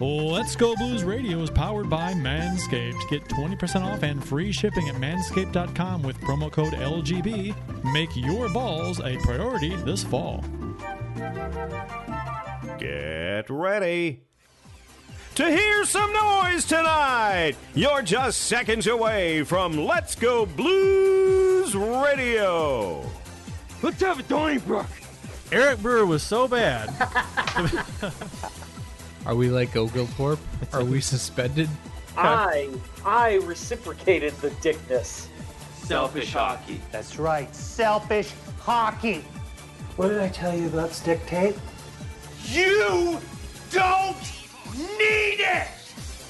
Let's Go Blues Radio is powered by Manscaped. Get 20% off and free shipping at manscaped.com with promo code LGB. Make your balls a priority this fall. Get ready to hear some noise tonight. You're just seconds away from Let's Go Blues Radio. Let's have a Donnybrook. Eric Brewer was so bad. Are we like Oglethorpe? Are we suspended? I reciprocated the dickness. Selfish hockey. That's right. Selfish hockey. What did I tell you about stick tape? You don't need it!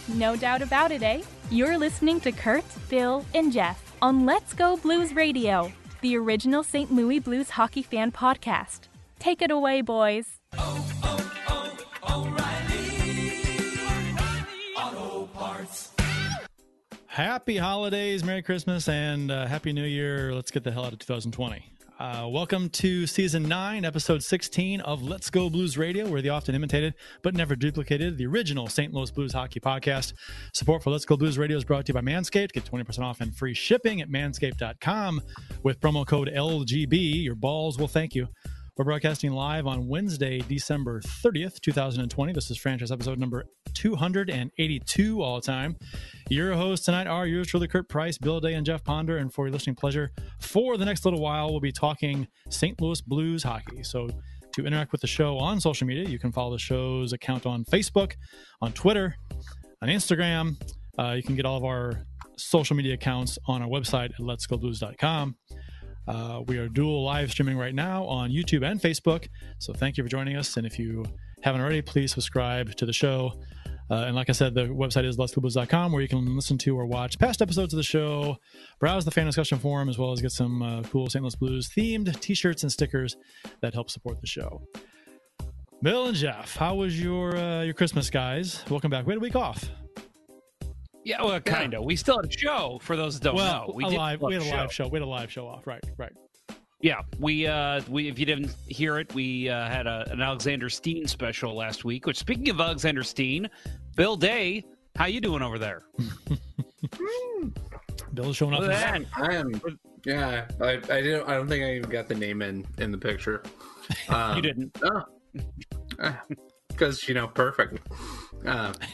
No doubt about it, eh? You're listening to Kurt, Bill, and Jeff on Let's Go Blues Radio, the original St. Louis Blues hockey fan podcast. Take it away, boys. Oh, oh, oh, O'Reilly. Auto Parts. Happy holidays, Merry Christmas, and Happy New Year. Let's get the hell out of 2020. Welcome to Season 9, Episode 16 of Let's Go Blues Radio, where the often imitated but never duplicated, the original St. Louis Blues hockey podcast. Support for Let's Go Blues Radio is brought to you by Manscaped. Get 20% off and free shipping at manscaped.com with promo code LGB. Your balls will thank you. We're broadcasting live on Wednesday, December 30th, 2020. This is franchise episode number 282 all time. Your hosts tonight are yours truly, Kurt Price, Bill Day, and Jeff Ponder. And for your listening pleasure, for the next little while, we'll be talking St. Louis Blues hockey. So to interact with the show on social media, you can follow the show's account on Facebook, on Twitter, on Instagram. You can get all of our social media accounts on our website at letsgoblues.com. We are dual live streaming right now on YouTube and Facebook, so thank you for joining us. And if you haven't already, please subscribe to the show. And like I said, the website is letsgoblues.com, where you can listen to or watch past episodes of the show, browse the fan discussion forum, as well as get some cool St. Louis Blues themed t-shirts and stickers that help support the show. Bill and Jeff, how was your Christmas, guys? Welcome back. We had a week off. Yeah, well, kind of. We still had a show, for those that don't know. We had a live show. We had a live show off. Right. Yeah, we if you didn't hear it, we had an Alexander Steen special last week. Which, speaking of Alexander Steen, Bill Day, how you doing over there? Bill's showing up. I am. Yeah, I don't think I even got the name in the picture. You didn't. Because, you know, perfect.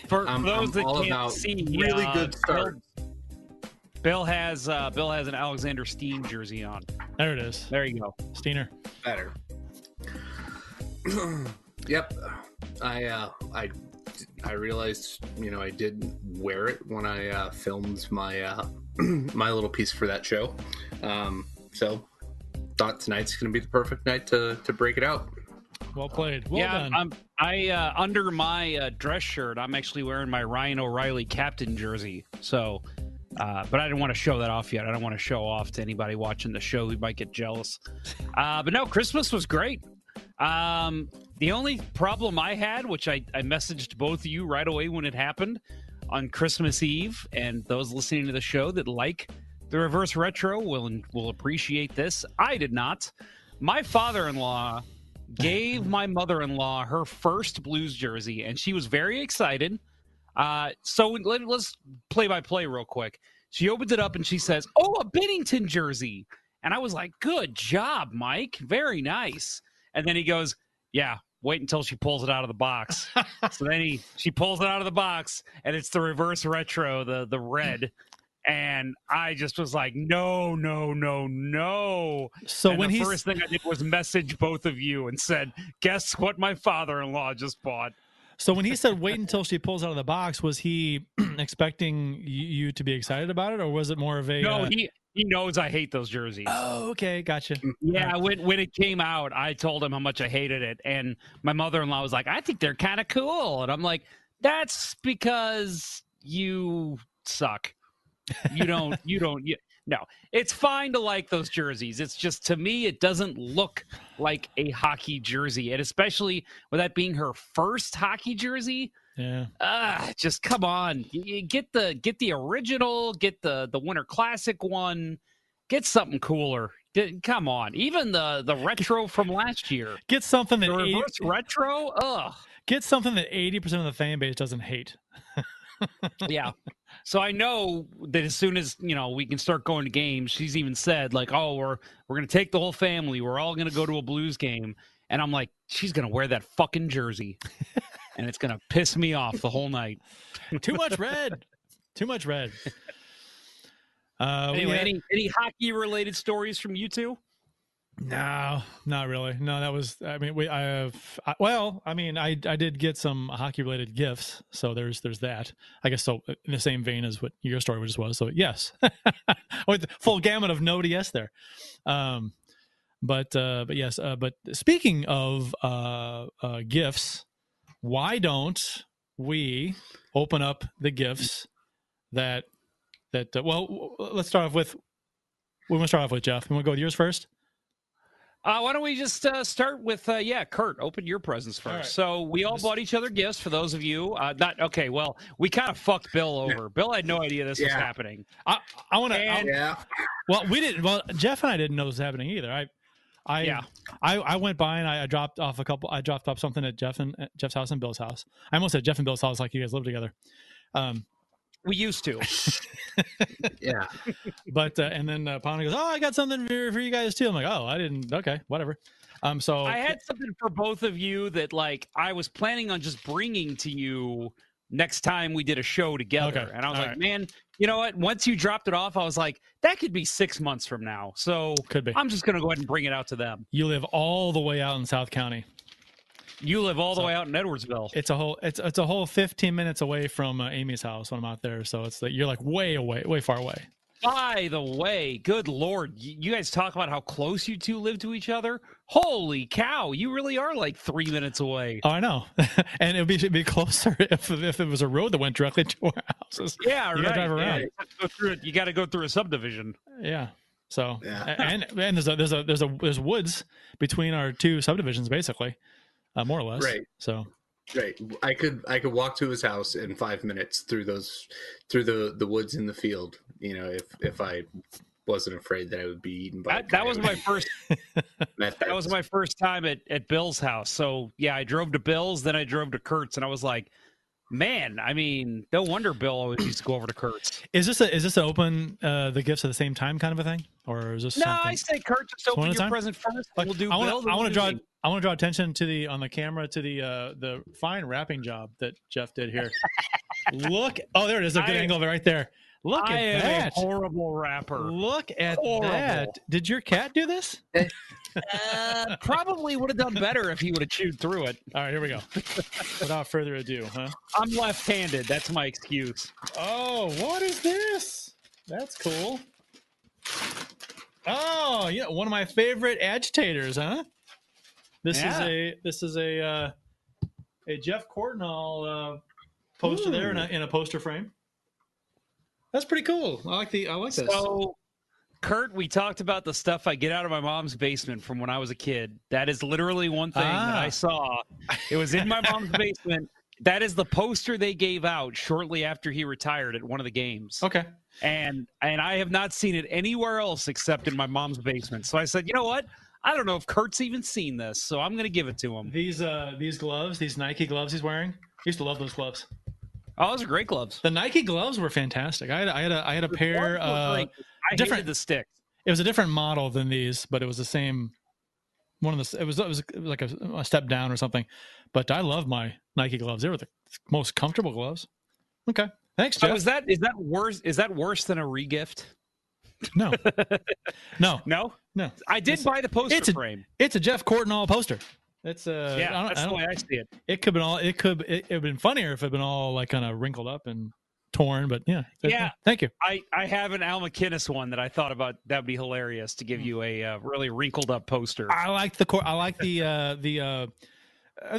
For those that can't see, really good start. Bill has an Alexander Steen jersey on. There it is. There you go. Steener. Better. Yep. I realized, you know, I didn't wear it when I filmed my my little piece for that show. So thought tonight's going to be the perfect night to break it out. Well played. Well done. I under my dress shirt, I'm actually wearing my Ryan O'Reilly captain jersey. So, but I didn't want to show that off yet. I don't want to show off to anybody watching the show who might get jealous. But no, Christmas was great. The only problem I had, which I messaged both of you right away when it happened on Christmas Eve, and those listening to the show that like the reverse retro will appreciate this. I did not. My father-in-law gave my mother-in-law her first Blues jersey, and she was very excited. So let's play-by-play real quick. She opens it up, and she says, oh, a Binnington jersey. And I was like, good job, Mike. Very nice. And then he goes, yeah, wait until she pulls it out of the box. So then she pulls it out of the box, and it's the reverse retro, the red. And I just was like, no. So and the first thing I did was message both of you and said, guess what my father-in-law just bought. So when he said, wait until she pulls out of the box, was he expecting you to be excited about it? Or was it more of a... No, he knows I hate those jerseys. Oh, okay. Gotcha. Yeah, when it came out, I told him how much I hated it. And my mother-in-law was like, I think they're kind of cool. And I'm like, that's because you suck. No, it's fine to like those jerseys. It's just, to me, it doesn't look like a hockey jersey. And especially with that being her first hockey jersey. Yeah. Just come on, you get the original, get the Winter Classic one, get something cooler. Come on. Even the retro from last year. Get something that reverse retro. Ugh. Get something that 80% of the fan base doesn't hate. Yeah. So I know that as soon as, you know, we can start going to games, she's even said, like, oh, we're going to take the whole family. We're all going to go to a Blues game. And I'm like, she's going to wear that fucking jersey. And it's going to piss me off the whole night. Too much red. Too much red. Anyway, any hockey-related stories from you two? No, not really. No, that was, I mean, I did get some hockey related gifts. So there's that, I guess. So in the same vein as what your story just was. So yes, with the full gamut of no to yes there. But yes, but speaking of, gifts, why don't we open up the gifts that well, let's start off with, we're going to start off with Jeff. You want to go with yours first? Why don't we just start with, Kurt, open your presents first. Right. So we all bought each other gifts, for those of you. Well, we kind of fucked Bill over. Bill had no idea this was happening. I want to. Well, we didn't. Well, Jeff and I didn't know this was happening either. I went by and I dropped off something at Jeff's house and Bill's house. I almost said Jeff and Bill's house, like you guys live together. We used to. Yeah. But, and then Ponder goes, oh, I got something for you guys too. I'm like, oh, I didn't. Okay, whatever. So I had something for both of you that, like, I was planning on just bringing to you next time we did a show together. Okay. And I was man, you know what? Once you dropped it off, I was like, that could be 6 months from now. So could be. I'm just going to go ahead and bring it out to them. You live all the way out in South County. You live all the way out in Edwardsville. It's a whole it's a whole 15 minutes away from Amy's house when I'm out there. So it's you're like way far away. By the way, good Lord, you guys talk about how close you two live to each other. Holy cow, you really are like 3 minutes away. Oh, I know. And it'd be closer if it was a road that went directly to our houses. Yeah, you gotta drive around. You got to go through a subdivision. Yeah. So and there's woods between our two subdivisions, basically. More or less. Right. So. Right. I could walk to his house in 5 minutes through the woods in the field. You know, if I wasn't afraid that I would be eaten by. That was my first. That was my first time at Bill's house. So yeah, I drove to Bill's, then I drove to Kurt's, and I was like, man, I mean, no wonder Bill always used to go over to Kurt's. Is this open the gifts at the same time kind of a thing, or is this? No, something? I say Kurt, just open your present first. Like, we'll do. I want to draw attention to the fine wrapping job that Jeff did here. Look, oh, there it is, a good angle right there. Look at that, a horrible wrapper. Look at that. Did your cat do this? Probably would have done better if he would have chewed through it. All right, here we go. Without further ado, huh? I'm left-handed. That's my excuse. Oh, what is this? That's cool. Oh, yeah, one of my favorite agitators, huh? This is a Jeff Kortenall poster. Ooh. There in a poster frame. That's pretty cool. I like this. So, Kurt, we talked about the stuff I get out of my mom's basement from when I was a kid. That is literally one thing that I saw. It was in my mom's basement. That is the poster they gave out shortly after he retired at one of the games. Okay. And I have not seen it anywhere else except in my mom's basement. So I said, you know what? I don't know if Kurt's even seen this, so I'm going to give it to him. These gloves, these Nike gloves he's wearing, I used to love those gloves. Oh, those are great gloves. The Nike gloves were fantastic. I had a pair. I hated the sticks. It was a different model than these, but it was the same. One of the it was like a step down or something. But I love my Nike gloves. They were the most comfortable gloves. Okay, thanks, Jeff. Oh, is that worse? Is that worse than a regift? No, no. I did buy the poster frame. It's a Jeff Kortenall poster. That's the way I see it. It would have been funnier if it had been all like kind of wrinkled up and torn, but yeah. Thank you. I have an Al MacInnis one that I thought about. That'd be hilarious to give you a really wrinkled up poster. There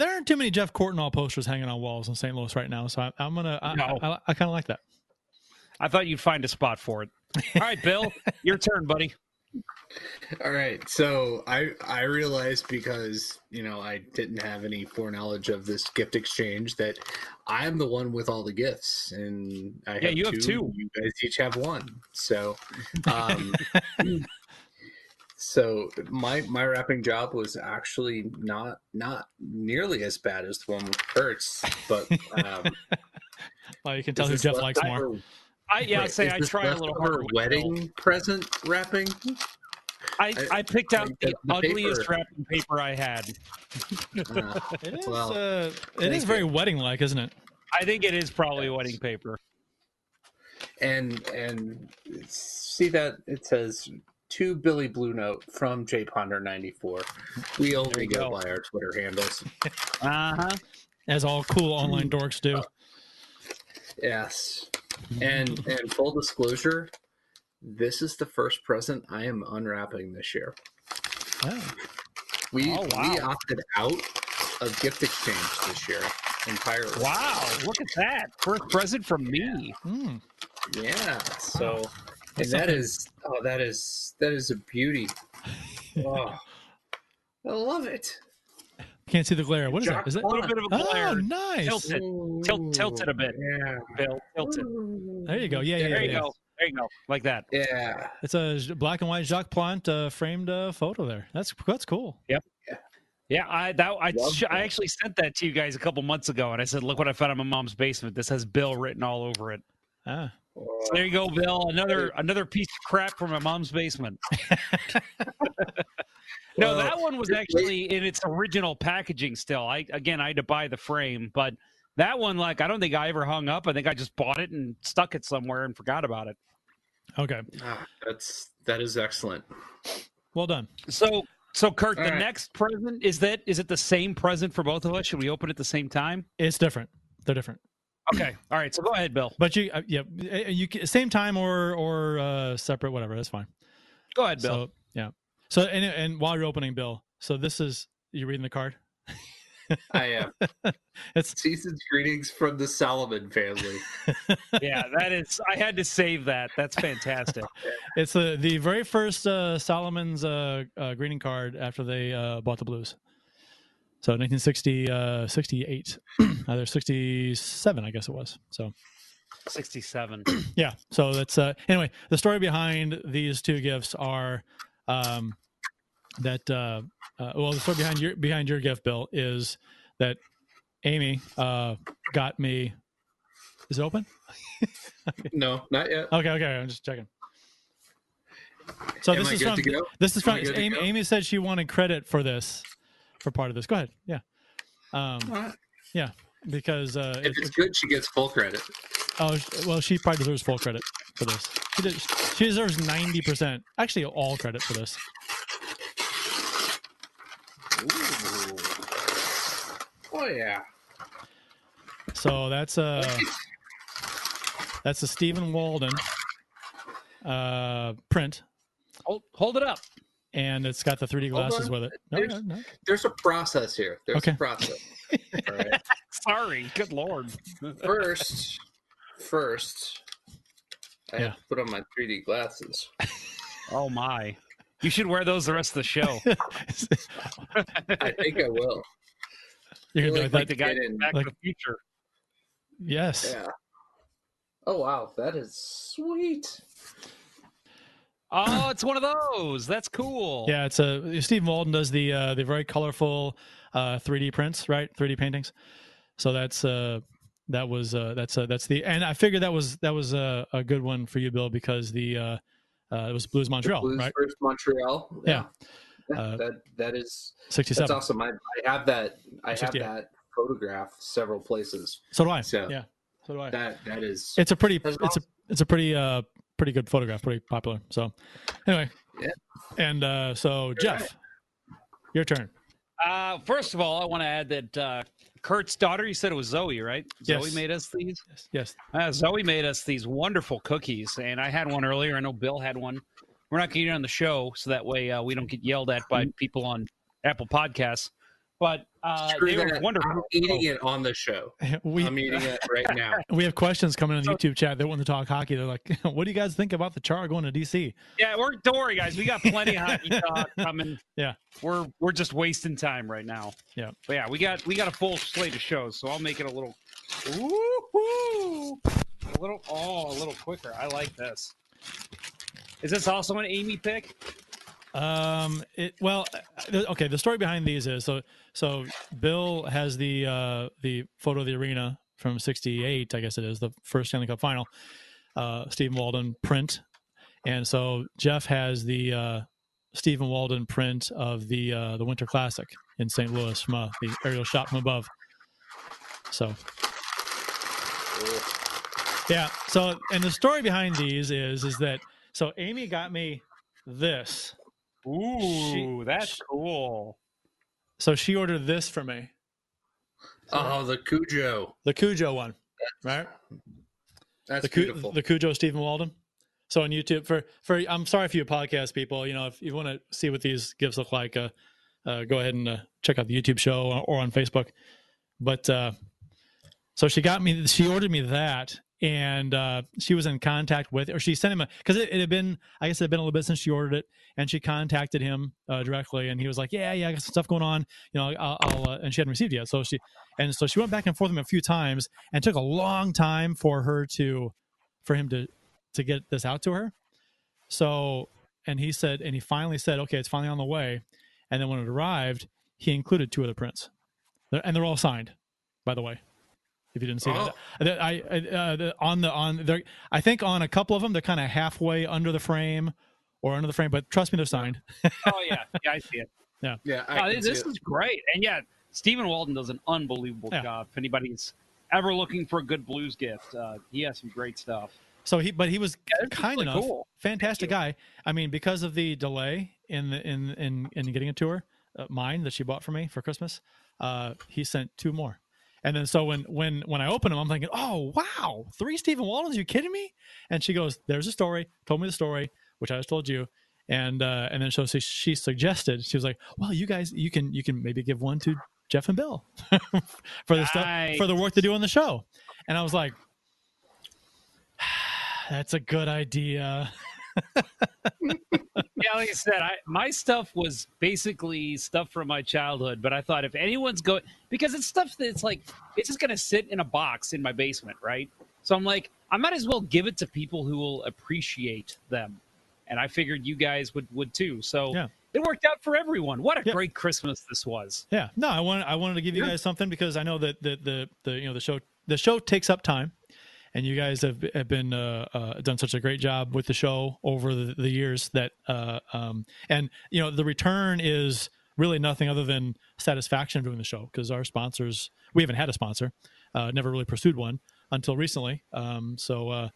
aren't too many Jeff Kortenall posters hanging on walls in St. Louis right now, so I kind of like that. I thought you'd find a spot for it. All right, Bill, your turn, buddy. All right, so I realized, because I didn't have any foreknowledge of this gift exchange, that I'm the one with all the gifts, and I have you two. You guys each have one. So So my wrapping job was actually not nearly as bad as the one with Kurt's, but well, you can tell who Jeff likes more. I'd say I try a little harder. Wedding present wrapping. I picked out the ugliest wrapping paper I had. It is very wedding-like, isn't it? I think it is probably wedding paper. And see that it says to Billy Blue Note from J Ponder 94. We only go by our Twitter handles. As all cool online dorks do. Yes. And full disclosure, this is the first present I am unwrapping this year. Oh. We opted out of gift exchange this year entirely. Wow, look at that. First present from me. Mm. Yeah. So that is a beauty. Oh, I love it. Can't see the glare. What is that? Is it a little bit of a glare? Oh, nice. Tilted a bit. Yeah. Bill, tilted. There you go. Yeah. There you go. There you go. Like that. Yeah. It's a black and white Jacques Plante framed photo there. That's cool. Yep. Yeah. I actually sent that to you guys a couple months ago, and I said, look what I found in my mom's basement. This has Bill written all over it. Ah. So there you go, Bill. Another piece of crap from my mom's basement. No, that one was actually in its original packaging still. I had to buy the frame, but that one, I don't think I ever hung up. I think I just bought it and stuck it somewhere and forgot about it. Okay. That is excellent. Well done. So Kurt, all the right. Next present, is it the same present for both of us? Should we open it at the same time? It's different. They're different. Okay. All right. So go ahead, Bill. But you same time or separate, whatever. That's fine. Go ahead, Bill. So, yeah. So and while you're opening, Bill, so this is you reading the card? I am. It's season's greetings from the Solomon family. Yeah, that is. I had to save that. That's fantastic. It's the very first Solomon's greeting card after they bought the Blues. So 1960, 68, either 67, I guess it was. So 67. Yeah. So that's anyway. The story behind these two gifts are the story behind your gift, Bill, is that Amy got me. Is it open? No, not yet. Okay. I'm just checking. So this is from Amy said she wanted credit for this. For part of this, go ahead. Yeah, yeah. Because if it's good, she gets full credit. Oh well, she probably deserves full credit for this. She deserves 90%, actually, all credit for this. Ooh. Oh yeah. So that's a Stephen Walden print. Hold it up. And it's got the 3D glasses with it. No, no. There's a process here. There's a process. All right. Sorry. Good Lord. First, I have to put on my 3D glasses. Oh, my. You should wear those the rest of the show. I think I will. You're going to be like the guy in Back to the Future. Yes. Yeah. Oh, wow. That is sweet. Oh, it's one of those. That's cool. Yeah, it's Stephen Walden does the very colorful 3D prints, right? 3D paintings. So and I figured that was a good one for you, Bill, because it was Blues Montreal, Blues right? Blues Montreal. Yeah. That is 67. That's awesome. I have that. I have that photograph several places. So do I. So, yeah. So do I. That is. It's a pretty. Pretty good photograph, pretty popular. So anyway, and so Jeff, your turn. First of all, I want to add that Kurt's daughter, you said it was Zoe, right? Yes. Zoe made us these? Yes. Zoe made us these wonderful cookies, and I had one earlier. I know Bill had one. We're not going to eat on the show, so that way we don't get yelled at by people on Apple Podcasts. But they were wonderful. I'm eating it on the show. I'm eating it right now. We have questions coming in the YouTube chat. They want to talk hockey. They're like, what do you guys think about the Char going to DC? Yeah, don't worry, guys. We got plenty of hockey talk coming. Yeah. We're just wasting time right now. Yeah. But yeah, we got a full slate of shows, so I'll make it a little quicker. I like this. Is this also an Amy pick? The story behind these is so Bill has the photo of the arena from '68, I guess it is, the first Stanley Cup final, Stephen Walden print, and so Jeff has the Stephen Walden print of the Winter Classic in St. Louis from the aerial shot from above. So, yeah. So, and the story behind these is that so Amy got me this. Ooh, that's cool. So she ordered this for me. Oh, the Cujo. The Cujo one, right? That's beautiful. The Cujo Stephen Walden. So on YouTube, for I'm sorry for you podcast people, you know, if you want to see what these gifts look like, go ahead and check out the YouTube show or on Facebook. But so she ordered me that, and she was in contact with, or she sent him because it had been, I guess it had been a little bit since she ordered it, and she contacted him directly, and he was like, yeah, I got some stuff going on, you know, I'll and she hadn't received it yet, so she went back and forth with him a few times, and it took a long time for him to get this out to her. So, and he finally said, okay, it's finally on the way, and then when it arrived, he included two other prints. And they're all signed, by the way. If you didn't see that, I think on a couple of them they're kind of halfway under the frame, but trust me, they're signed. Oh yeah, I see it. Yeah. This is great, and yeah, Stephen Walden does an unbelievable job. If anybody's ever looking for a good blues gift, he has some great stuff. So he was kind enough, cool. Fantastic guy. I mean, because of the delay in getting a tour, mine that she bought for me for Christmas. He sent two more, and then so when I open them, I'm thinking, oh wow, 3 Stephen Waldens? Are you kidding me? And she goes, "There's a story. Told me the story, which I just told you." And then she suggested, she was like, "Well, you guys, you can maybe give one to Jeff and Bill for the stuff, for the work they do on the show." And I was like, "That's a good idea." Yeah, like I said, my stuff was basically stuff from my childhood, but I thought if anyone's going, because it's stuff that's like, it's just going to sit in a box in my basement, right? So I'm like, I might as well give it to people who will appreciate them. And I figured you guys would too. So yeah. It worked out for everyone. What a great Christmas this was. Yeah. No, I wanted to give you guys something because I know that the show takes up time. And you guys have been done such a great job with the show over the years that and you know the return is really nothing other than satisfaction of doing the show because our sponsors, we haven't had a sponsor, never really pursued one until recently. So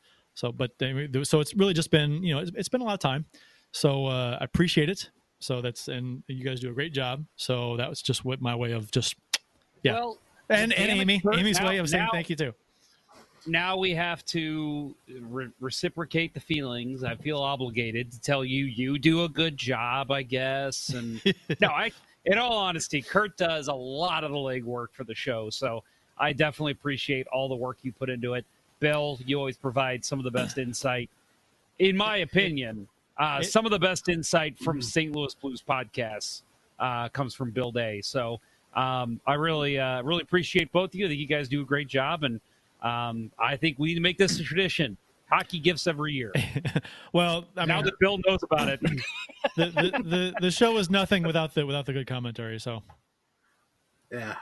it's really just been, you know, it's been a lot of time. So I appreciate it. So that's, and you guys do a great job. So that was just my way of just Well, and Amy's way of saying thank you too. Now we have to reciprocate the feelings. I feel obligated to tell you do a good job, I guess. And no, in all honesty, Kurt does a lot of the legwork for the show. So I definitely appreciate all the work you put into it. Bill, you always provide some of the best insight, in my opinion. Some of the best insight from St. Louis Blues podcasts comes from Bill Day. So I really appreciate both of you. I think you guys do a great job. And I think we need to make this a tradition. Hockey gifts every year. Well, now that Bill knows about it, the show is nothing without the good commentary. So, yeah.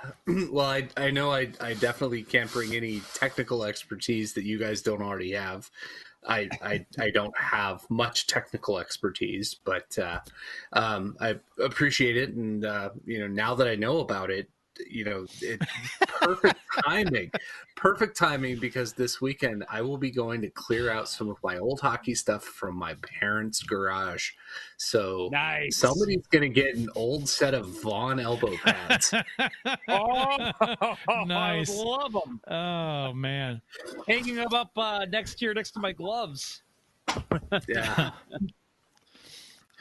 Well, I know I definitely can't bring any technical expertise that you guys don't already have. I don't have much technical expertise, but I appreciate it, and you know, now that I know about it. You know, perfect timing because this weekend I will be going to clear out some of my old hockey stuff from my parents' garage. So nice. Somebody's going to get an old set of Vaughn elbow pads. Nice. I love them. Oh, man. Hanging them up next to my gloves. Yeah.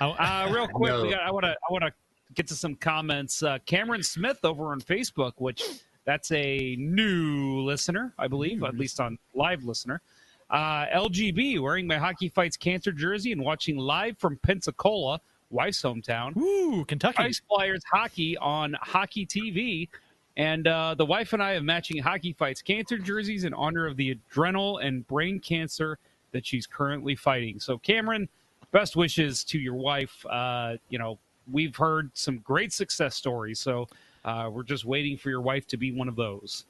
Real quick, I want to get to some comments. Cameron Smith over on Facebook, which that's a new listener, I believe, at least on live listener. LGB, wearing my Hockey Fights Cancer jersey and watching live from Pensacola, wife's hometown. Ooh, Kentucky. Ice Flyers hockey on Hockey TV. And the wife and I have matching Hockey Fights Cancer jerseys in honor of the adrenal and brain cancer that she's currently fighting. So Cameron, best wishes to your wife. You know, we've heard some great success stories, so we're just waiting for your wife to be one of those.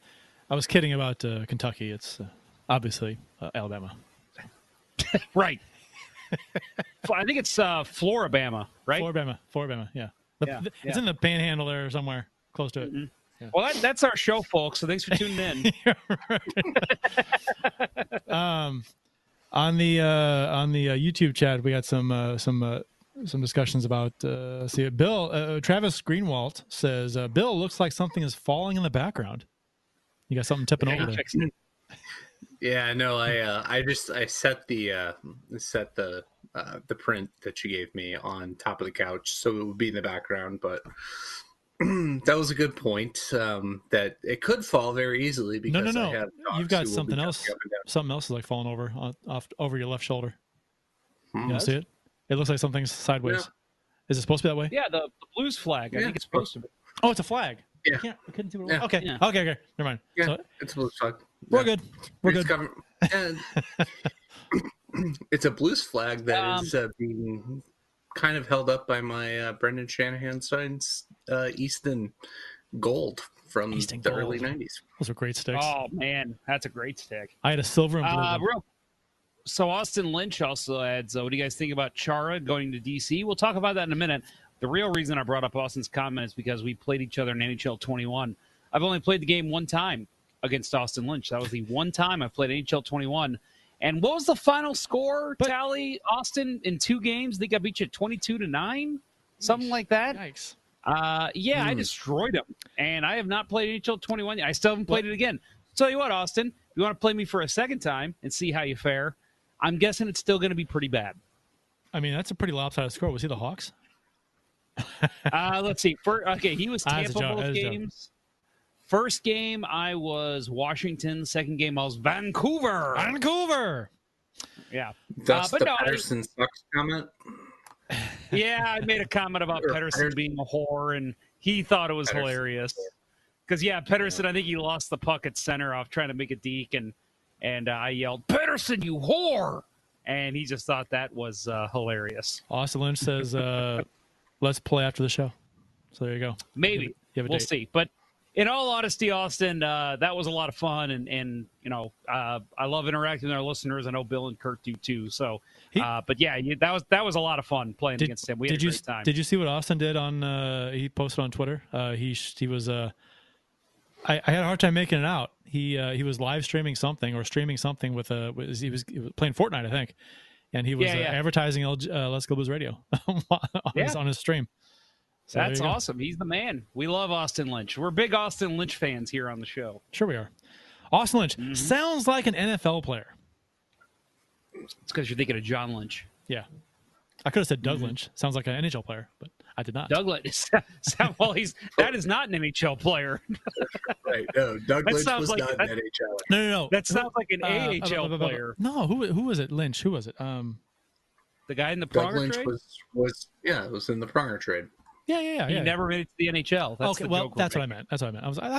I was kidding about Kentucky. It's obviously Alabama. Right. I think it's Florabama, right? Florabama, yeah. It's in the Panhandle or somewhere close to it. Mm-hmm. Yeah. Well, that's our show, folks, so thanks for tuning in. On the YouTube chat, we got some discussions about Bill. Travis Greenwalt says, Bill, looks like something is falling in the background. You got something tipping over there. Yeah, no, I set the print that you gave me on top of the couch, so it would be in the background. But that was a good point, that it could fall very easily. Because no. You've got something else. Something else is like falling over over your left shoulder. You gonna see it? It looks like something's sideways. Yeah. Is it supposed to be that way? Yeah, the Blues flag. I think it's supposed to be. Oh, it's a flag. Yeah. I couldn't see what it was. Yeah. Okay. Yeah. Okay. Never mind. Yeah, so, it's a Blues flag. We're good. We're good. It's a Blues flag that is being kind of held up by my Brendan Shanahan signed Easton gold from the early 90s. Those are great sticks. Oh, man. That's a great stick. I had a silver and blue one. So Austin Lynch also adds, what do you guys think about Chara going to D.C.? We'll talk about that in a minute. The real reason I brought up Austin's comment is because we played each other in NHL 21. I've only played the game one time against Austin Lynch. That was the one time I played NHL 21. And what was the final score tally, Austin, in two games? I think I beat you 22-9, something like that. Nice. I destroyed him. And I have not played NHL 21. I still haven't played it again. Tell you what, Austin, if you want to play me for a second time and see how you fare, I'm guessing it's still going to be pretty bad. I mean, that's a pretty lopsided score. Was he the Hawks? Let's see. He was Tampa both games. First game, I was Washington. Second game, I was Vancouver. Yeah. That's the Pettersson sucks comment? Yeah, I made a comment about Pettersson being a whore, and he thought it was hilarious. Because, Pettersson, I think he lost the puck at center off trying to make a deke, and I yelled, Pettersson, you whore! And he just thought that was hilarious. Austin Lynch says... let's play after the show. So there you go. Maybe. We'll see. But in all honesty, Austin, that was a lot of fun. And I love interacting with our listeners. I know Bill and Kurt do too. So, that was a lot of fun playing against him. We had a great time. Did you see what Austin did he posted on Twitter? I had a hard time making it out. He was live streaming something or streaming something he was playing Fortnite, I think. And he was advertising Let's Go Blues Radio on his stream. So that's awesome. He's the man. We love Austin Lynch. We're big Austin Lynch fans here on the show. Sure we are. Austin Lynch sounds like an NFL player. It's because you're thinking of John Lynch. Yeah. I could have said Doug Lynch. Sounds like an NHL player, but I did not. Doug Lynch. Well, that is not an NHL player. Right. No, Doug Lynch was not an NHL. No. That sounds like an AHL player. No, who was it? Lynch. Who was it? The guy in the Pronger trade? Doug Lynch was in the Pronger trade. Yeah. He never made it to the NHL. That's okay, that's what I meant. I thought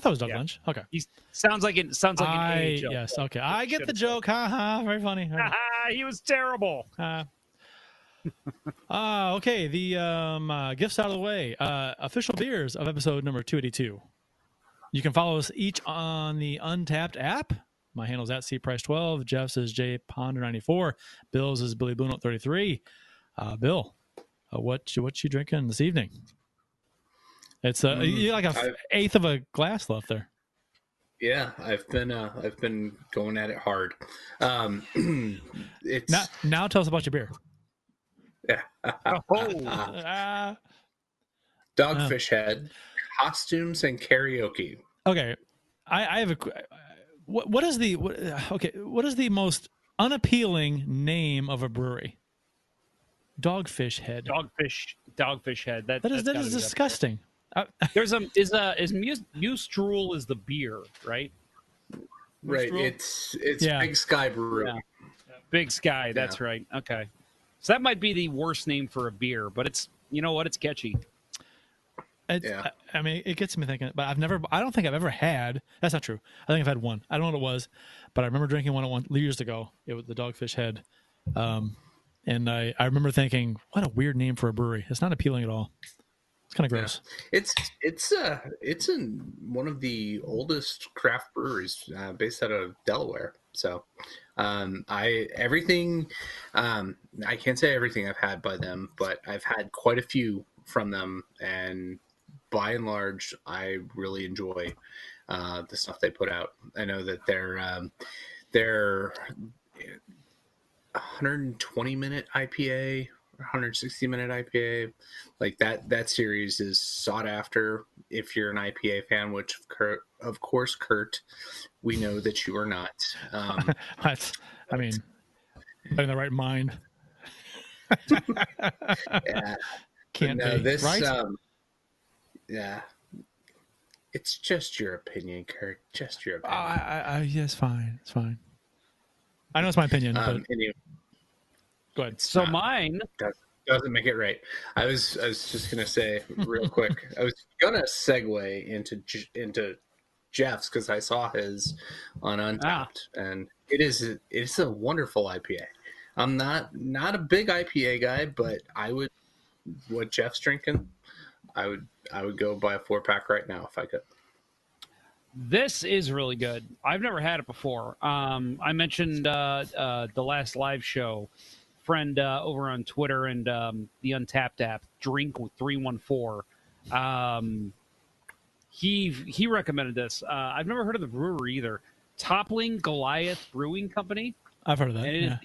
it was Doug Lynch. Okay. He sounds like an AHL. Yes, okay. I get the joke. Ha. Very funny. Ha. He was terrible. Okay, the gifts out of the way. Official beers of episode number 282. You can follow us each on the Untapped app. My handle is @cprice12. Jeff's is jponder94. Bill's is billybluenote33. Bill, what you drinking this evening? It's you like an eighth of a glass left there. Yeah, I've been going at it hard. It's now tell us about your beer. Yeah. Dogfish Head, costumes and karaoke. Okay, I have a. What is the most unappealing name of a brewery? Dogfish Head. Dogfish Head. That is disgusting. Mustrel is the beer, right? Right. Mustrel? It's Big Sky Brewery. Yeah. Big Sky. That's right. Okay. So that might be the worst name for a beer, but it's, you know what, it's catchy. I mean, it gets me thinking, but I don't think I've ever had, that's not true. I think I've had one. I don't know what it was, but I remember drinking one years ago. It was the Dogfish Head. And I remember thinking, what a weird name for a brewery. It's not appealing at all. It's kind of gross. Yeah. It's in one of the oldest craft breweries based out of Delaware. So I can't say everything I've had by them, but I've had quite a few from them. And by and large, I really enjoy the stuff they put out. I know that they're 120-minute IPA, 160-minute IPA, like that series is sought after if you're an IPA fan, which of course, Kurt, we know that you are not. I mean, in the right mind. Yeah. Can't no, be this, right. Yeah, it's just your opinion, Kurt. Just your opinion. Yeah, it's fine. It's fine. I know it's my opinion. But... Anyway. Go ahead. So mine doesn't make it right. I was just gonna say real quick. I was gonna segue into Jeff's because I saw his on Untapped, and it's a wonderful IPA. I'm not a big IPA guy, but what Jeff's drinking, I would go buy a 4-pack right now if I could. This is really good. I've never had it before. I mentioned the last live show. Friend over on Twitter and the Untapped app, Drink with 314. He recommended this. I've never heard of the brewer either. Toppling Goliath Brewing Company. I've heard of that. And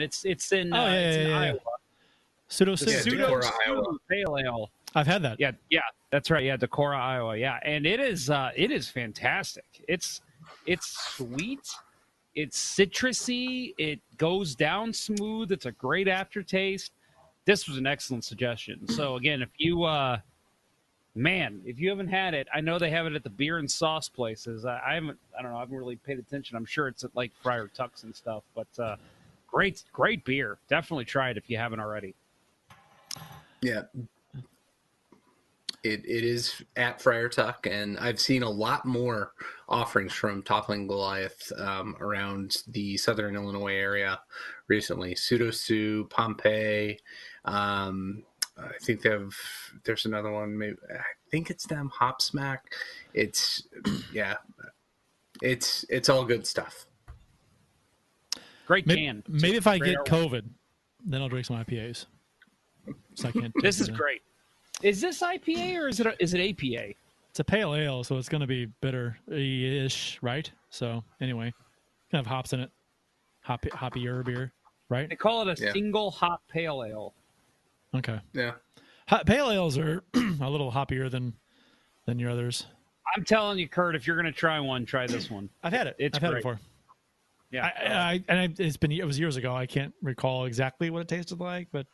it's in Iowa. Decora, Iowa Pale Ale. I've had that. Yeah, that's right. Yeah, Decora, Iowa. Yeah, and it is fantastic. It's sweet. It's citrusy. It goes down smooth. It's a great aftertaste. This was an excellent suggestion. So again, if you haven't had it, I know they have it at the beer and sauce places. I haven't really paid attention. I'm sure it's at like Friar Tuck's and stuff, but great beer. Definitely try it if you haven't already. Yeah. It is at Friar Tuck, and I've seen a lot more offerings from Toppling Goliath around the southern Illinois area recently. Pseudo Sioux, Pompeii. I think there's another one. Maybe I think it's them. Hop Smack. It's all good stuff. Great can. Maybe if I get COVID, then I'll drink some IPAs. So I can't. This is great. Is this IPA or is it APA? It's a pale ale, so it's going to be bitter-ish, right? So anyway, it's going to have hops in it, hoppier beer, right? They call it a single hop pale ale. Okay. Yeah. Pale ales are a little hoppier than your others. I'm telling you, Kurt, if you're going to try one, try this one. I've had it. I've had it before. Yeah. It was years ago. I can't recall exactly what it tasted like, but.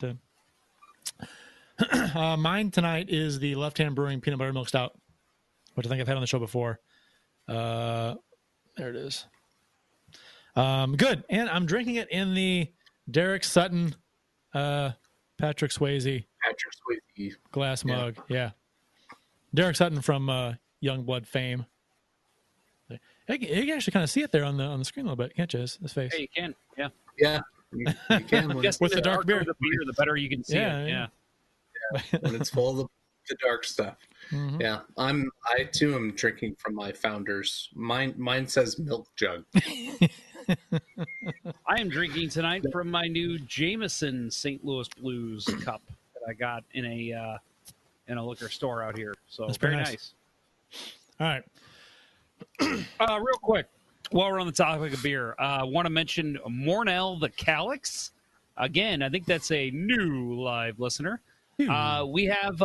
Mine tonight is the Left Hand Brewing Peanut Butter Milk Stout, which I think I've had on the show before. There it is. Good. And I'm drinking it in the Derek Sutton, Patrick Swayze glass mug. Yeah. Derek Sutton from Youngblood fame. You can actually kind of see it there on the screen a little bit, can't you? His face. Yeah, you can. Yeah. Yeah. You can. With the dark beer. The better you can see it. Yeah. When it's full of the dark stuff. Mm-hmm. Yeah, I too am drinking from my founders. Mine says milk jug. I am drinking tonight from my new Jameson St. Louis Blues cup that I got in a liquor store out here. So that's very nice. All right. Real quick, while we're on the topic of beer, I want to mention Mornell the Calyx. Again, I think that's a new live listener. We have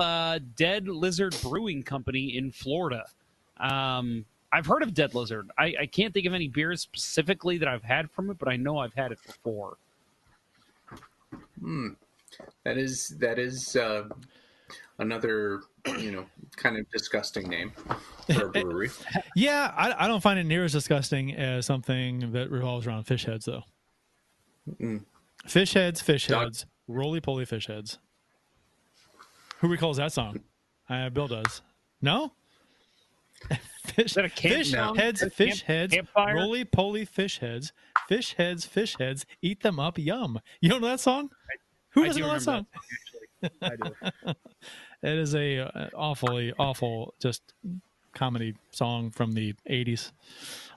Dead Lizard Brewing Company in Florida. I've heard of Dead Lizard. I can't think of any beers specifically that I've had from it, but I know I've had it before. That is another kind of disgusting name for a brewery. Yeah, I don't find it near as disgusting as something that revolves around fish heads, though. Mm. Fish heads, roly-poly fish heads. Who recalls that song? Bill does. No? Fish heads, roly-poly fish heads, Fish heads, eat them up, yum. You don't know that song? Who doesn't know that song? I do. It is a awful just comedy song from the 80s.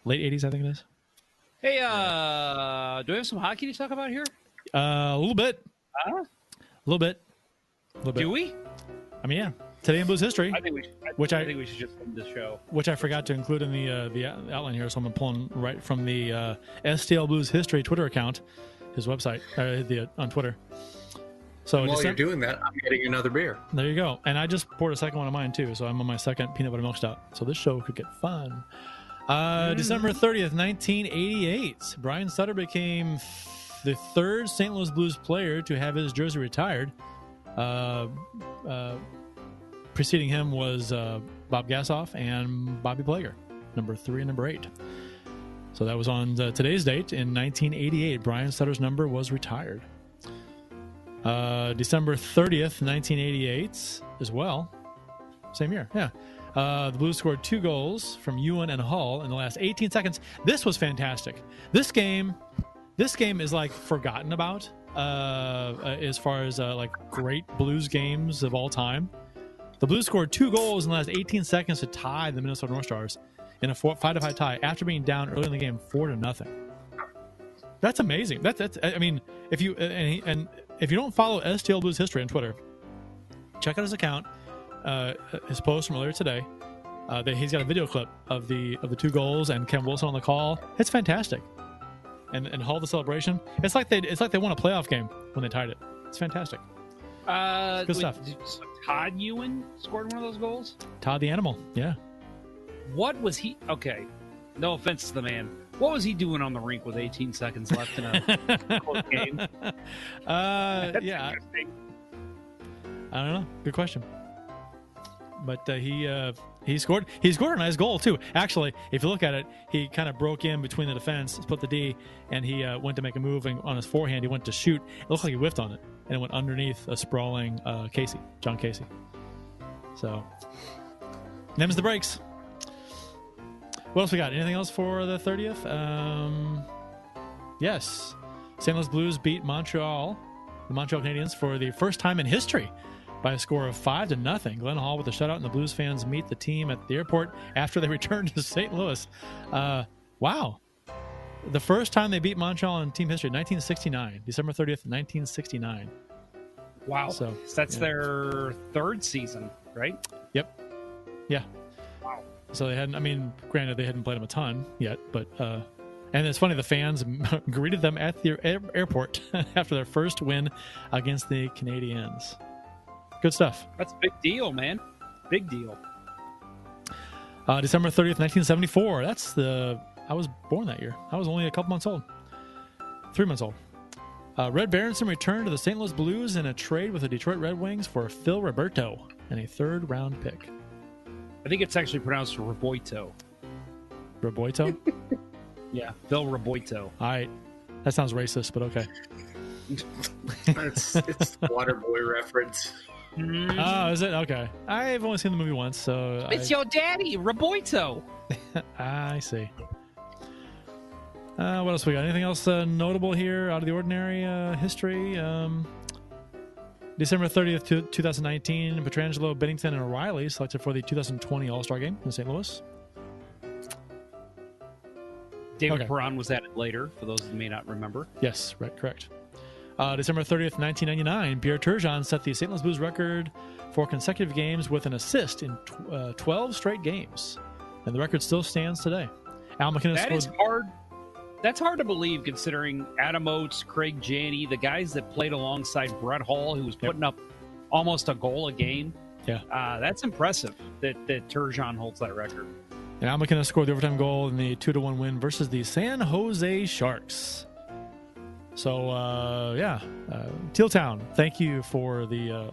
Late 80s, I think it is. Hey, do we have some hockey to talk about here? A little bit. Huh? A little bit. Do we? I mean, yeah. Today in Blues History, I think we should just end the show. Which I forgot to include in the outline here, so I'm pulling right from the STL Blues History Twitter account, his website, on Twitter. So while you're doing that, I'm getting another beer. There you go. And I just poured a second one of mine, too, so I'm on my second peanut butter milk stout. So this show could get fun. December 30th, 1988, Brian Sutter became the third St. Louis Blues player to have his jersey retired. Preceding him was Bob Gasoff and Bobby Plager, number 3 and number 8. So that was on today's date in 1988. Brian Sutter's number was retired. December 30th, 1988 as well. Same year, yeah. The Blues scored 2 goals from Ewen and Hull in the last 18 seconds. This was fantastic. This game is like forgotten about as far as like great Blues games of all time. The Blues scored 2 goals in the last 18 seconds to tie the Minnesota North Stars in a 5-5 tie after being down early in the game 4-0. That's amazing. That's I mean, if you don't follow STL Blues History on Twitter, check out his account, his post from earlier today. That he's got a video clip of the 2 goals and Ken Wilson on the call. It's fantastic. And Hull the celebration. It's like they won a playoff game when they tied it. It's fantastic. Good stuff. Todd Ewen scored one of those goals? Todd the Animal, yeah. What was he... Okay, no offense to the man. What was he doing on the rink with 18 seconds left in a close game? Yeah. I don't know. Good question. But he scored. He scored a nice goal, too. Actually, if you look at it, he kind of broke in between the defense, split the D, and he went to make a move, and on his forehand, he went to shoot. It looked like he whiffed on it. And it went underneath a sprawling John Casey. So, them's the breaks. What else we got? Anything else for the 30th? Yes. St. Louis Blues beat the Montreal Canadiens, for the first time in history by a score of 5-0. Glenn Hall with a shutout, and the Blues fans meet the team at the airport after they return to St. Louis. Wow. The first time they beat Montreal in team history, 1969, December 30th, 1969. Wow. So that's their 3rd season, right? Yep. Yeah. Wow. So they hadn't, I mean, granted, they hadn't played them a ton yet, but, and it's funny, the fans greeted them at the airport after their first win against the Canadiens. Good stuff. That's a big deal, man. Big deal. December 30th, 1974. I was born that year. I was only a couple months old. 3 months old. Red Berenson returned to the St. Louis Blues in a trade with the Detroit Red Wings for Phil Roberto and a 3rd-round pick. I think it's actually pronounced Roboito. Roboito? Yeah, Phil Roboito. All right. That sounds racist, but okay. it's the Waterboy reference. Oh, is it? Okay. I've only seen the movie once, so... It's your daddy, Roboito. I see. What else we got? Anything else notable here, out of the ordinary history? December 30th, 2019, Petrangelo, Binnington, and O'Reilly selected for the 2020 All-Star Game in St. Louis. David Perron was added later, for those who may not remember. Yes, right, correct. December 30th, 1999, Pierre Turgeon set the St. Louis Blues record for consecutive games with an assist in 12 straight games. And the record still stands today. Al MacInnis... That's hard to believe, considering Adam Oates, Craig Janney, the guys that played alongside Brett Hall, who was putting up almost a goal a game. Yeah, that's impressive that Turgeon holds that record. And Al MacInnis scored the overtime goal in the 2-1 win versus the San Jose Sharks. So, Teal Town, thank you for the...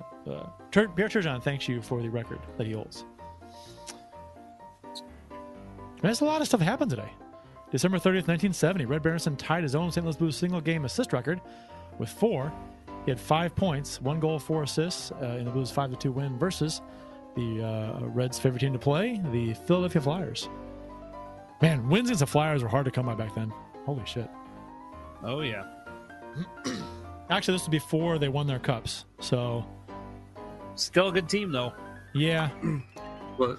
Pierre Turgeon thanks you for the record that he holds. There's a lot of stuff that happened today. December 30th, 1970, Red Berenson tied his own St. Louis Blues single-game assist record with 4. He had 5 points, 1 goal, 4 assists in the Blues 5-2 win versus the Reds' favorite team to play, the Philadelphia Flyers. Man, wins against the Flyers were hard to come by back then. Holy shit. Oh, yeah. Actually, this was before they won their cups, so... Still a good team, though. Yeah. Well,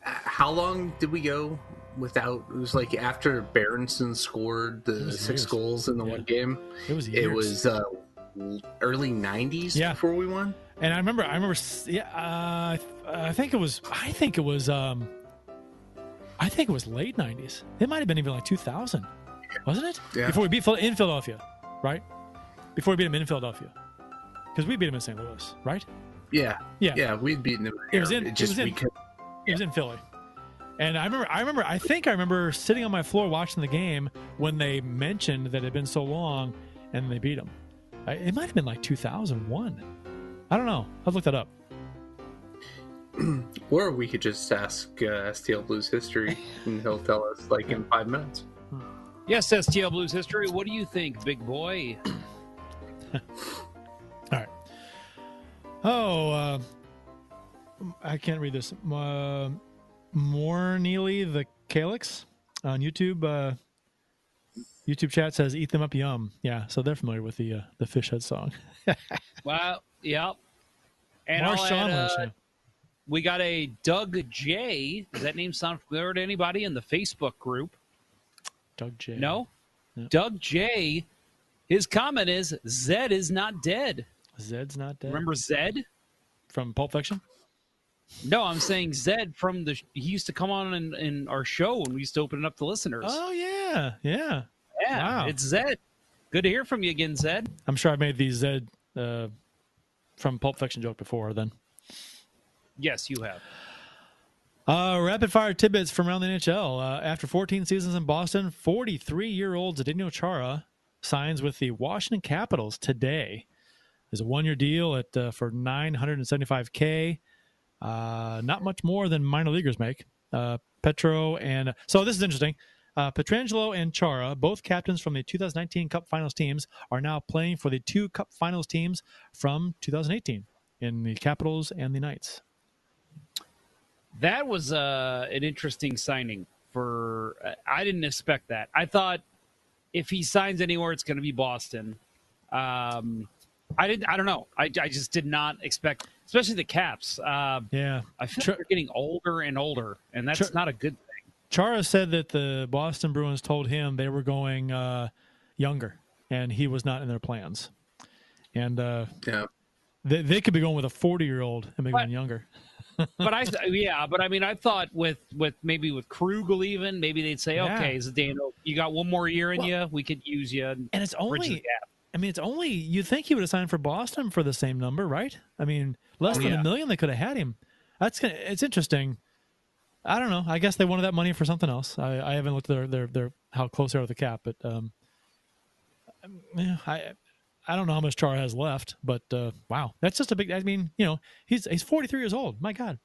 how long did we go without... It was like after Berenson scored the six goals in the one game. It was years. It was early 90s before we won. And I remember. Yeah, I think it was late 90s. It might have been even like 2000, wasn't it? Yeah. Before we beat in Philadelphia, right? Before we beat them in Philadelphia, because we beat them in St. Louis, right? Yeah. We'd beaten them. It was in Philly, and I remember. I think I remember sitting on my floor watching the game when they mentioned that it had been so long, and they beat them. It might have been like 2001. I don't know. I've looked that up. Or we could just ask STL Blues History, and he'll tell us like in 5 minutes. Yes, STL Blues History. What do you think, big boy? All right. Oh, I can't read this. More Neely the Calix on YouTube. YouTube chat says, "Eat them up, yum." Yeah, so they're familiar with the Fish Head song. Wow. Yep. And we got a Doug J. Does that name sound familiar to anybody in the Facebook group? Doug J. No? Yep. Doug J. His comment is, Zed is not dead. Zed's not dead. Remember Zed? From Pulp Fiction? No, I'm saying Zed from he used to come on in our show when we used to open it up to listeners. Oh, yeah. Yeah. Yeah. Wow. It's Zed. Good to hear from you again, Zed. I'm sure I made the Zed... from Pulp Fiction joke before then. Yes, you have. Rapid fire tidbits from around the NHL. After 14 seasons in Boston, 43-year-old Zdeno Chara signs with the Washington Capitals today. There's a 1-year deal for $975K. Not much more than minor leaguers make. So this is interesting. Petrangelo and Chara, both captains from the 2019 Cup Finals teams, are now playing for the two Cup Finals teams from 2018 in the Capitals and the Knights. That was an interesting signing. I didn't expect that. I thought if he signs anywhere, it's going to be Boston. I don't know. I just did not expect, especially the Caps. Yeah, I feel like they're getting older and older, and that's not a good thing. Chara said that the Boston Bruins told him they were going younger, and he was not in their plans. And they could be going with a 40-year-old and be going younger. I thought with maybe with Krugel even, maybe they'd say, okay, Zdeno, you got one more year in you. We could use you. And it's only – you'd think he would have signed for Boston for the same number, right? I mean, less than $1 million they could have had him. It's interesting. I don't know. I guess they wanted that money for something else. I haven't looked at their how close they are to the cap, but I don't know how much Chara has left. But wow, that's just a big. I mean, he's 43 years old. My God,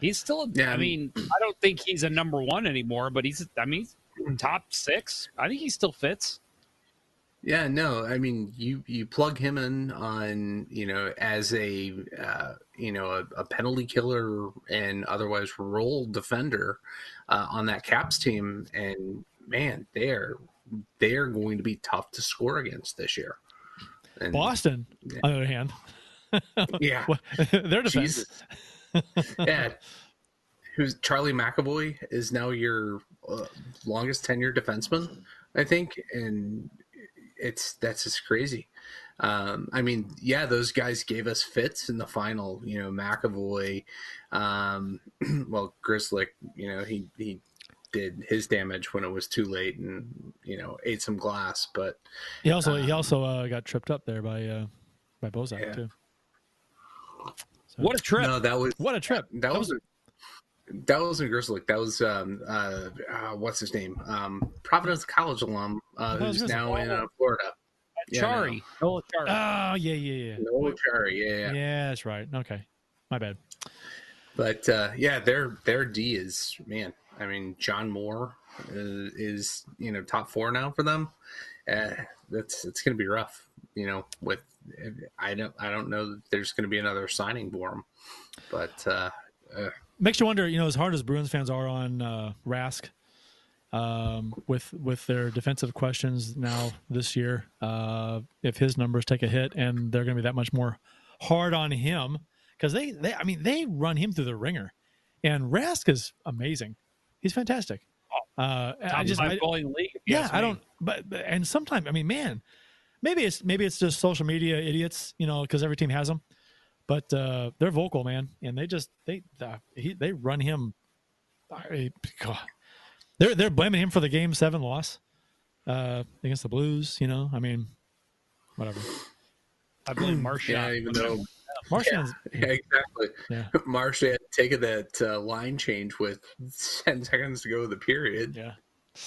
he's still. Yeah, I don't think he's a number one anymore, but he's. I mean, he's top six. I think he still fits. Yeah, no, I mean, you plug him in on, as a, a penalty killer and otherwise role defender on that Caps team. And, man, they're going to be tough to score against this year. And, Boston, on the other hand. Yeah. Their defense. Yeah. Who's Charlie McAvoy is now your longest tenured defenseman, I think. And... That's just crazy. Those guys gave us fits in the final. McAvoy, Grzelcyk. He did his damage when it was too late, and ate some glass. But he also got tripped up there by Bozak too. So, what a trip! No, what a trip! That wasn't Grzelcyk. That was what's his name? Providence College alum who's now in Florida. Chari. Noel Chari. Oh, yeah. Noel Chari, yeah. Yeah, that's right. Okay. My bad. But, their D is, man, John Moore is top four now for them. It's going to be rough, with – I don't know that there's going to be another signing for them. But – makes you wonder, as hard as Bruins fans are on Rask, with their defensive questions now this year. If his numbers take a hit, and they're going to be that much more hard on him, because they run him through the ringer. And Rask is amazing; he's fantastic. And sometimes, I mean, man, maybe it's just social media idiots, you know, because every team has them. But they're vocal, man, and they run him. God, they're blaming him for the Game 7 loss against the Blues. You know, I mean, whatever. I blame Marchand. Yeah, even though Marchand's, yeah, exactly. Yeah. Marchand taking that line change with 10 seconds to go of the period. Yeah,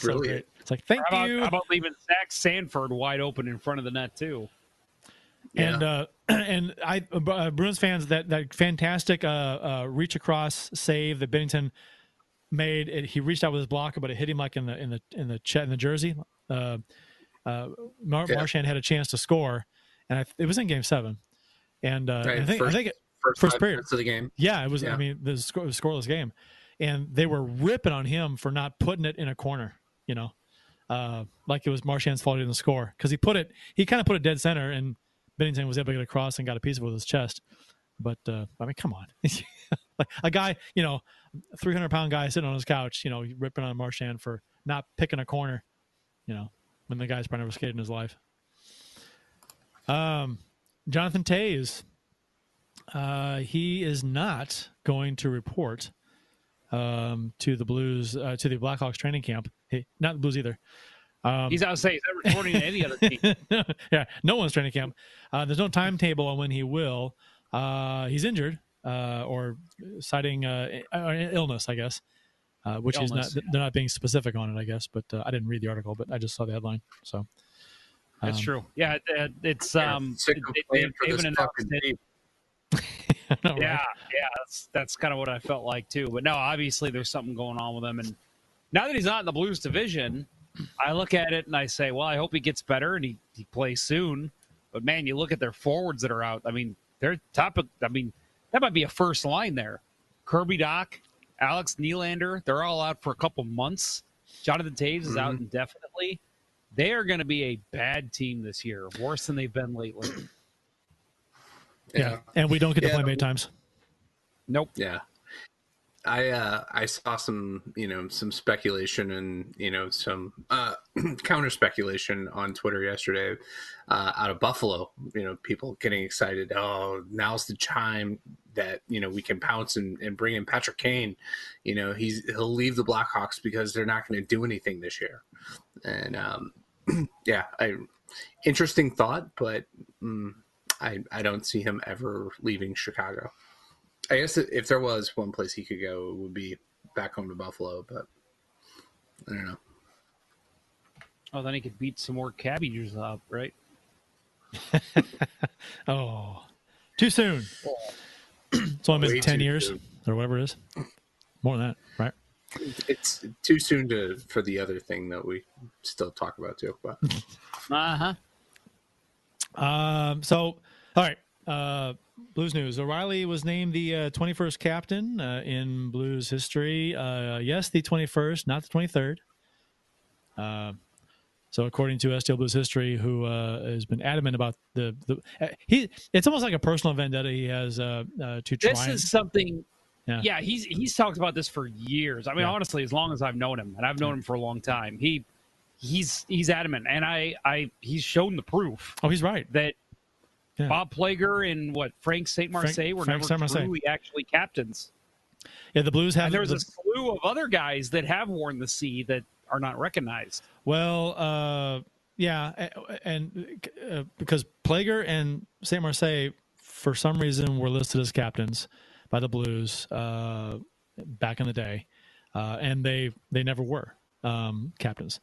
brilliant. So it's like how about leaving Zach Sanford wide open in front of the net too? Yeah. And Bruins fans, that fantastic reach across save that Binnington made. He reached out with his blocker, but it hit him like in the jersey. Marchand had a chance to score, and it was in Game 7. And right. I think first period of the game. Yeah, it was. Yeah. I mean, it was a scoreless game, and they were ripping on him for not putting it in a corner. You know, like it was Marchand's fault he didn't score, because he kind of put it dead center and Binnington was able to get across and got a piece of it with his chest. But, I mean, come on. Like a guy, you know, 300-pound guy sitting on his couch, you know, ripping on Marchand for not picking a corner, you know, when the guy's probably never skated in his life. Jonathan Toews, he is not going to report to the Blues, to the Blackhawks training camp. Hey, not the Blues either. He's out saying he's not reporting to any other team. Yeah, no one's training camp. There's no timetable on when he will. He's injured or citing illness, I guess, which is not. They're not being specific on it, I guess. But I didn't read the article, but I just saw the headline. So that's true. Yeah, it's that's kind of what I felt like too. But no, obviously there's something going on with him, and now that he's not in the Blues division. I look at it and I say, well, I hope he gets better and he plays soon. But, man, you look at their forwards that are out. I mean, they're top of – I mean, that might be a first line there. Kirby Doc, Alex Nylander, they're all out for a couple months. Jonathan Toews is out indefinitely. They are going to be a bad team this year, worse than they've been lately. Yeah, and we don't get to play many times. Nope. Yeah. I saw some speculation and some counter speculation on Twitter yesterday out of Buffalo. You know, people getting excited. Oh, now's the time that we can pounce and bring in Patrick Kane. You know, he'll leave the Blackhawks because they're not going to do anything this year. And interesting thought, but I don't see him ever leaving Chicago. I guess if there was one place he could go, it would be back home to Buffalo, but I don't know. Oh, then he could beat some more cabbages up, right? Oh, too soon. It's only been 10 years soon. Or whatever it is. More than that, right? It's too soon for the other thing that we still talk about, too. But. Uh-huh. So, all right. Blues news. O'Reilly was named the 21st captain in Blues history. Yes, the 21st, not the 23rd. So according to STL Blues History, who has been adamant about it's almost like a personal vendetta he has to try. This is something. Yeah. Yeah, he's talked about this for years. I mean, honestly, as long as I've known him, and I've known him for a long time, he's adamant, and he's shown the proof. Oh, he's right that. Yeah. Bob Plager and Frank St. Marseille were never truly actually captains. Yeah, the Blues have. And there was a slew of other guys that have worn the C that are not recognized. Well, and because Plager and St. Marseille, for some reason, were listed as captains by the Blues back in the day, and they never were captains.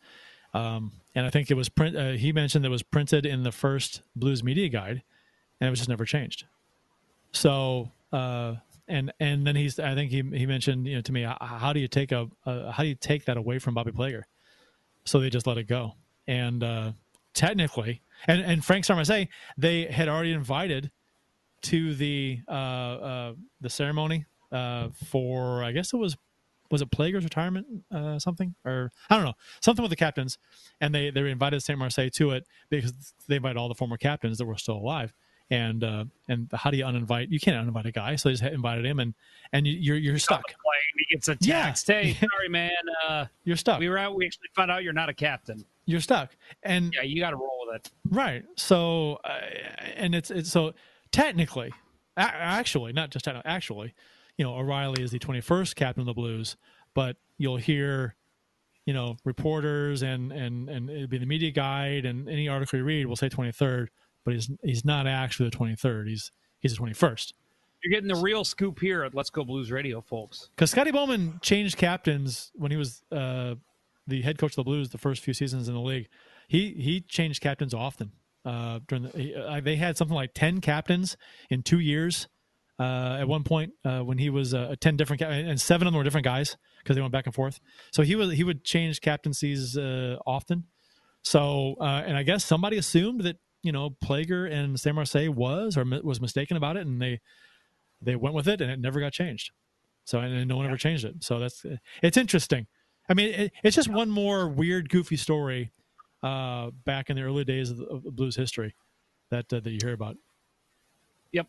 And I think it was he mentioned that it was printed in the first Blues media guide. And it was just never changed. So, and then I think he mentioned, to me, how do you take that away from Bobby Plager? So they just let it go. And technically, and Frank St. Marseille, they had already invited to the ceremony for, I guess it was was it Plager's retirement something? Or I don't know, something with the captains. And they invited St. Marseille to it because they invited all the former captains that were still alive. And how do you uninvite? You can't uninvite a guy, so they just invited him, and you're stuck. He gets a text, "Hey, sorry, man, you're stuck. We were out. We actually found out you're not a captain. You're stuck." And yeah, you got to roll with it, right? So, and it's so technically, actually, not just technically, actually, you know, O'Reilly is the 21st captain of the Blues, but you'll hear, you know, reporters and it'd be the media guide and any article you read will say 23rd. But he's not actually the 23rd. He's the 21st. You're getting the real scoop here at Let's Go Blues Radio, folks. Because Scotty Bowman changed captains when he was the head coach of the Blues the first few seasons in the league. He changed captains often. They had something like 10 captains in 2 years at one point when he was 10 different captains, and 7 of them were different guys because they went back and forth. So he would change captaincies often. So and I guess somebody assumed that, you know, Plager and St. Marseille was mistaken about it, and they went with it, and it never got changed. So, and no one ever changed it. So it's interesting. I mean, it's just one more weird, goofy story back in the early days of Blues history that you hear about. Yep.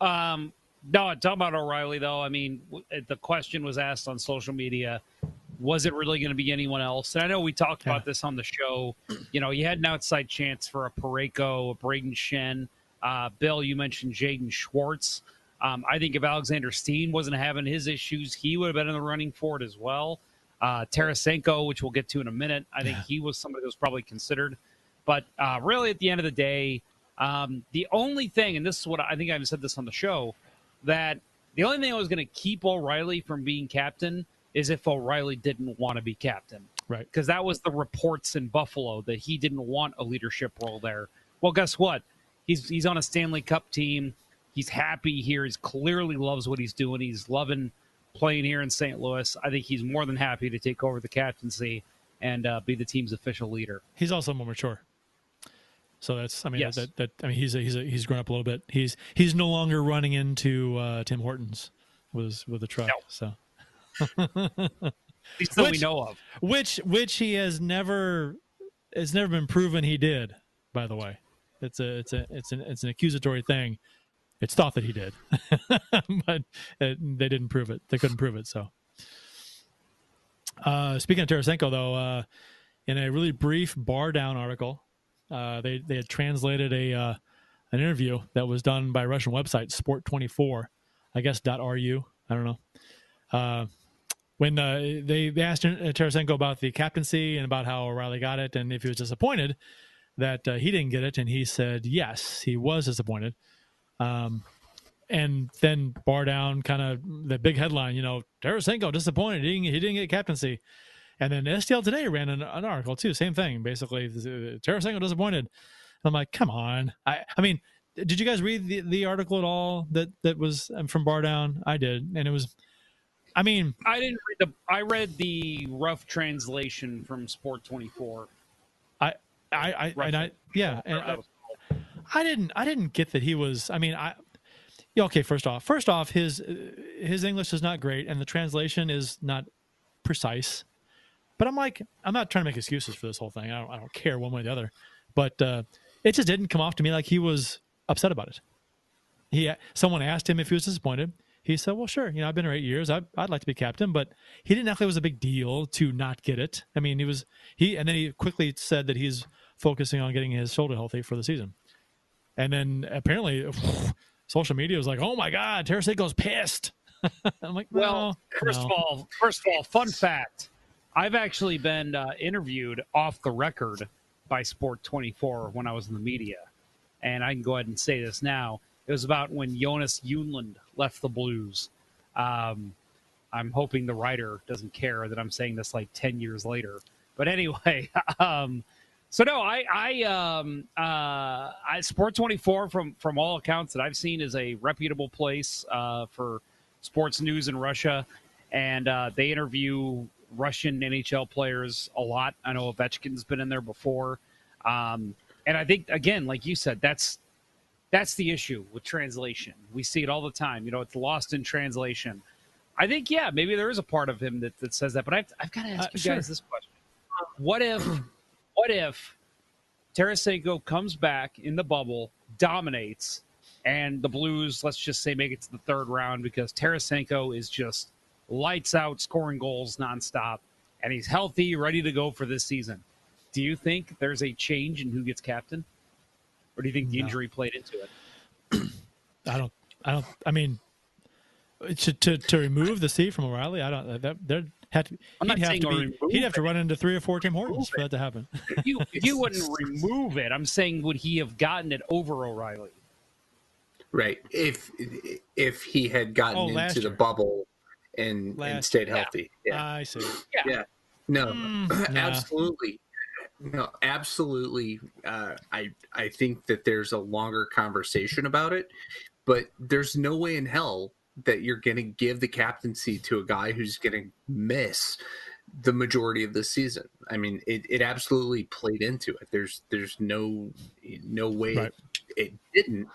No, talking about O'Reilly, though, I mean, the question was asked on social media, was it really going to be anyone else? And I know we talked about this on the show. You know, you had an outside chance for a Parayko, a Braden Shen. Bill, you mentioned Jaden Schwartz. I think if Alexander Steen wasn't having his issues, he would have been in the running for it as well. Tarasenko, which we'll get to in a minute, I think he was somebody that was probably considered. But really, at the end of the day, the only thing, and this is what I think I've said this on the show, that the only thing that was going to keep O'Reilly from being captain is if O'Reilly didn't want to be captain. Right. Because that was the reports in Buffalo that he didn't want a leadership role there. Well, guess what? He's on a Stanley Cup team. He's happy here. He clearly loves what he's doing. He's loving playing here in St. Louis. I think he's more than happy to take over the captaincy and be the team's official leader. He's also more mature. So that's, I mean, yes. He's grown up a little bit. He's no longer running into Tim Hortons with a truck. No. So. Which, we know of. Which he has never. It's never been proven he did. By the way, it's an accusatory thing. It's thought that he did, but they didn't prove it. They couldn't prove it. So, speaking of Tarasenko, though, in a really brief Bar Down article, they had translated an interview that was done by a Russian website, Sport24, I guess .ru. I don't know. When they asked Tarasenko about the captaincy and about how O'Reilly got it and if he was disappointed that he didn't get it, and he said, yes, he was disappointed. And then Bar Down, kind of the big headline, you know, Tarasenko disappointed. He didn't get captaincy. And then STL Today ran an article too. Same thing, basically. Tarasenko disappointed. And I'm like, come on. I mean, did you guys read the article at all that was from Bar Down? I did. And it was... I mean, I didn't read I read the rough translation from Sport24. I didn't get that he was. I mean, okay. First off, his English is not great, and the translation is not precise. But I'm like, I'm not trying to make excuses for this whole thing. I don't care one way or the other. But it just didn't come off to me like he was upset about it. Someone asked him if he was disappointed. He said, well, sure, you know, I've been here 8 years. I'd like to be captain, but he didn't think it was a big deal to not get it. I mean, and then he quickly said that he's focusing on getting his shoulder healthy for the season. And then apparently social media was like, oh my God, Tarasenko's pissed. I'm like, no, well, first of all, fun fact, I've actually been interviewed off the record by Sport24 when I was in the media. And I can go ahead and say this now. It was about when Jonas Yunlund left the Blues. I'm hoping the writer doesn't care that I'm saying this like 10 years later. But anyway, so Sport24 from all accounts that I've seen is a reputable place for sports news in Russia, and they interview Russian NHL players a lot. I know Ovechkin's been in there before, and I think again, like you said, that's the issue with translation. We see it all the time. You know, it's lost in translation. I think, yeah, maybe there is a part of him that says that. But I've got to ask you guys this question. What if Tarasenko comes back in the bubble, dominates, and the Blues, let's just say, make it to the third round because Tarasenko is just lights out, scoring goals nonstop, and he's healthy, ready to go for this season. Do you think there's a change in who gets captain? Or do you think the injury played into it? I mean, to remove the C from O'Reilly, I don't. He'd have to run into 3 or 4 Tim Hortons for that to happen. You wouldn't remove it. I'm saying, would he have gotten it over O'Reilly? Right. If he had gotten into the bubble and stayed healthy. Yeah. I see. Yeah. No. Absolutely. No, absolutely. I think that there's a longer conversation about it, but there's no way in hell that you're going to give the captaincy to a guy who's going to miss the majority of the season. I mean, it absolutely played into it. There's no way it didn't.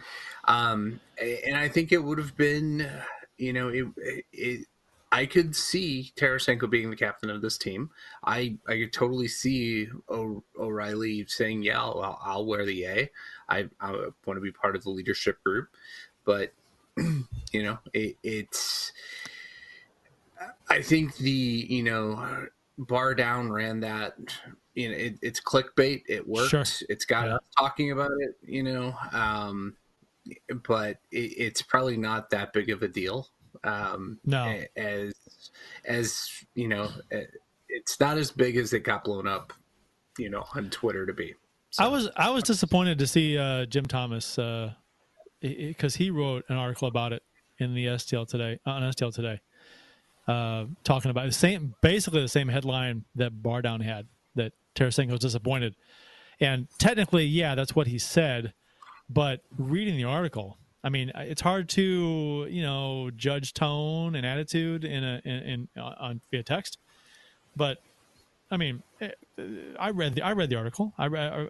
And I think it would have been, I could see Tarasenko being the captain of this team. I could totally see O'Reilly saying, yeah, I'll wear the A. I want to be part of the leadership group. But, I think the, Bar Down ran that. It's clickbait. It works. Sure. It's got us talking about it, but it's probably not that big of a deal. No, as you know, it's not as big as it got blown up, on Twitter to be. So. I was disappointed to see Jim Thomas because he wrote an article about it in the STL today talking about basically the same headline that Bar Down had, that Tarasenko's disappointed, and technically, yeah, that's what he said, but reading the article. I mean, it's hard to, judge tone and attitude on via text, but I mean, I read the article. I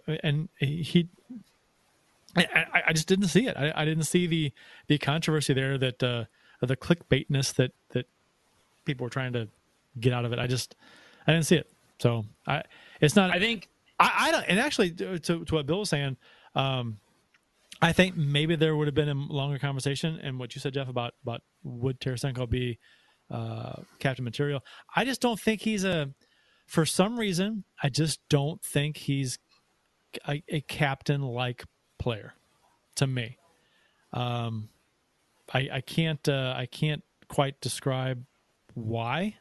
just didn't see it. I didn't see the controversy there that the clickbaitness that people were trying to get out of it. I didn't see it. So I don't. And actually, to what Bill was saying. I think maybe there would have been a longer conversation, and what you said, Jeff, about would Tarasenko be captain material. I just don't think he's for some reason, I just don't think he's a captain-like player to me. I can't quite describe why.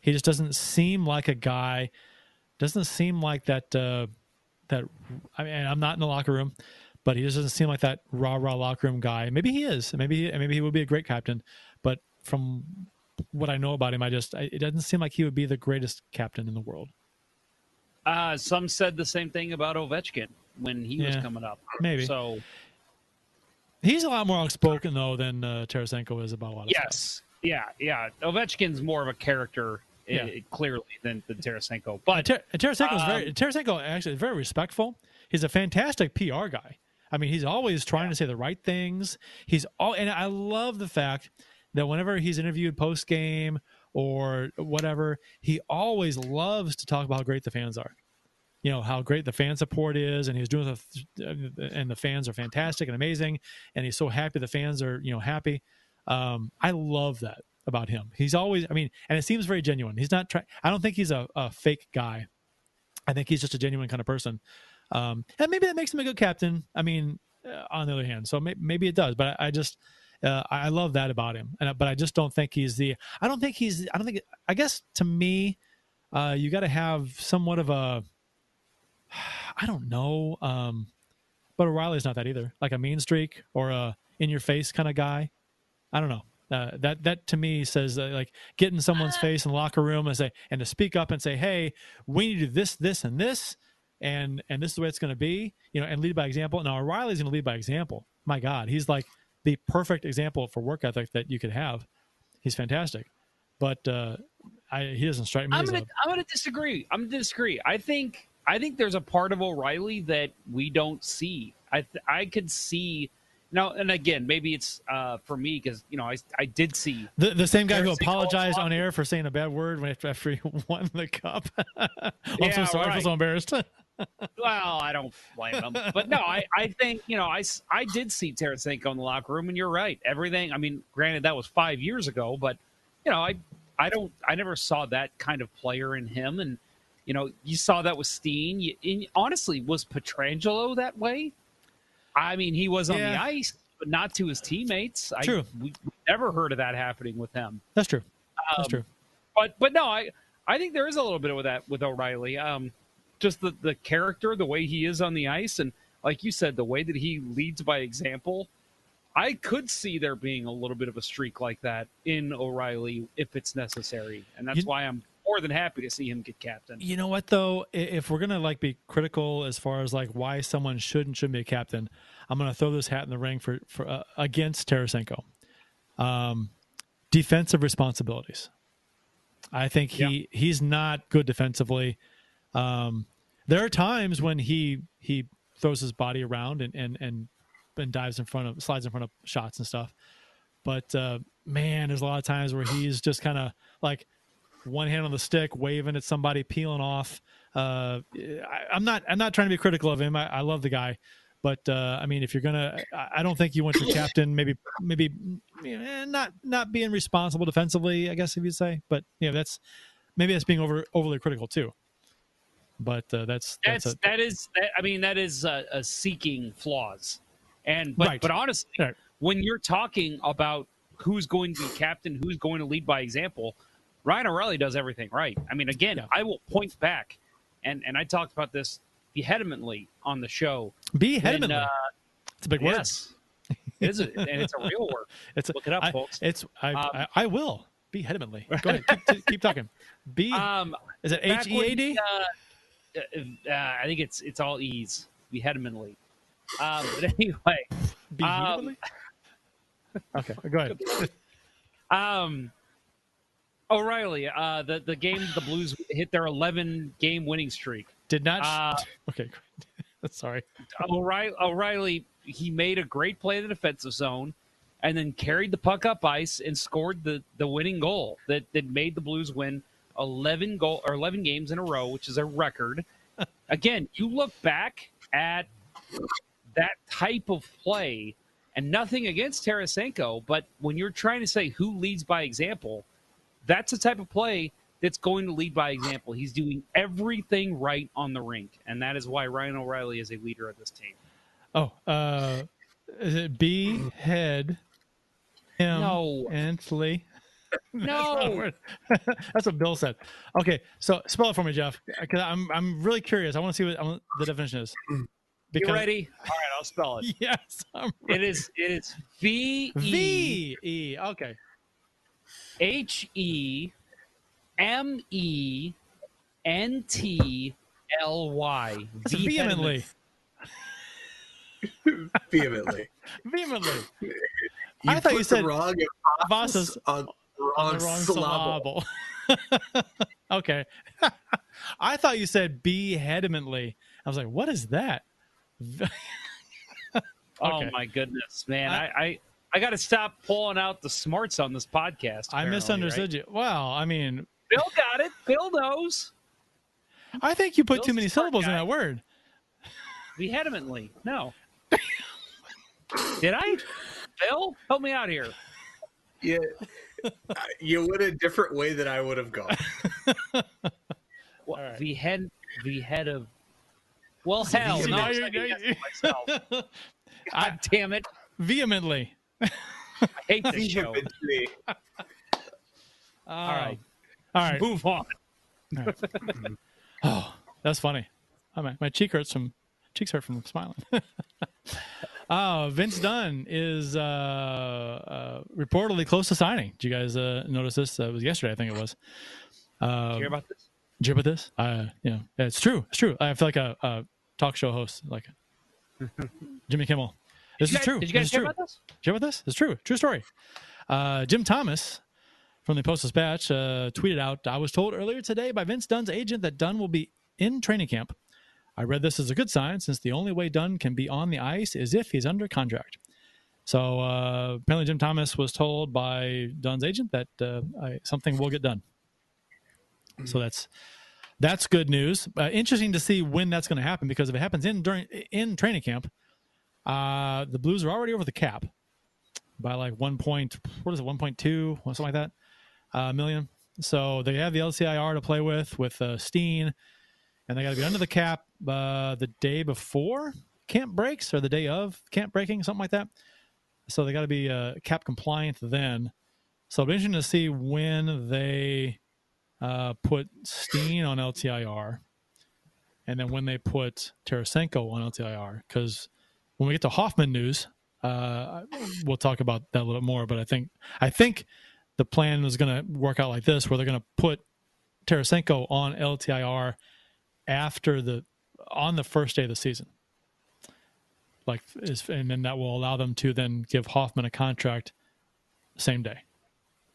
He just doesn't seem like a guy. Doesn't seem like that. I mean, I'm not in the locker room. But he just doesn't seem like that rah-rah locker room guy. Maybe he is. Maybe he would be a great captain. But from what I know about him, it doesn't seem like he would be the greatest captain in the world. Some said the same thing about Ovechkin when he was coming up. Maybe. So he's a lot more outspoken though than Tarasenko is about a lot of stuff. Yeah. Ovechkin's more of a character, clearly, than Tarasenko. But Tarasenko actually is very respectful. He's a fantastic PR guy. I mean, he's always trying to say the right things. And I love the fact that whenever he's interviewed post game or whatever, he always loves to talk about how great the fans are. How great the fan support is, and he's doing and the fans are fantastic and amazing, and he's so happy the fans are, happy. I love that about him. He's always, and it seems very genuine. He's not I don't think he's a fake guy. I think he's just a genuine kind of person. And maybe that makes him a good captain. I mean, on the other hand, so maybe it does. But I just I love that about him. But I just don't think he's the. I don't think he's. I don't think. I guess to me, you got to have somewhat of a. I don't know. But O'Reilly's not that either. Like a mean streak or a in your face kind of guy. I don't know. That to me says like get in someone's face in the locker room and to speak up and say, hey, we need to do this, this, and this. And this is the way it's going to be, and lead by example. Now, O'Reilly's going to lead by example. My God, he's like the perfect example for work ethic that you could have. He's fantastic. But he doesn't strike me as I'm going to disagree. I think there's a part of O'Reilly that we don't see. I could see Now, and again, maybe it's for me because, you know, I did see the same guy who apologized on air for saying a bad word when after he won the cup. I'm so sorry. I feel so embarrassed. Well, I don't blame him. But, no, I think, you know, I did see Tarasenko in the locker room, and you're right. Everything, I mean, granted, that was 5 years ago, but, you know, I never saw that kind of player in him. And, you know, you saw that with Steen. And honestly, was Petrangelo that way? I mean, he was on the ice, but not to his teammates. True. We never heard of that happening with him. That's true. That's true. But no, I think there is a little bit of that with O'Reilly. Just the character, the way he is on the ice, and like you said, the way that he leads by example. I could see there being a little bit of a streak like that in O'Reilly if it's necessary, and that's why I'm more than happy to see him get captain. You know what, though? If we're going to, like, be critical as far as, like, why someone shouldn't be a captain, I'm going to throw this hat in the ring for against Tarasenko. Defensive responsibilities. I think he's not good defensively. There are times when he throws his body around and dives in front of, slides in front of shots and stuff. But, man, there's a lot of times where he's just kind of, like, one hand on the stick, waving at somebody, peeling off. I'm not trying to be critical of him. I love the guy, but I mean, if you're gonna, I don't think you want your captain maybe not being responsible defensively, I guess if you say. But you know, that's being overly critical too. But that is seeking flaws, but honestly, right. When you're talking about who's going to be captain, who's going to lead by example, Ryan O'Reilly does everything right. I mean, again, I will point back, and I talked about this vehemently on the show. Vehemently. It's a big word. Yes. It is, and it's a real word. Look it up, folks. I will. Vehemently. Go ahead. Keep talking. Is it H-E-A-D? I think it's all E's. Vehemently. But anyway. Vehemently? Okay, go ahead. O'Reilly, the game the Blues hit their 11-game winning streak. Did not. Okay, sorry. O'Reilly, he made a great play in the defensive zone, and then carried the puck up ice and scored the winning goal that made the Blues win 11 games in a row, which is a record. Again, you look back at that type of play, and nothing against Tarasenko, but when you're trying to say who leads by example. That's the type of play that's going to lead by example. He's doing everything right on the rink, and that is why Ryan O'Reilly is a leader of this team. Oh, is it B head? M, no, Antley. No, that's what Bill said. Okay, so spell it for me, Jeff, because I'm really curious. I want to see what the definition is. You ready? All right, I'll spell it. Yes, I'm ready. It is V E. Okay. H-E-M-E-N-T-L-Y. That's vehemently. Vehemently. Vehemently. I thought you said wrong emphasis on the wrong syllable. Okay. I thought you said vehemently. I was like, what is that? Okay. Oh, my goodness, man. I got to stop pulling out the smarts on this podcast. I misunderstood you. Well, I mean, Bill got it. Bill knows. I think you put Bill's too many syllables in that word. Vehemently. No. Did I? Bill, help me out here. Yeah. You went a different way than I would have gone. Well, right. The head of. Well, hell. No, you're myself. God damn it. Vehemently. I hate this show. All right. Move on. All right. Oh, that's funny. Oh, my cheeks hurt from smiling. Vince Dunn is reportedly close to signing. Did you guys notice this? It was yesterday, I think it was. Did you hear about this? Did you hear about this? Yeah, it's true. It's true. I feel like a talk show host, like Jimmy Kimmel. This is true. Did you guys hear about this? Did you hear about this? It's true. True story. Jim Thomas from the Post-Dispatch tweeted out, I was told earlier today by Vince Dunn's agent that Dunn will be in training camp. I read this as a good sign since the only way Dunn can be on the ice is if he's under contract. So apparently Jim Thomas was told by Dunn's agent that something will get done. So that's good news. Interesting to see when that's going to happen, because if it happens during training camp, the Blues are already over the cap by like 1.2 something like that million. So they have the LCIR to play with Steen, and they got to be under the cap the day before camp breaks or the day of camp breaking, something like that. So they got to be cap compliant then. So it'll be interesting to see when they put Steen on LTIR and then when they put Tarasenko on LTIR, because when we get to Hoffman news, we'll talk about that a little bit more, but I think the plan is going to work out like this, where they're going to put Tarasenko on LTIR on the first day of the season, and then that will allow them to then give Hoffman a contract same day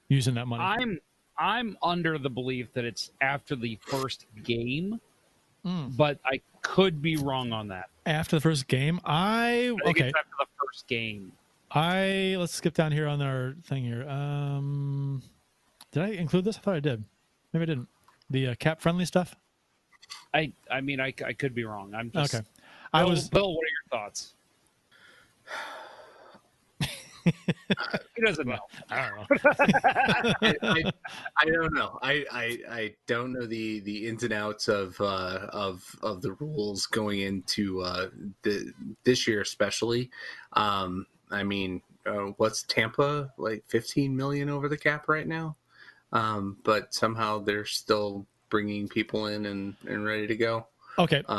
using that money. I'm under the belief that it's after the first game, but I could be wrong on that. After the first game? I think it's after the first game. Let's skip down here on our thing here. Did I include this? I thought I did. Maybe I didn't. The cap-friendly stuff? I mean, I could be wrong. I'm just... Okay. Bill, what are your thoughts? He doesn't know. I don't know. I don't know. I don't know the ins and outs of the rules going into this year, especially. I mean, what's Tampa, like 15 million over the cap right now? But somehow they're still bringing people in and ready to go. Okay. I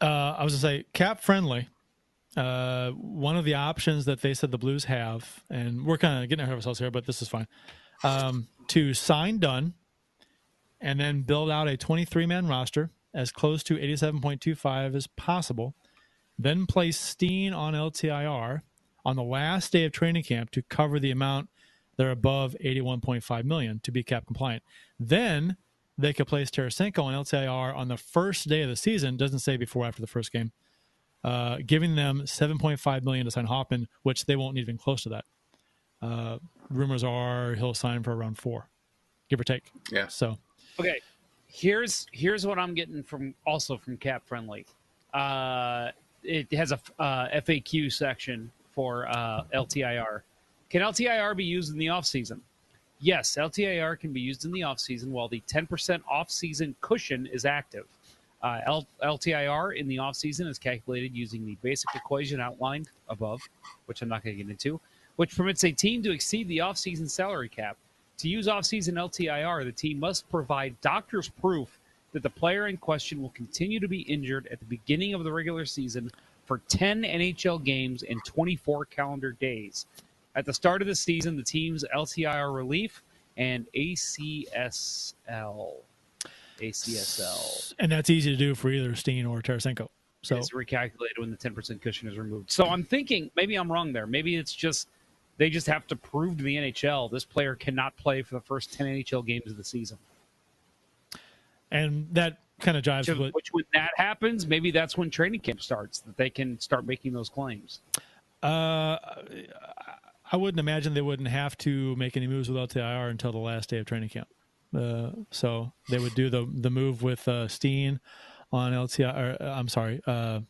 was going to say cap friendly. One of the options that they said the Blues have, and we're kind of getting ahead of ourselves here, but this is fine, to sign Dunn and then build out a 23-man roster as close to 87.25 as possible, then place Steen on LTIR on the last day of training camp to cover the amount they're above 81.5 million to be cap compliant. Then they could place Tarasenko on LTIR on the first day of the season, doesn't say before or after the first game, giving them $7.5 million to sign Hoffman, which they won't need even close to that. Rumors are he'll sign for around 4, give or take. Yeah. So, okay, here's what I'm getting from Cap Friendly. It has a FAQ section for LTIR. Can LTIR be used in the off season? Yes, LTIR can be used in the off season while the 10% off season cushion is active. LTIR in the offseason is calculated using the basic equation outlined above, which I'm not going to get into, which permits a team to exceed the offseason salary cap. To use offseason LTIR, the team must provide doctor's proof that the player in question will continue to be injured at the beginning of the regular season for 10 NHL games and 24 calendar days. At the start of the season, the team's LTIR relief and ACSL. And that's easy to do for either Steen or Tarasenko. So it's recalculated when the 10% cushion is removed. So I'm thinking, maybe I'm wrong there. Maybe it's just they just have to prove to the NHL this player cannot play for the first 10 NHL games of the season. And that kind of jives with... Which when that happens, maybe that's when training camp starts, that they can start making those claims. I wouldn't imagine they wouldn't have to make any moves with LTIR until the last day of training camp. So they would do the move with Steen on LTIR.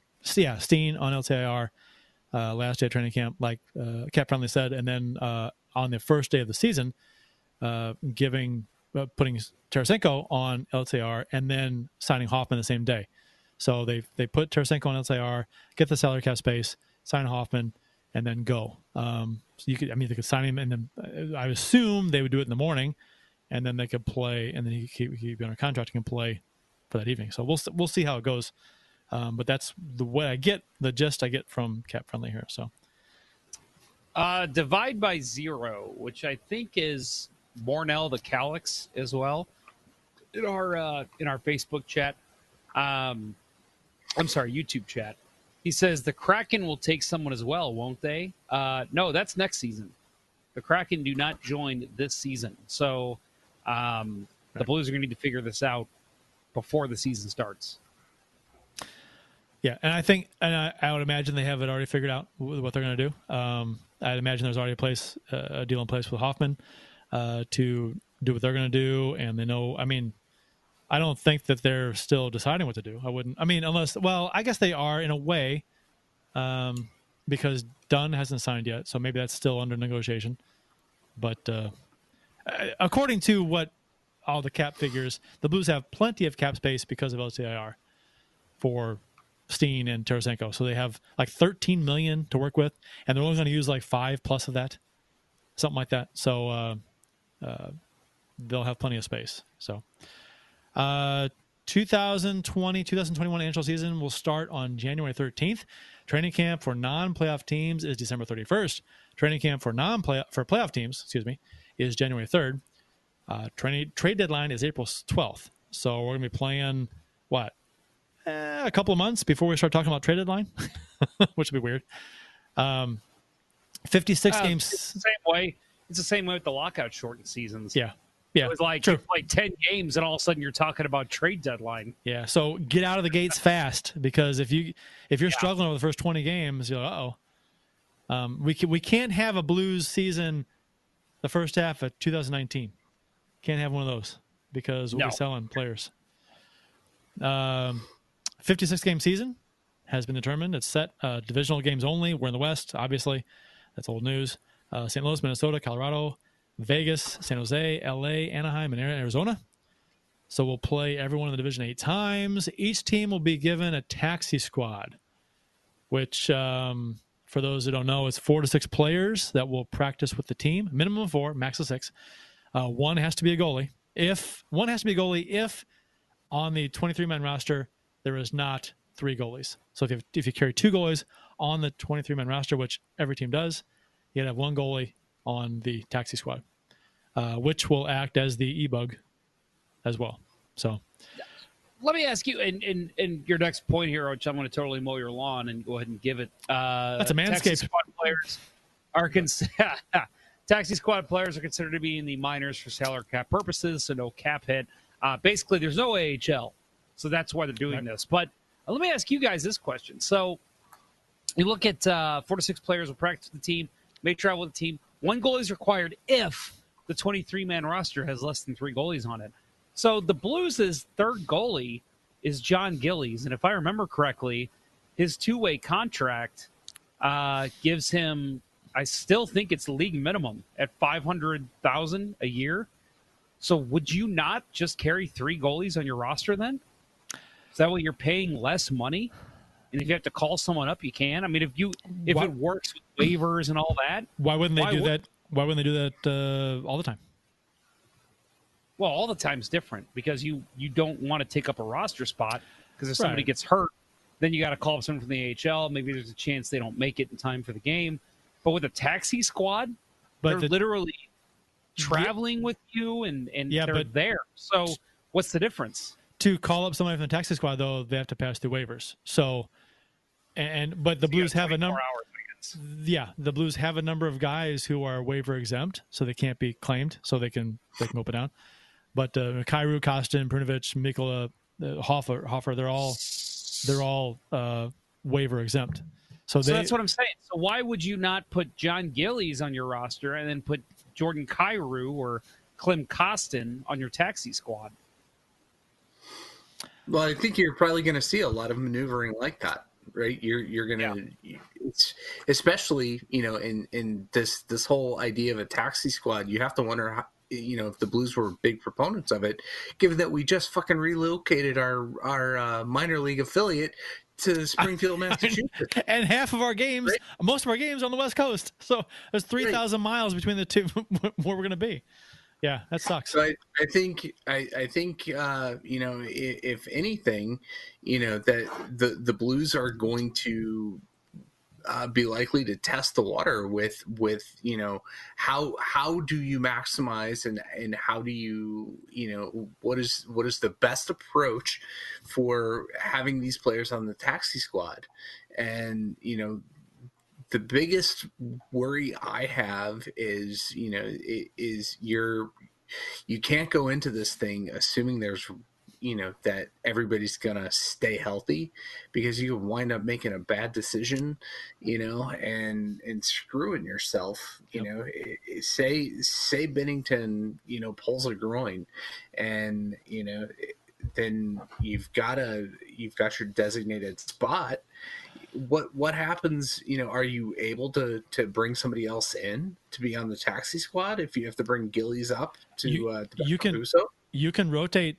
Steen on LTIR last day of training camp, like Cap Friendly said, and then on the first day of the season, putting Tarasenko on LTIR and then signing Hoffman the same day. So they put Tarasenko on LTIR, get the salary cap space, sign Hoffman, and then go. They could sign him, and then I assume they would do it in the morning. And then they could play, and then he'd be under contract and play for that evening. So we'll see how it goes. But that's the way I get from Cap Friendly here. So divide by 0, which I think is Mornell the Calix as well in our Facebook chat. I'm sorry, YouTube chat. He says the Kraken will take someone as well, won't they? No, that's next season. The Kraken do not join this season, so. The Blues are going to need to figure this out before the season starts. Yeah, and I think, and I would imagine they have it already figured out what they're going to do. I'd imagine there's already a deal in place with Hoffman to do what they're going to do, and they know. I mean, I don't think that they're still deciding what to do. I wouldn't. I mean, unless, well, I guess they are in a way, because Dunn hasn't signed yet, so maybe that's still under negotiation. But according to what all the cap figures, the Blues have plenty of cap space because of LTIR for Steen and Tarasenko. So they have like $13 million to work with, and they're only going to use like 5 plus of that, something like that. So they'll have plenty of space. So 2020, 2021 NHL season will start on January 13th. Training camp for non-playoff teams is December 31st. Training camp for playoff teams, is January 3rd. Trade deadline is April 12th. So we're going to be playing, what, a couple of months before we start talking about trade deadline, which would be weird. 56 games. It's the same way with the lockout shortened seasons. Yeah. Yeah, it was like, true. Like 10 games, and all of a sudden you're talking about trade deadline. Yeah, so get out of the gates fast, because if you're struggling over the first 20 games, you're like, uh-oh. We can't have a Blues season the first half of 2019. Can't have one of those, because we'll be selling players. 56-game season has been determined. It's set. Divisional games only. We're in the West, obviously. That's old news. St. Louis, Minnesota, Colorado, Vegas, San Jose, LA, Anaheim, and Arizona. So we'll play everyone in the division 8 times. Each team will be given a taxi squad, which, for those who don't know, is 4 to 6 players that will practice with the team. Minimum of 4, max of 6. One has to be a goalie. If on the 23-man roster there is not 3 goalies. So if you carry 2 goalies on the 23-man roster, which every team does, you gotta have 1 goalie on the taxi squad, which will act as the e-bug as well. So let me ask you, in your next point here, which I'm going to totally mow your lawn and go ahead and give it. That's a Manscaped. Taxi squad players are considered to be in the minors for salary cap purposes, so no cap hit. Basically, there's no AHL, so that's why they're doing this. But let me ask you guys this question. So you look at 4 to 6 players will practice with the team, may travel with the team. 1 goalie is required if the 23-man roster has less than 3 goalies on it. So the Blues' 3rd goalie is John Gillies, and if I remember correctly, his 2-way contract gives him, I still think it's league minimum at $500,000 a year. So would you not just carry 3 goalies on your roster then? Is that way you're paying less money? And if you have to call someone up, you can. I mean, if it works with waivers and all that, why wouldn't they do that? Why wouldn't they do that all the time? Well, all the time's different, because you don't want to take up a roster spot, because if somebody gets hurt, then you got to call up someone from the AHL. Maybe there's a chance they don't make it in time for the game. But with a taxi squad, they're literally traveling with you, and they're there. So what's the difference? To call up somebody from the taxi squad, though, they have to pass through waivers. So, but the Blues have a number. Yeah, the Blues have a number of guys who are waiver exempt, so they can't be claimed, so they can open down. But Kyrou, Kostin, Prunovich, Mikkola, Hoffer, they're all waiver exempt. So that's what I'm saying. So why would you not put John Gillies on your roster and then put Jordan Kyrou or Clem Kostin on your taxi squad? Well, I think you're probably going to see a lot of maneuvering like that, right? You're going to, especially, in this whole idea of a taxi squad, you have to wonder how, if the Blues were big proponents of it, given that we just fucking relocated our minor league affiliate to Springfield, Massachusetts, and half of our games, most of our games, on the West Coast. So there's 3,000 miles between the two where we're going to be. Yeah, that sucks. So I think if anything, that the Blues are going to be likely to test the water with how do you maximize and how do you what is the best approach for having these players on the taxi squad. And the biggest worry I have is, you can't go into this thing assuming there's you know, that everybody's going to stay healthy, because you wind up making a bad decision, you know, and screwing yourself, you know. Say Binnington, you know, pulls a groin, and, you know, then you've got your designated spot. What happens, you know? Are you able to bring somebody else in to be on the taxi squad if you have to bring Gillies up to you can rotate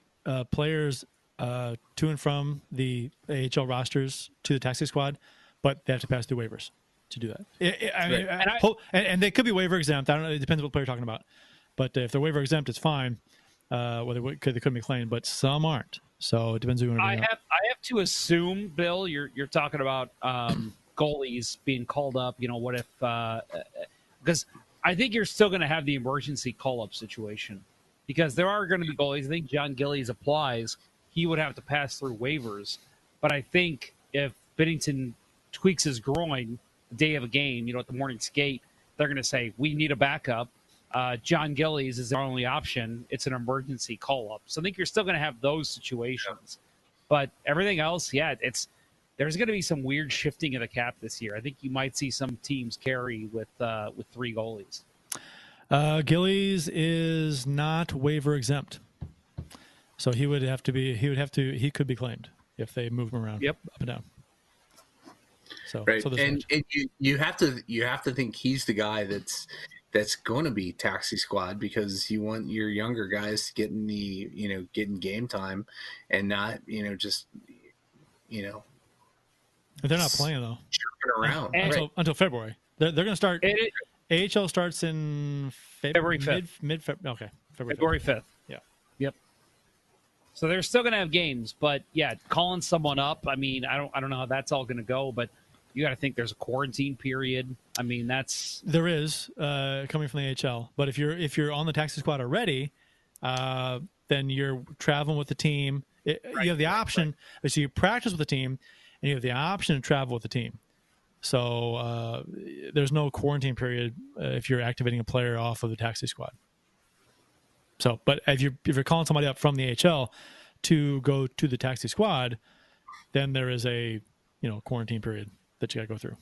players to and from the AHL rosters to the taxi squad, but they have to pass through waivers to do that. And they could be waiver exempt. I don't know. It depends on what player you're talking about. But if they're waiver exempt, it's fine. They could be claimed, but some aren't. So it depends who you want to bring up. I have to assume, Bill, you're talking about goalies being called up. You know, what if? Because I think you're still going to have the emergency call up situation, because there are going to be goalies. I think John Gillies applies. He would have to pass through waivers, but I think if Binnington tweaks his groin the day of a game, you know, at the morning skate, they're going to say, we need a backup. John Gillies is our only option. It's an emergency call-up. So I think you're still going to have those situations. But everything else, yeah, there's going to be some weird shifting of the cap this year. I think you might see some teams carry with three goalies. Gillies is not waiver exempt, so he would have to be. He could be claimed if they move him around. Yep, up and down. So right, so and you have to think he's the guy that's going to be taxi squad, because you want your younger guys getting the, you know, getting game time and not, you know, just, you know, they're not playing though, jerking around until February. They're going to start. AHL starts in February 5th. February 5th. Yeah. Yep. So they're still going to have games, but yeah, calling someone up. I mean, I don't know how that's all going to go, but you got to think there's a quarantine period. I mean, there is coming from the AHL. But if you're on the taxi squad already, then you're traveling with the team. You have the option. Right. So you practice with the team, and you have the option to travel with the team. So there's no quarantine period if you're activating a player off of the taxi squad. So, but if you're calling somebody up from the AHL to go to the taxi squad, then there is a, you know, quarantine period that you got to go through.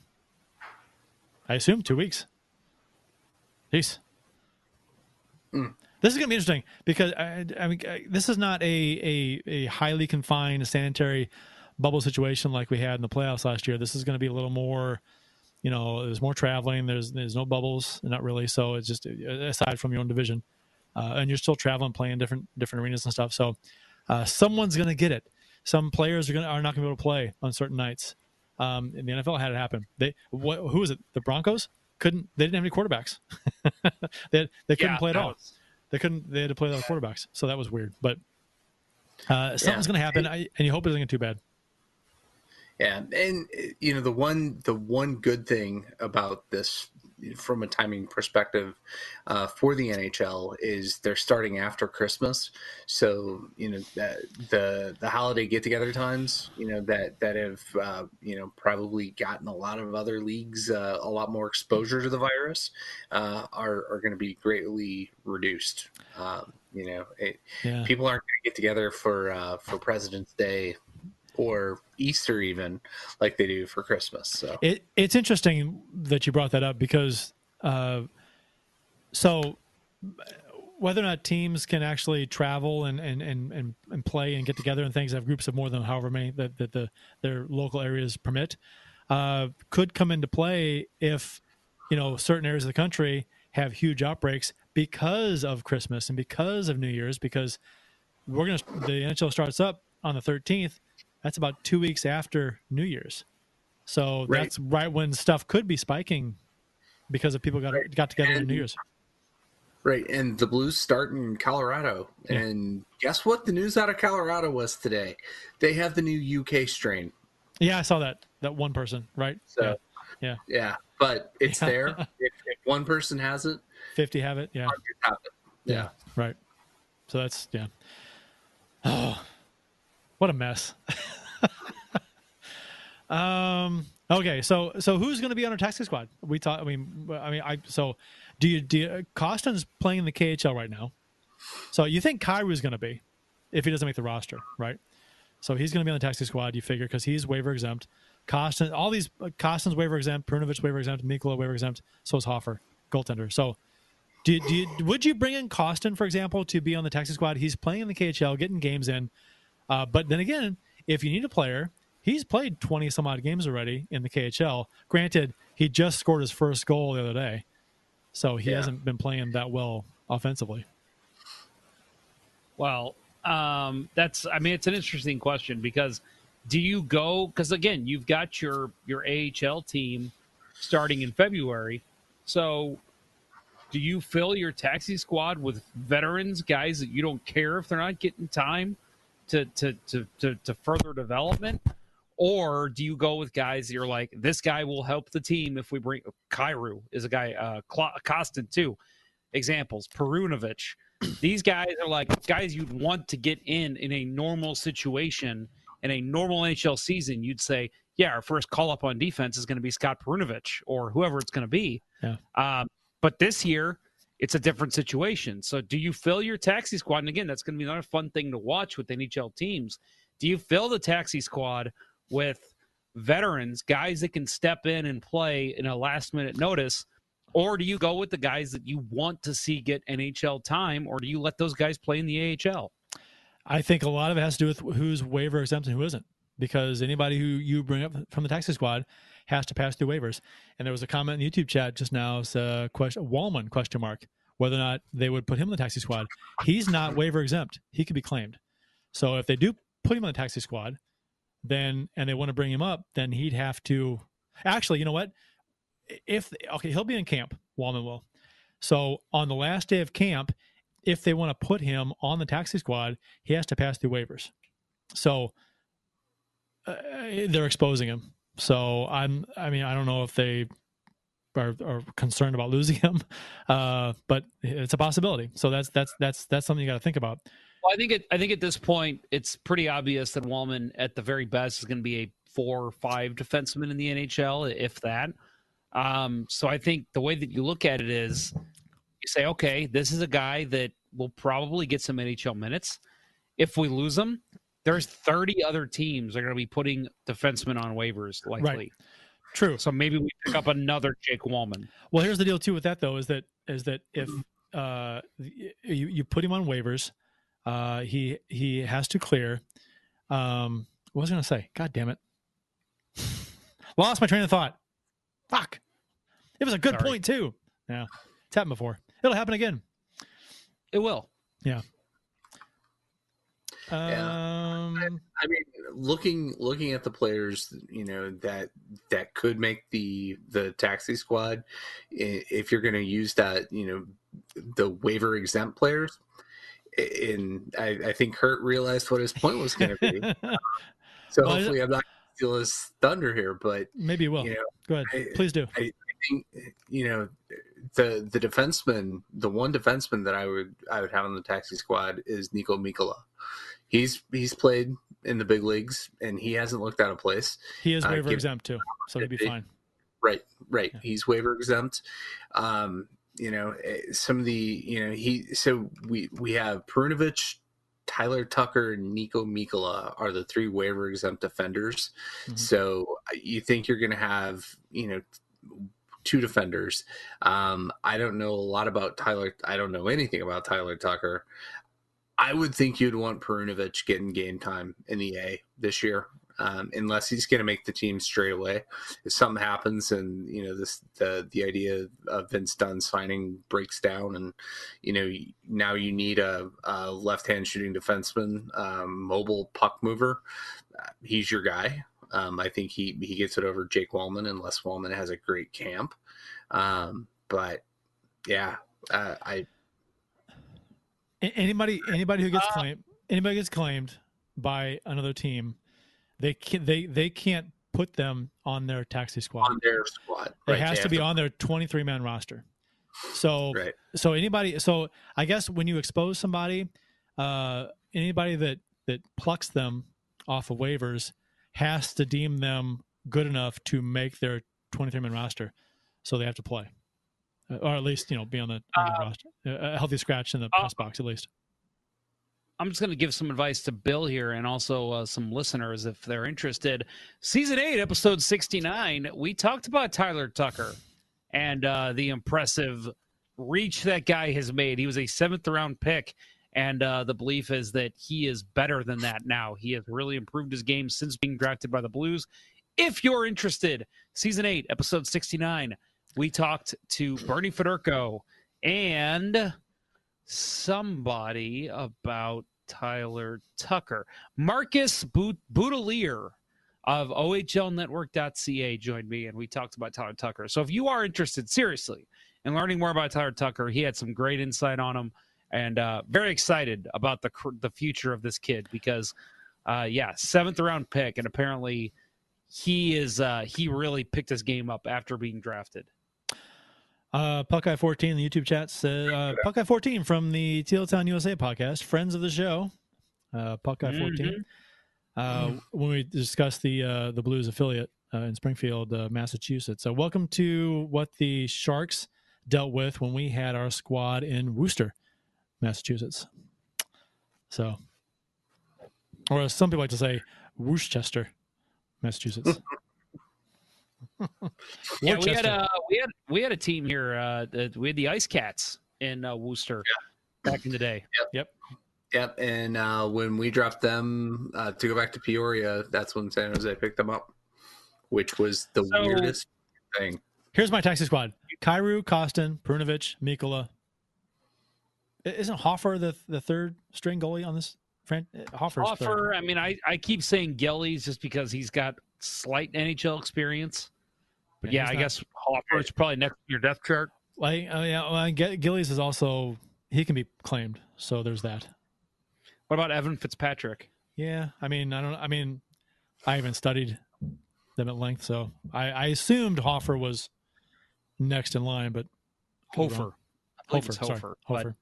I assume 2 weeks. Peace. Mm. This is going to be interesting, because I mean, this is not a highly confined sanitary bubble situation like we had in the playoffs last year. This is going to be a little more, you know, there's more traveling. There's no bubbles, not really. So it's just aside from your own division, and you're still traveling, playing different arenas and stuff. So someone's going to get it. Some players are not going to be able to play on certain nights. And the NFL had it happen. Who was it? The Broncos couldn't. They didn't have any quarterbacks. they couldn't play at all. They couldn't. They had to play without quarterbacks. So that was weird. But something's going to happen, and you hope it doesn't get too bad. Yeah, and you know, the one good thing about this, from a timing perspective, for the NHL is they're starting after Christmas, so you know that the holiday get-together times, you know, that have you know, probably gotten a lot of other leagues a lot more exposure to the virus are going to be greatly reduced. You know, people aren't going to get together for President's Day or Easter even, like they do for Christmas. So it's interesting that you brought that up, because so whether or not teams can actually travel and play and get together and things, have groups of more than however many that their local areas permit, could come into play if, you know, certain areas of the country have huge outbreaks because of Christmas and because of New Year's, because the NHL starts up on the 13th. That's about 2 weeks after New Year's. So that's right when stuff could be spiking because of people got together on New Year's. Right. And the Blues start in Colorado. Yeah. And guess what the news out of Colorado was today? They have the new UK strain. Yeah, I saw that one person, right? So, yeah. But it's there. If one person has it, 50 have it. Yeah. 100 have it. Yeah. Right. So that's, yeah. Oh, what a mess. Okay. So who's going to be on our taxi squad? We thought. So do you? Costin's playing the KHL right now. So you think Kyrou is going to be? if he doesn't make the roster, right? So he's going to be on the taxi squad, you figure, because he's waiver exempt. Costin, all these, Costin's waiver exempt, Perunovic waiver exempt, Mikula waiver exempt, so is Hofer, goaltender. So would you bring in Costin, for example, to be on the taxi squad? He's playing in the KHL, getting games in. But then again, if you need a player, he's played 20-some-odd games already in the KHL. Granted, he just scored his first goal the other day, so he hasn't been playing that well offensively. Well, it's an interesting question because do you go – because, again, you've got your AHL team starting in February, so do you fill your taxi squad with veterans, guys that you don't care if they're not getting time to further development? Or do you go with guys that you're like, this guy will help the team if we bring – Kyrou is a guy, Costin too. Examples, Perunovic. These guys are like guys you'd want to get in a normal situation, in a normal NHL season. You'd say, yeah, our first call-up on defense is going to be Scott Perunovic or whoever it's going to be. Yeah. But this year, it's a different situation. So do you fill your taxi squad? And again, that's going to be another fun thing to watch with NHL teams. Do you fill the taxi squad with veterans, guys that can step in and play in a last-minute notice, or do you go with the guys that you want to see get NHL time, or do you let those guys play in the AHL? I think a lot of it has to do with who's waiver exempt and who isn't, because anybody who you bring up from the taxi squad has to pass through waivers. And there was a comment in the YouTube chat just now, it's a question, Wallman question mark, whether or not they would put him in the taxi squad. He's not waiver exempt. He could be claimed. So if they do put him on the taxi squad, then and they want to bring him up, then he'd have to actually, you know what? He'll be in camp. Wallman will. So on the last day of camp, if they want to put him on the taxi squad, he has to pass through waivers. So they're exposing him. So I don't know if they are concerned about losing him, but it's a possibility. So that's something you got to think about. Well, I think at this point it's pretty obvious that Wallman at the very best is going to be a 4 or 5 defenseman in the NHL, if that. So I think the way that you look at it is you say, okay, this is a guy that will probably get some NHL minutes. If we lose him, there's 30 other teams that are going to be putting defensemen on waivers likely. Right. True. So maybe we pick up another Jake Wallman. Well, here's the deal too with that though, is that if you put him on waivers, he has to clear. What was I going to say? God damn it. Lost my train of thought. Fuck. It was a good point, too. Yeah. It's happened before. It'll happen again. It will. Yeah. I mean, looking at the players, you know, that could make the taxi squad, if you're going to use that, you know, the waiver exempt players, and I think Kurt realized what his point was going to be. So well, hopefully I'm not steal his thunder here, but maybe you will. You know, go ahead, please do. I think, you know, the defenseman, the one defenseman that I would have on the taxi squad is Niko Mikkola. He's played in the big leagues and he hasn't looked out of place. He is waiver exempt too, so he'd be fine. Right. Yeah. He's waiver exempt. You know, some of the, you know, we have Perunovic, Tyler Tucker, and Niko Mikkola are the 3 waiver exempt defenders. Mm-hmm. So you think you're going to have, you know, 2 defenders. I don't know a lot about Tyler. I don't know anything about Tyler Tucker. I would think you'd want Perunovic getting game time in the A this year. Unless he's going to make the team straight away. If something happens and, you know, this the idea of Vince Dunn signing breaks down and, you know, now you need a left-hand shooting defenseman, mobile puck mover, he's your guy. I think he gets it over Jake Wallman unless Wallman has a great camp. Anybody who gets claimed, by another team, They can't put them on their taxi squad. On their squad. Right. It has to be on their 23-man roster. So right. So anybody, so I guess when you expose somebody, anybody that plucks them off of waivers has to deem them good enough to make their 23-man roster. So they have to play, or at least, you know, be on the roster, a healthy scratch in the press box at least. I'm just going to give some advice to Bill here and also some listeners if they're interested. Season 8, episode 69, we talked about Tyler Tucker and the impressive reach that guy has made. He was a seventh-round pick, and the belief is that he is better than that now. He has really improved his game since being drafted by the Blues. If you're interested, Season 8, episode 69, we talked to Bernie Federico and somebody about Tyler Tucker. Marcus Boudelier of OHLnetwork.ca joined me, and we talked about Tyler Tucker. So if you are interested, seriously, in learning more about Tyler Tucker, he had some great insight on him, and very excited about the future of this kid because, yeah, seventh-round pick, and apparently he is he really picked his game up after being drafted. Puckeye14 in the YouTube chat said, Puckeye14 from the TL Town USA podcast, friends of the show, Puckeye14. When we discussed the Blues affiliate in Springfield, Massachusetts. So welcome to what the Sharks dealt with when we had our squad in Worcester, Massachusetts. So, or as some people like to say, Worcester, Massachusetts. Yeah, we had a team here. We had the Ice Cats in Worcester back in the day. Yep. And when we dropped them to go back to Peoria, that's when San Jose picked them up, which was the weirdest thing. Here's my taxi squad: Kyrou, Kostin, Perunovic, Mikula. Isn't Hoffer the third string goalie on this? Hoffer. I mean, I keep saying Gillies just because he's got slight NHL experience. But yeah, I guess Hoffer's probably next to your depth chart. Like, Gillies is also, he can be claimed. So there's that. What about Evan Fitzpatrick? Yeah, I mean, I haven't studied them at length, so I assumed Hoffer was next in line, but Hofer. But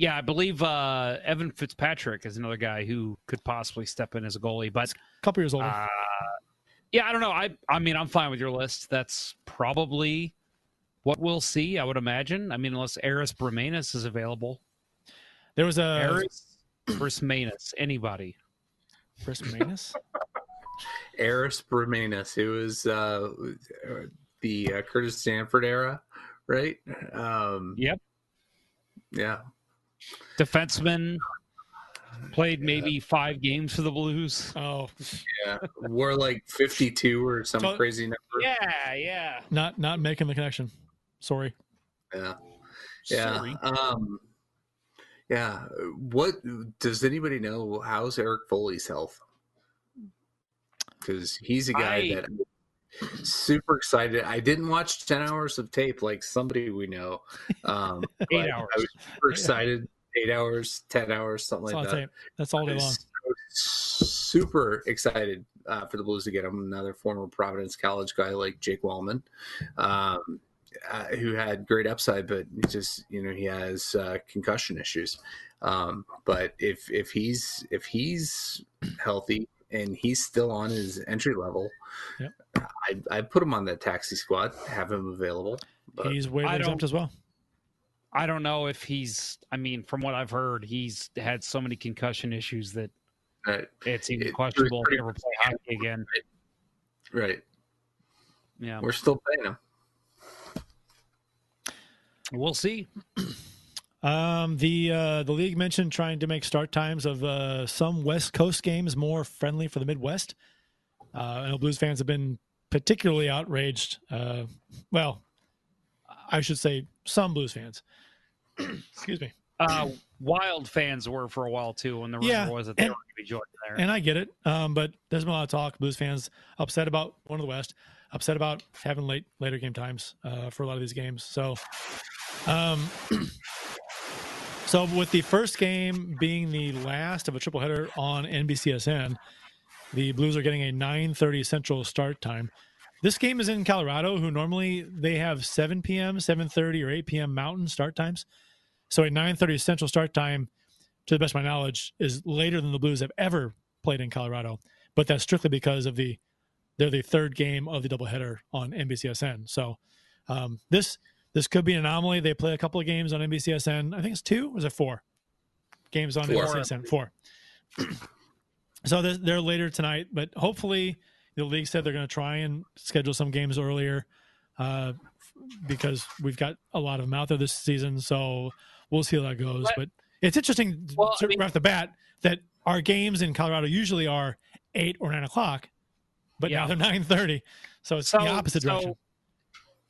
yeah, I believe Evan Fitzpatrick is another guy who could possibly step in as a goalie, but a couple years older. Yeah, I don't know. I mean, I'm fine with your list. That's probably what we'll see, I would imagine. I mean, unless Aris Bremanis is available. There was a Aris Bremanis. Anybody? Bremanis? Aris Bremanis. It was the Curtis Sanford era, right? Yep. Yeah. Defenseman. Played maybe 5 games for the Blues. Oh, yeah, we're like 52 or some crazy number. Yeah. Not making the connection. Sorry. Yeah. Sorry. Yeah. What does anybody know? How's Eric Foley's health? Because he's a guy that I'm super excited. I didn't watch 10 hours of tape like somebody we know. 8 hours. I was super excited. 8 hours, 10 hours, something like that. That's all day long. Super excited for the Blues to get him. Another former Providence College guy like Jake Wallman, who had great upside, but just he has concussion issues. But if he's healthy and he's still on his entry level, yep. I'd put him on that taxi squad, have him available. But he's way exempt as well. I don't know if he's, from what I've heard, he's had so many concussion issues that it's even questionable if he ever play hockey again. Right. Yeah. We're still playing him. We'll see. The league mentioned trying to make start times of some West Coast games more friendly for the Midwest. I know Blues fans have been particularly outraged. Well, I should say some Blues fans. Excuse me. Wild fans were for a while too when the rumor was that they were going to be joining there. And I get it, but there's been a lot of talk. Blues fans upset about one of the West, upset about having later game times for a lot of these games. So, so with the first game being the last of a tripleheader on NBCSN, the Blues are getting a 9:30 Central start time. This game is in Colorado, who normally they have 7 p.m., 7:30, or 8 p.m. Mountain start times. So a 9:30 Central start time, to the best of my knowledge, is later than the Blues have ever played in Colorado. But that's strictly because of they're the third game of the doubleheader on NBCSN. So this could be an anomaly. They play a couple of games on NBCSN. I think it's 2 or is it 4? games on NBCSN. Four. So they're later tonight, but hopefully the league said they're going to try and schedule some games earlier because we've got a lot of them out there this season. So we'll see how that goes. But it's interesting right off the bat that our games in Colorado usually are 8 or 9 o'clock, but now they're 9:30. So it's the opposite direction.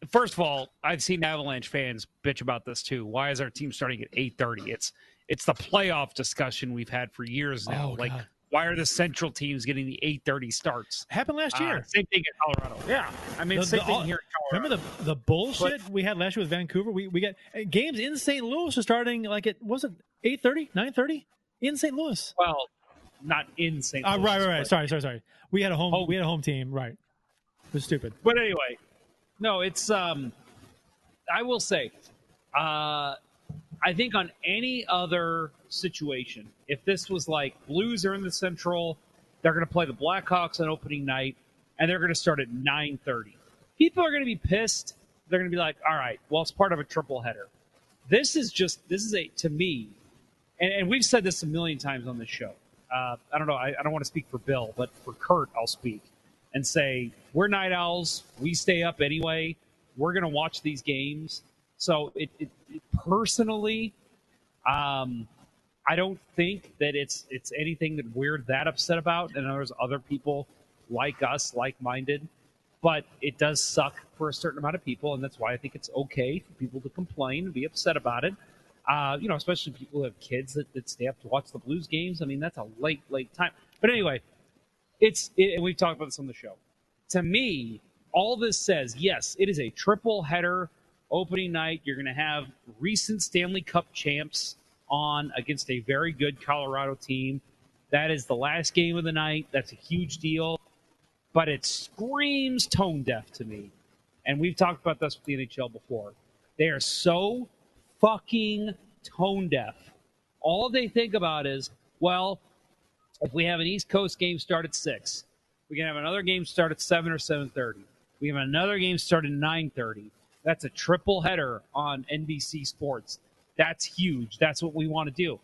First of all, I've seen Avalanche fans bitch about this too. Why is our team starting at 8:30? It's the playoff discussion we've had for years now. Why are the Central teams getting the 8:30 starts? Happened last year. Same thing in Colorado. Yeah, I mean, same thing here in Colorado. Remember the bullshit we had last year with Vancouver? We got games in St. Louis are starting like it wasn't 8:30, 9:30 in St. Louis. Well, not in St. Louis. Right. Sorry. We had a home. We had a home team. Right. It was stupid. But anyway. No, it's I will say, I think on any other situation, if this was like Blues are in the Central, they're going to play the Blackhawks on opening night, and they're going to start at 9:30. People are going to be pissed. They're going to be like, all right, well, it's part of a triple header. This is to me, and we've said this a million times on this show. I don't know. I don't want to speak for Bill, but for Kurt, I'll speak. And say, we're night owls, we stay up anyway, we're going to watch these games. So it personally, I don't think that it's anything that we're that upset about. And there's other people like us, like-minded. But it does suck for a certain amount of people, and that's why I think it's okay for people to complain and be upset about it. Especially people who have kids that stay up to watch the Blues games. I mean, that's a late time. But anyway... and we've talked about this on the show. To me, all this says, yes, it is a triple header opening night. You're going to have recent Stanley Cup champs on against a very good Colorado team. That is the last game of the night. That's a huge deal. But it screams tone deaf to me. And we've talked about this with the NHL before. They are so fucking tone deaf. All they think about is, well... if we have an East Coast game start at 6, we can have another game start at 7 or 7:30. We have another game start at 9:30. That's a triple header on NBC Sports. That's huge. That's what we want to do.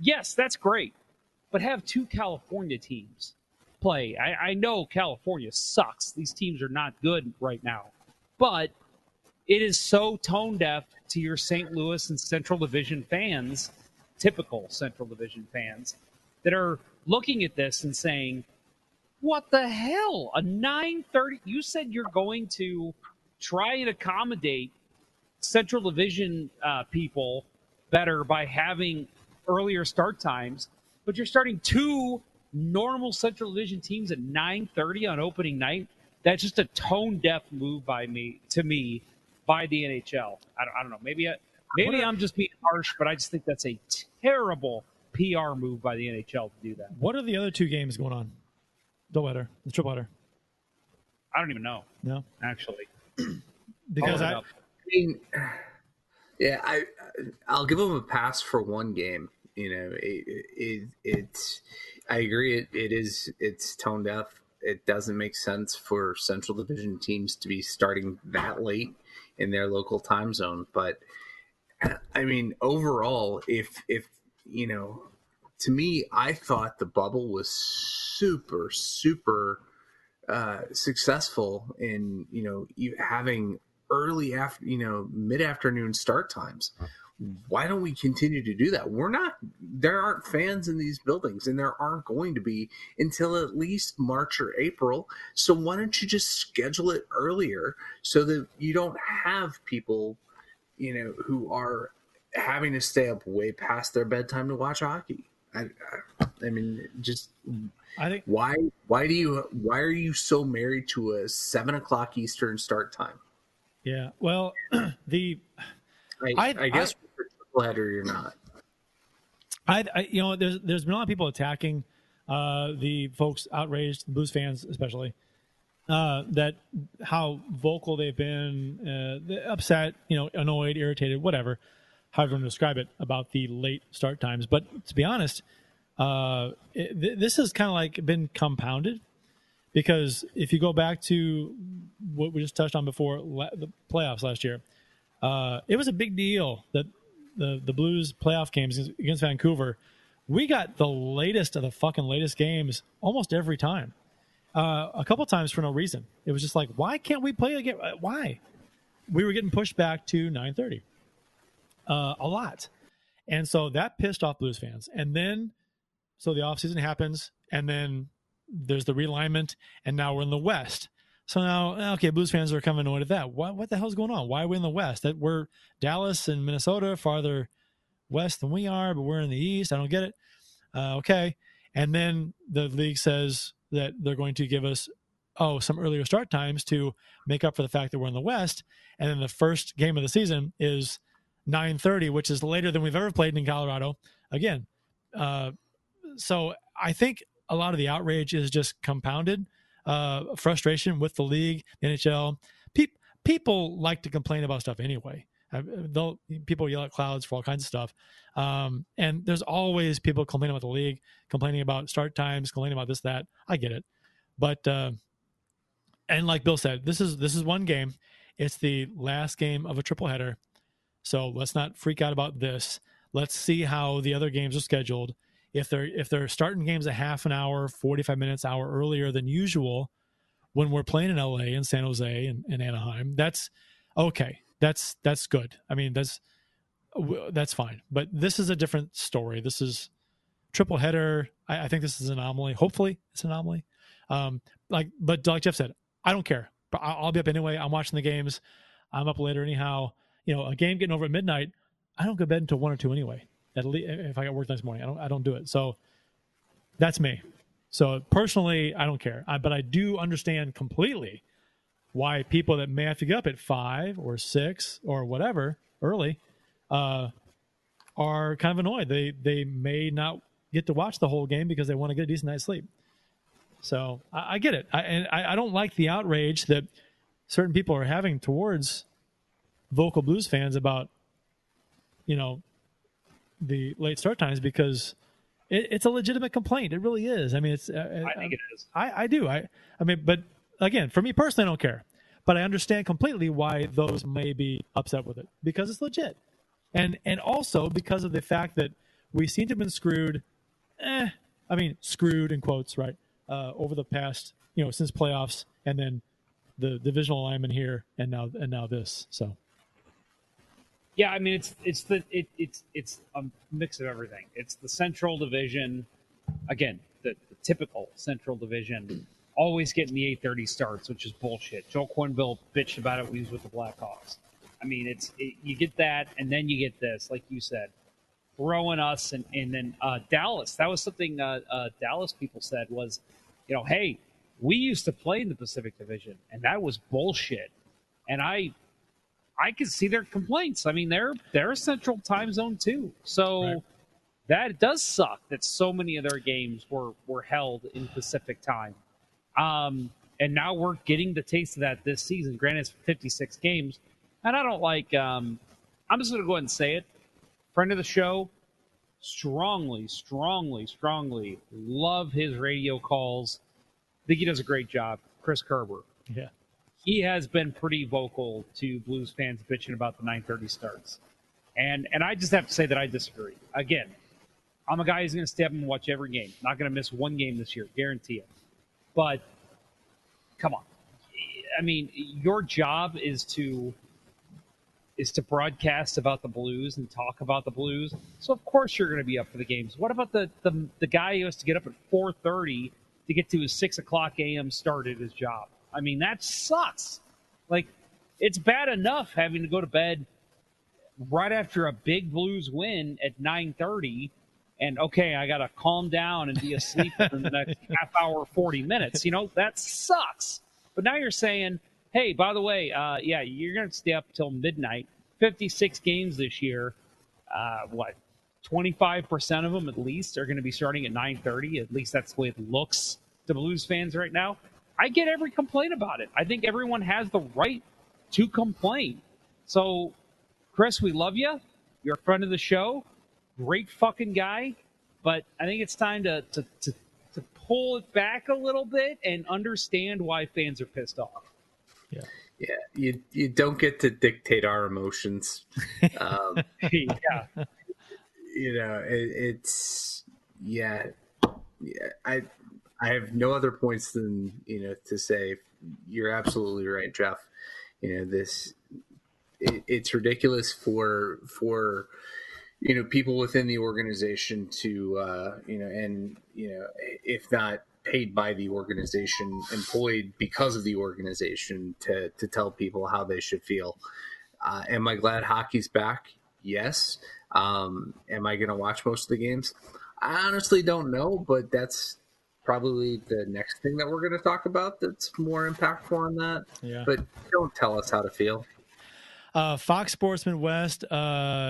Yes, that's great. But have two California teams play. I know California sucks. These teams are not good right now. But it is so tone deaf to your St. Louis and Central Division fans, typical Central Division fans, that are looking at this and saying, what the hell? A 9:30? You said you're going to try and accommodate Central Division people better by having earlier start times, but you're starting two normal Central Division teams at 9:30 on opening night? That's just a tone-deaf move by the NHL. I don't know. Maybe I'm just being harsh, but I just think that's a terrible PR move by the NHL to do that. What are the other two games going on? The triple header. I don't even know. No, actually, because I mean, yeah, I'll give them a pass for one game. You know, it's. I agree. It's tone deaf. It doesn't make sense for Central Division teams to be starting that late in their local time zone. But I mean, overall, if you know, to me, I thought the bubble was super, super successful in, you know, having early after, you know, mid-afternoon start times. Why don't we continue to do that? There aren't fans in these buildings, and there aren't going to be until at least March or April. So why don't you just schedule it earlier so that you don't have people, you know, who are having to stay up way past their bedtime to watch hockey. I mean, just I think why are you so married to a 7:00 Eastern start time? Yeah, well, I guess with the triple header you're not. You know, there's been a lot of people attacking the folks outraged, the Blues fans especially, that how vocal they've been, upset, you know, annoyed, irritated, whatever. How do you want to describe it about the late start times? But to be honest, this has kind of like been compounded, because if you go back to what we just touched on before the playoffs last year, it was a big deal that the Blues playoff games against Vancouver, we got the latest of the fucking latest games almost every time. A couple times for no reason. It was just like, why can't we play again? Why? We were getting pushed back to 9:30 a lot. And so that pissed off Blues fans. And then, so the offseason happens, and then there's the realignment, and now we're in the West. So now, okay, Blues fans are kind of annoyed at that. What the hell's going on? Why are we in the West? That we're Dallas and Minnesota farther west than we are, but we're in the East. I don't get it. Okay. And then the league says that they're going to give us, some earlier start times to make up for the fact that we're in the West. And then the first game of the season is 9:30, which is later than we've ever played in Colorado again. So I think a lot of the outrage is just compounded frustration with the league, the NHL. People like to complain about stuff anyway. People yell at clouds for all kinds of stuff. And there's always people complaining about the league, complaining about start times, complaining about this, that. I get it. But, and like Bill said, this is one game. It's the last game of a triple header. So let's not freak out about this. Let's see how the other games are scheduled. If they're starting games a half an hour, 45 minutes, hour earlier than usual, when we're playing in LA and San Jose and Anaheim, that's okay. That's good. I mean, that's fine. But this is a different story. This is triple header. I think this is an anomaly. Hopefully, it's an anomaly. But like Jeff said, I don't care. But I'll be up anyway. I'm watching the games. I'm up later anyhow. You know, a game getting over at midnight, I don't go to bed until 1 or 2 anyway. At least if I got work next morning, I don't do it. So that's me. So personally, I don't care. But I do understand completely why people that may have to get up at 5 or 6 or whatever early are kind of annoyed. They may not get to watch the whole game because they want to get a decent night's sleep. So I get it. I don't like the outrage that certain people are having towards vocal Blues fans about, you know, the late start times, because it's a legitimate complaint. It really is. I mean, it's. I think it is. I do. I mean, but again, for me personally, I don't care. But I understand completely why those may be upset with it, because it's legit, and also because of the fact that we seem to have been screwed. I mean, screwed in quotes, right? Over the past, you know, since playoffs, and then the divisional alignment here, and now this. So. Yeah, I mean it's a mix of everything. It's the Central Division, again, the typical Central Division, always getting the 8:30 starts, which is bullshit. Joel Quenville bitched about it when he was with the Blackhawks. I mean, you get that, and then you get this, like you said, throwing us, and then Dallas. That was something Dallas people said was, you know, hey, we used to play in the Pacific Division, and that was bullshit, and I can see their complaints. I mean, they're a central time zone too. So right. That does suck that so many of their games were held in Pacific time. And now we're getting the taste of that this season. Granted, it's 56 games. And I don't like, I'm just going to go ahead and say it. Friend of the show, strongly love his radio calls. I think he does a great job. Chris Kerber. Yeah. He has been pretty vocal to Blues fans bitching about the 9:30 starts. And I just have to say that I disagree. Again, I'm a guy who's going to stay up and watch every game. Not going to miss one game this year, guarantee it. But, come on. I mean, your job is to broadcast about the Blues and talk about the Blues. So, of course, you're going to be up for the games. What about the guy who has to get up at 4:30 to get to his 6 o'clock a.m. start at his job? I mean, that sucks. Like, it's bad enough having to go to bed right after a big Blues win at 9:30, and, okay, I got to calm down and be asleep in the next half hour, 40 minutes. You know, that sucks. But now you're saying, hey, by the way, yeah, you're going to stay up till midnight. 56 games this year. 25% of them at least are going to be starting at 9:30. At least that's the way it looks to Blues fans right now. I get every complaint about it. I think everyone has the right to complain. So, Chris, we love you. You're a friend of the show. Great fucking guy. But I think it's time to pull it back a little bit and understand why fans are pissed off. Yeah. You don't get to dictate our emotions. Yeah. You know, it's yeah. I have no other points than, you know, to say you're absolutely right, Jeff. You know, it's ridiculous for you know, people within the organization to you know, and you know, if not paid by the organization, employed because of the organization, to tell people how they should feel. Am I glad hockey's back? Yes. Am I going to watch most of the games? I honestly don't know, but that's probably the next thing that we're going to talk about that's more impactful on that. Yeah. But don't tell us how to feel. Fox Sports Midwest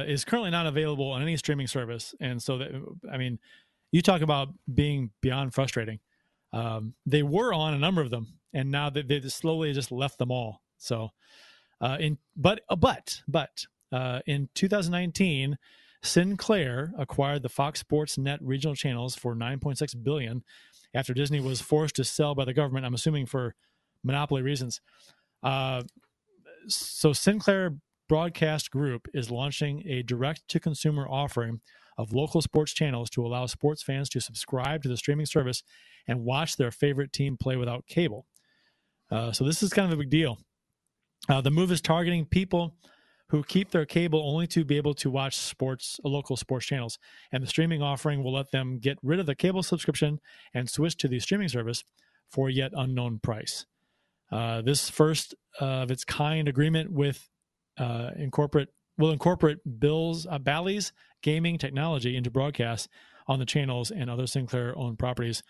is currently not available on any streaming service. And so, I mean, you talk about being beyond frustrating. They were on a number of them, and now they just slowly just left them all. So, in 2019, Sinclair acquired the Fox Sports Net regional channels for $9.6 billion after Disney was forced to sell by the government, I'm assuming for monopoly reasons. So Sinclair Broadcast Group is launching a direct-to-consumer offering of local sports channels to allow sports fans to subscribe to the streaming service and watch their favorite team play without cable. So this is kind of a big deal. The move is targeting people who keep their cable only to be able to watch local sports channels. And the streaming offering will let them get rid of the cable subscription and switch to the streaming service for a yet unknown price. This first of its kind agreement will incorporate Bally's gaming technology into broadcasts on the channels and other Sinclair-owned properties.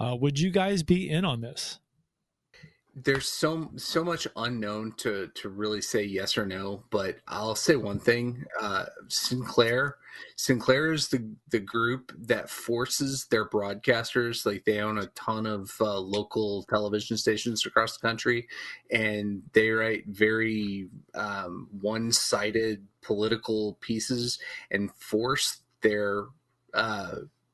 Would you guys be in on this? There's so much unknown to really say yes or no, but I'll say one thing. Sinclair is the group that forces their broadcasters, like they own a ton of local television stations across the country, and they write very one-sided political pieces and force their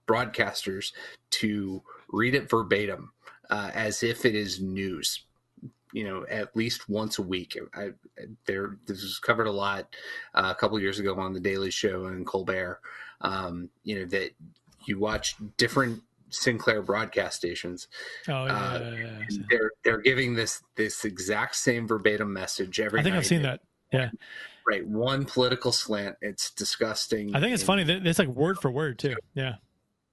broadcasters to read it verbatim as if it is news. You know, at least once a week. This was covered a lot a couple of years ago on The Daily Show and Colbert. You know, that you watch different Sinclair broadcast stations. Oh, yeah, yeah. They're giving this exact same verbatim message every night. I think I've seen that. Yeah. Right. One political slant. It's disgusting. I think it's funny. It's like word for word, too. Yeah.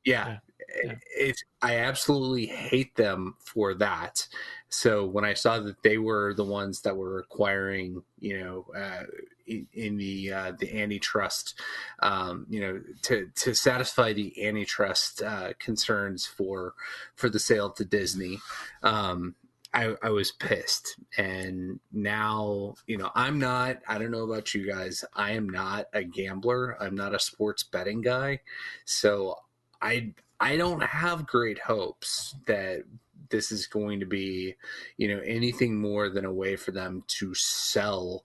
Yeah. Yeah. I absolutely hate them for that. So when I saw that they were the ones that were acquiring, you know, in the antitrust, you know, to satisfy the antitrust concerns for the sale to Disney, I was pissed. And now, you know, I don't know about you guys. I am not a gambler. I'm not a sports betting guy. So I don't have great hopes that this is going to be, you know, anything more than a way for them to sell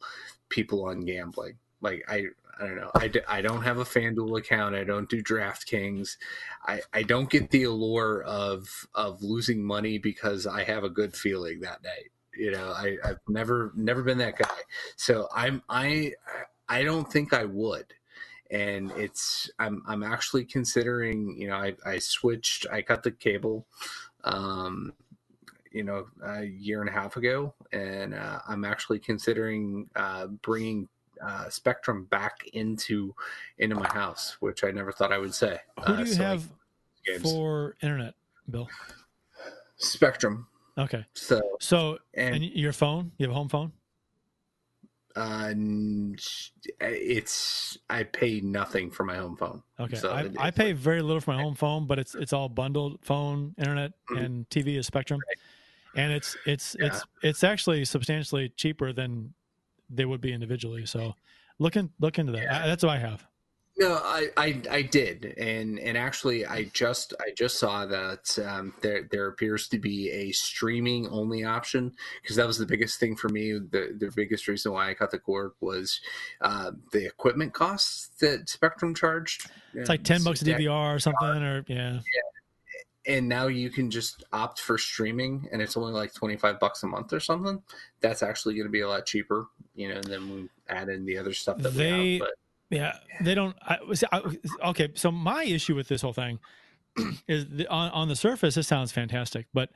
people on gambling. Like, I don't know. I don't have a FanDuel account. I don't do DraftKings. I don't get the allure of losing money because I have a good feeling that night. You know, I've never been that guy. So I don't think I would. And I'm actually considering, you know, I cut the cable, you know, a year and a half ago, and I'm actually considering bringing Spectrum back into my house, which I never thought I would say. Who do you have for internet, Bill? Spectrum. Okay. So and your phone? You have a home phone? I pay nothing for my home phone. Okay. So I pay very little for my home phone, but it's all bundled phone, internet, and TV is Spectrum. Right. And it's actually substantially cheaper than they would be individually. So look into that. Yeah. That's what I have. No, I did. And actually I just saw that there appears to be a streaming only option, because that was the biggest thing for me. The biggest reason why I cut the cord was the equipment costs that Spectrum charged. It's like $10 a DVR or something, or yeah. And now you can just opt for streaming, and it's only like $25 a month or something. That's actually going to be a lot cheaper, you know, and then we add in the other stuff that we have. Yeah, they don't. Okay, so my issue with this whole thing is on the surface, this sounds fantastic, but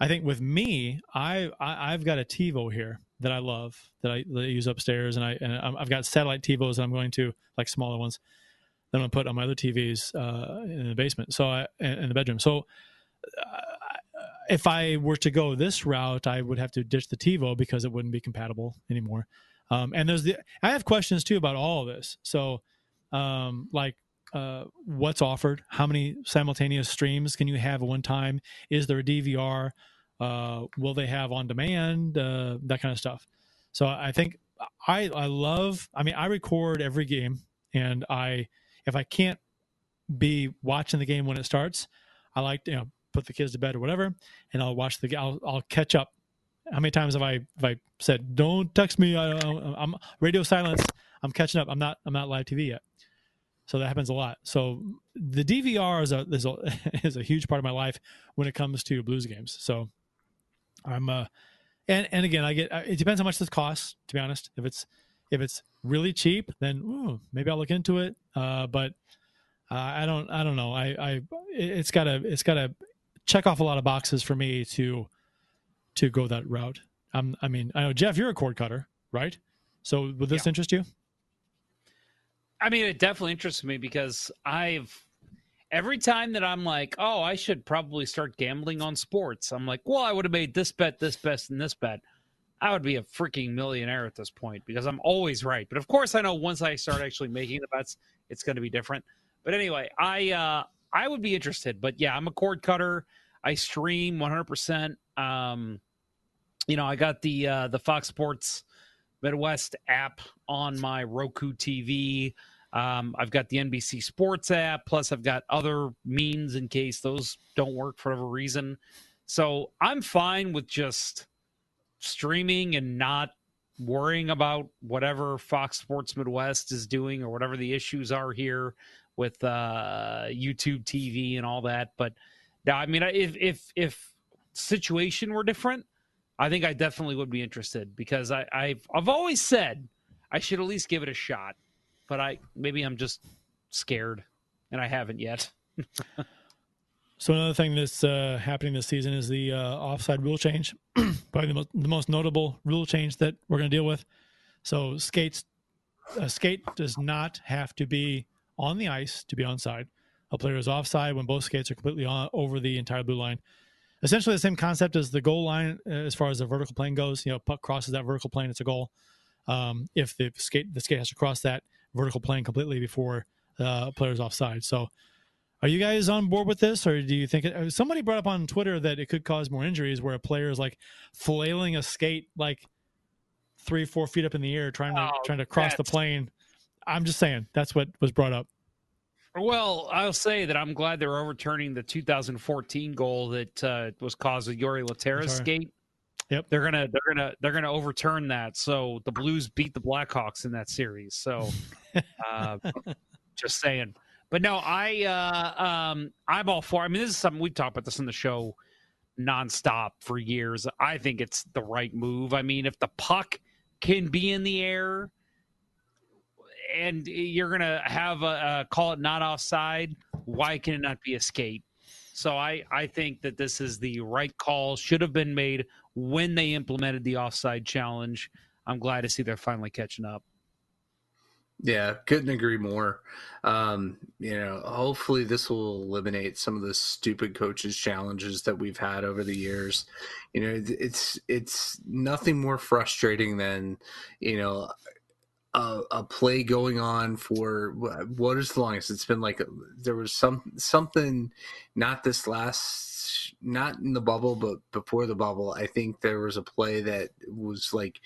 I think with me, I've got a TiVo here that I love that I use upstairs, and I've got satellite TiVos that I'm going to, like smaller ones, that I'm gonna put on my other TVs in the basement, in the bedroom. So if I were to go this route, I would have to ditch the TiVo because it wouldn't be compatible anymore. And I have questions too about all of this. So, what's offered? How many simultaneous streams can you have at one time? Is there a DVR? Will they have on demand? That kind of stuff. So I think I record every game, and if I can't be watching the game when it starts, I like to, put the kids to bed or whatever, and I'll watch I'll catch up. How many times have I said, "Don't text me"? I'm radio silence. I'm catching up. I'm not live TV yet. So that happens a lot. So the DVR is a huge part of my life when it comes to blues games. So I'm and again, it depends how much this costs, to be honest. If it's really cheap, then maybe I'll look into it. But I don't know. It's gotta check off a lot of boxes for me to go that route. I know, Jeff, you're a cord cutter, right? So would this interest you? I mean, it definitely interests me because every time that I'm like, oh, I should probably start gambling on sports, I'm like, well, I would have made this bet, and this bet. I would be a freaking millionaire at this point because I'm always right. But of course, I know once I start actually making the bets, it's going to be different. But anyway, I would be interested. But yeah, I'm a cord cutter. I stream 100%. I got the Fox Sports Midwest app on my Roku TV. I've got the NBC Sports app, plus I've got other means in case those don't work for whatever reason. So I'm fine with just streaming and not worrying about whatever Fox Sports Midwest is doing or whatever the issues are here with YouTube TV and all that. But now, I mean, if situation were different, I think I definitely would be interested because I've always said I should at least give it a shot, but maybe I'm just scared and I haven't yet. So another thing that's happening this season is the offside rule change, probably the most notable rule change that we're going to deal with. So a skate does not have to be on the ice to be onside. A player is offside when both skates are completely over the entire blue line. Essentially the same concept as the goal line as far as the vertical plane goes. Puck crosses that vertical plane, it's a goal. If the skate has to cross that vertical plane completely before the player's offside. So are you guys on board with this, or do you think somebody brought up on Twitter that it could cause more injuries where a player is like flailing a skate like 3-4 feet up in the air trying to cross the plane? I'm just saying that's what was brought up. Well, I'll say that I'm glad they're overturning the 2014 goal that was caused with Yuri Laterra's skate. Yep, they're gonna overturn that. So the Blues beat the Blackhawks in that series. So, just saying. But no, I'm all for. I mean, this is something we've talked about this on the show nonstop for years. I think it's the right move. I mean, if the puck can be in the air, and you're going to have a call it not offside, why can it not be a skate? So I think that this is the right call, should have been made when they implemented the offside challenge. I'm glad to see they're finally catching up. Yeah, couldn't agree more. Hopefully this will eliminate some of the stupid coaches challenges that we've had over the years. It's nothing more frustrating than, a play going on for what is the longest? It's been like there was something not in the bubble, but before the bubble. I think there was a play that was like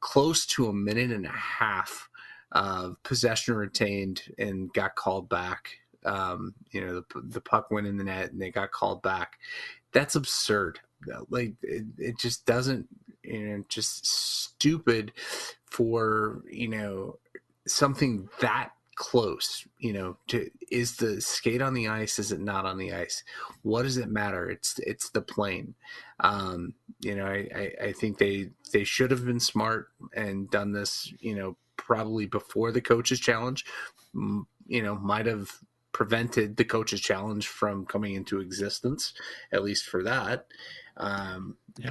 close to a minute and a half of possession retained and got called back. The puck went in the net and they got called back. That's absurd. Like it just doesn't. Just stupid for, something that close, is the skate on the ice? Is it not on the ice? What does it matter? It's the plane. I think they should have been smart and done this, probably before the coach's challenge, you know, might have prevented the coach's challenge from coming into existence, at least for that. Yeah.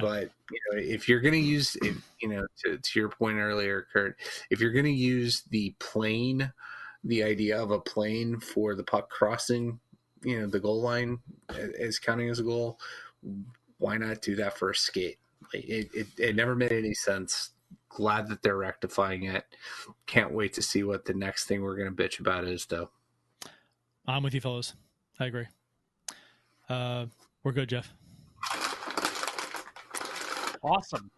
But you know, if you're going to use, if, you know, to your point earlier, Kurt, if you're going to use the plane, the idea of a plane for the puck crossing, you know, the goal line is counting as a goal. Why not do that for a skate? Like, it never made any sense. Glad that they're rectifying it. Can't wait to see what the next thing we're going to bitch about is, though. I'm with you, fellas. I agree. We're good, Jeff. Awesome.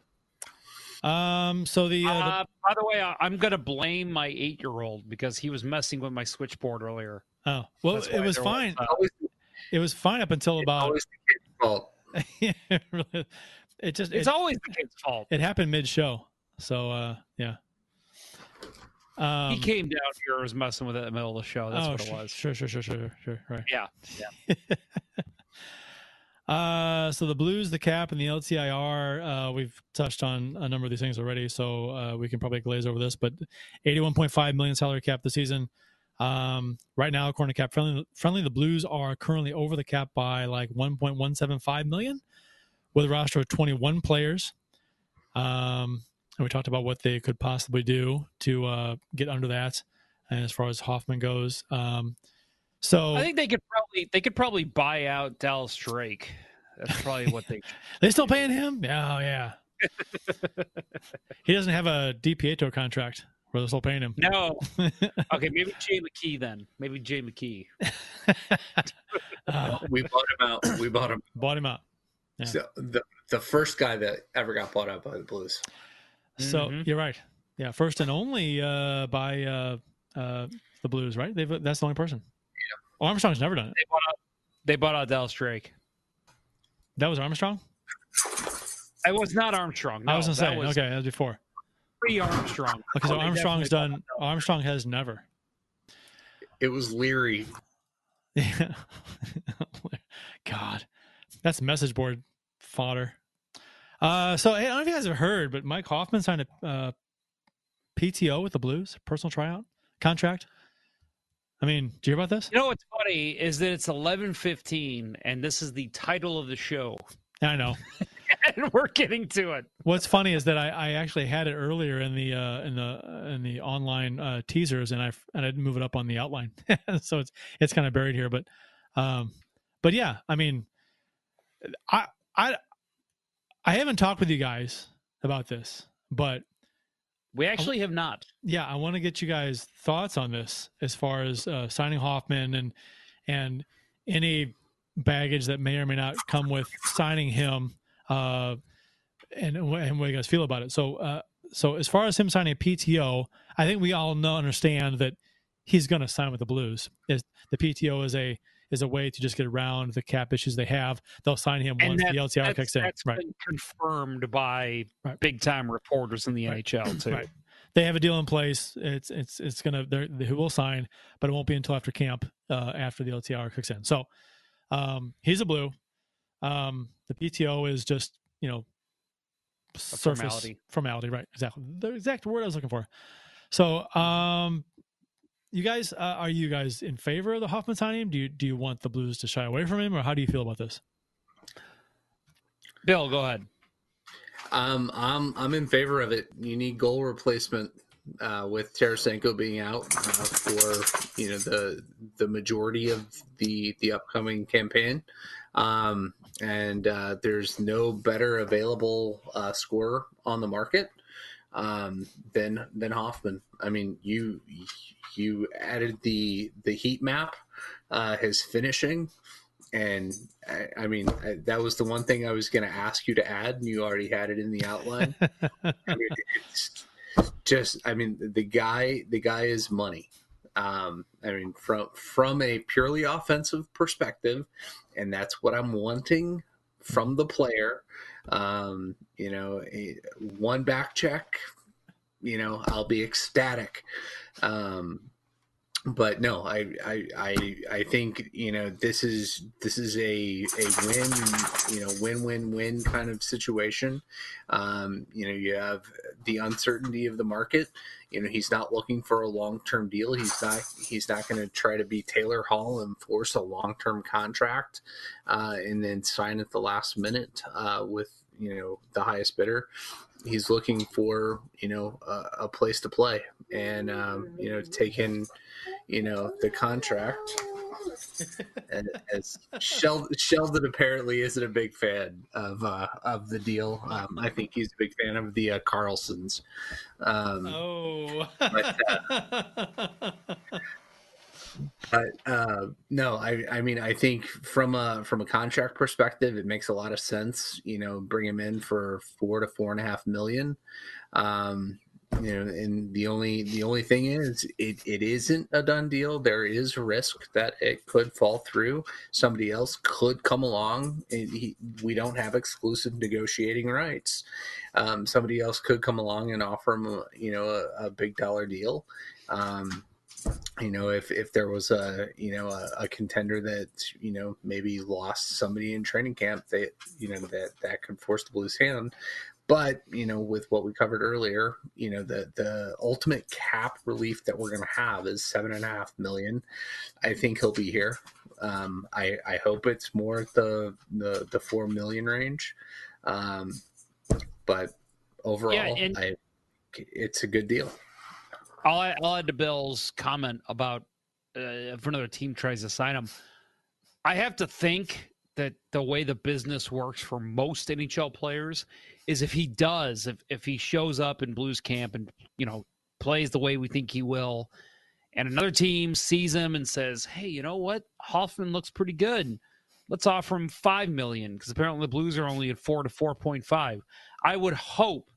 So the by the way, I'm gonna blame my 8-year-old because he was messing with my switchboard earlier. Oh well, it was fine. It was fine up until about. It's always the kid's fault. It's always the kid's fault. It happened mid-show, so yeah. He came down here and was messing with it in the middle of the show. That's what it was. Sure. Right. Yeah. So the Blues, the cap, and the LTIR, we've touched on a number of these things already, so we can probably glaze over this, but $81.5 million salary cap this season. Right now, according to Cap Friendly, the Blues are currently over the cap by like $1.175 million with a roster of 21 players. And we talked about what they could possibly do to get under that. And as far as Hoffman goes, so I think they could probably buy out Dallas Drake. That's probably what they. They still paying him? Oh, yeah. He doesn't have a DiPietro contract where they're still paying him. No. Okay, maybe Jay McKee then. Maybe Jay McKee. We bought him out. Bought him out. Yeah. So the first guy that ever got bought out by the Blues. So You're right. Yeah, first and only by the Blues, right? That's the only person. Armstrong's never done it. They bought out Dallas Drake. That was Armstrong? It was not Armstrong. No, I was going to say, that was before. Pre-Armstrong. Okay, so Armstrong's done. Armstrong has never. It was Leary. Yeah. God. That's message board fodder. So I don't know if you guys have heard, but Mike Hoffman signed a PTO with the Blues, personal tryout contract. I mean, do you hear about this? You know what's funny is that it's 11:15, and this is the title of the show. I know, and we're getting to it. What's funny is that I actually had it earlier in the online teasers, and I didn't move it up on the outline, so it's kind of buried here. But yeah, I mean, I haven't talked with you guys about this, but. We actually have not. Yeah, I want to get you guys' thoughts on this as far as signing Hoffman and any baggage that may or may not come with signing him and what you guys feel about it. So as far as him signing a PTO, I think we all understand that he's going to sign with the Blues. The PTO is a way to just get around the cap issues they have. They'll sign him once the LTIR kicks in. That's been confirmed by big-time reporters in the NHL, too. Right. They have a deal in place. It's going to – who will sign, but it won't be until after camp, after the LTIR kicks in. So he's a Blue. The PTO is just, you know, surface formality, right, exactly. The exact word I was looking for. So you guys, are you guys in favor of the Hoffman signing? Do you want the Blues to shy away from him, or how do you feel about this? Bill, go ahead. I'm in favor of it. You need goal replacement with Tarasenko being out for the majority of the upcoming campaign, and there's no better available scorer on the market than Hoffman. I mean, you added the heat map, his finishing, and I mean, that was the one thing I was going to ask you to add, and you already had it in the outline. I mean, it's just, I mean, the guy is money. I mean, from a purely offensive perspective, and that's what I'm wanting from the player. One back check, I'll be ecstatic. But no, I think, this is a win, win-win-win kind of situation. You have the uncertainty of the market. You know, he's not looking for a long-term deal. He's not going to try to be Taylor Hall and force a long-term contract and then sign at the last minute with, you know, the highest bidder. He's looking for, you know, a place to play and, you know, taking, you know, the contract. And as Sheldon apparently isn't a big fan of the deal. I think he's a big fan of the Carlsons. But I think from a contract perspective, it makes a lot of sense. You know, bring him in for $4 to $4.5 million. You know, and the only thing is it isn't a done deal. There is risk that it could fall through. Somebody else could come along. We don't have exclusive negotiating rights. Somebody else could come along and offer him, a big dollar deal. You know, if there was a contender that, you know, maybe lost somebody in training camp, that, you know, that could force the Blues' hand. But, you know, with what we covered earlier, you know, the ultimate cap relief that we're going to have is $7.5 million. I think he'll be here. I hope it's more the $4 million range. But overall, it's a good deal. I'll add to Bill's comment about if another team tries to sign him. I have to think that the way the business works for most NHL players is if he shows up in Blues camp and, you know, plays the way we think he will, and another team sees him and says, hey, you know what? Hoffman looks pretty good. Let's offer him $5 million because apparently the Blues are only at 4 to 4.5. I would hope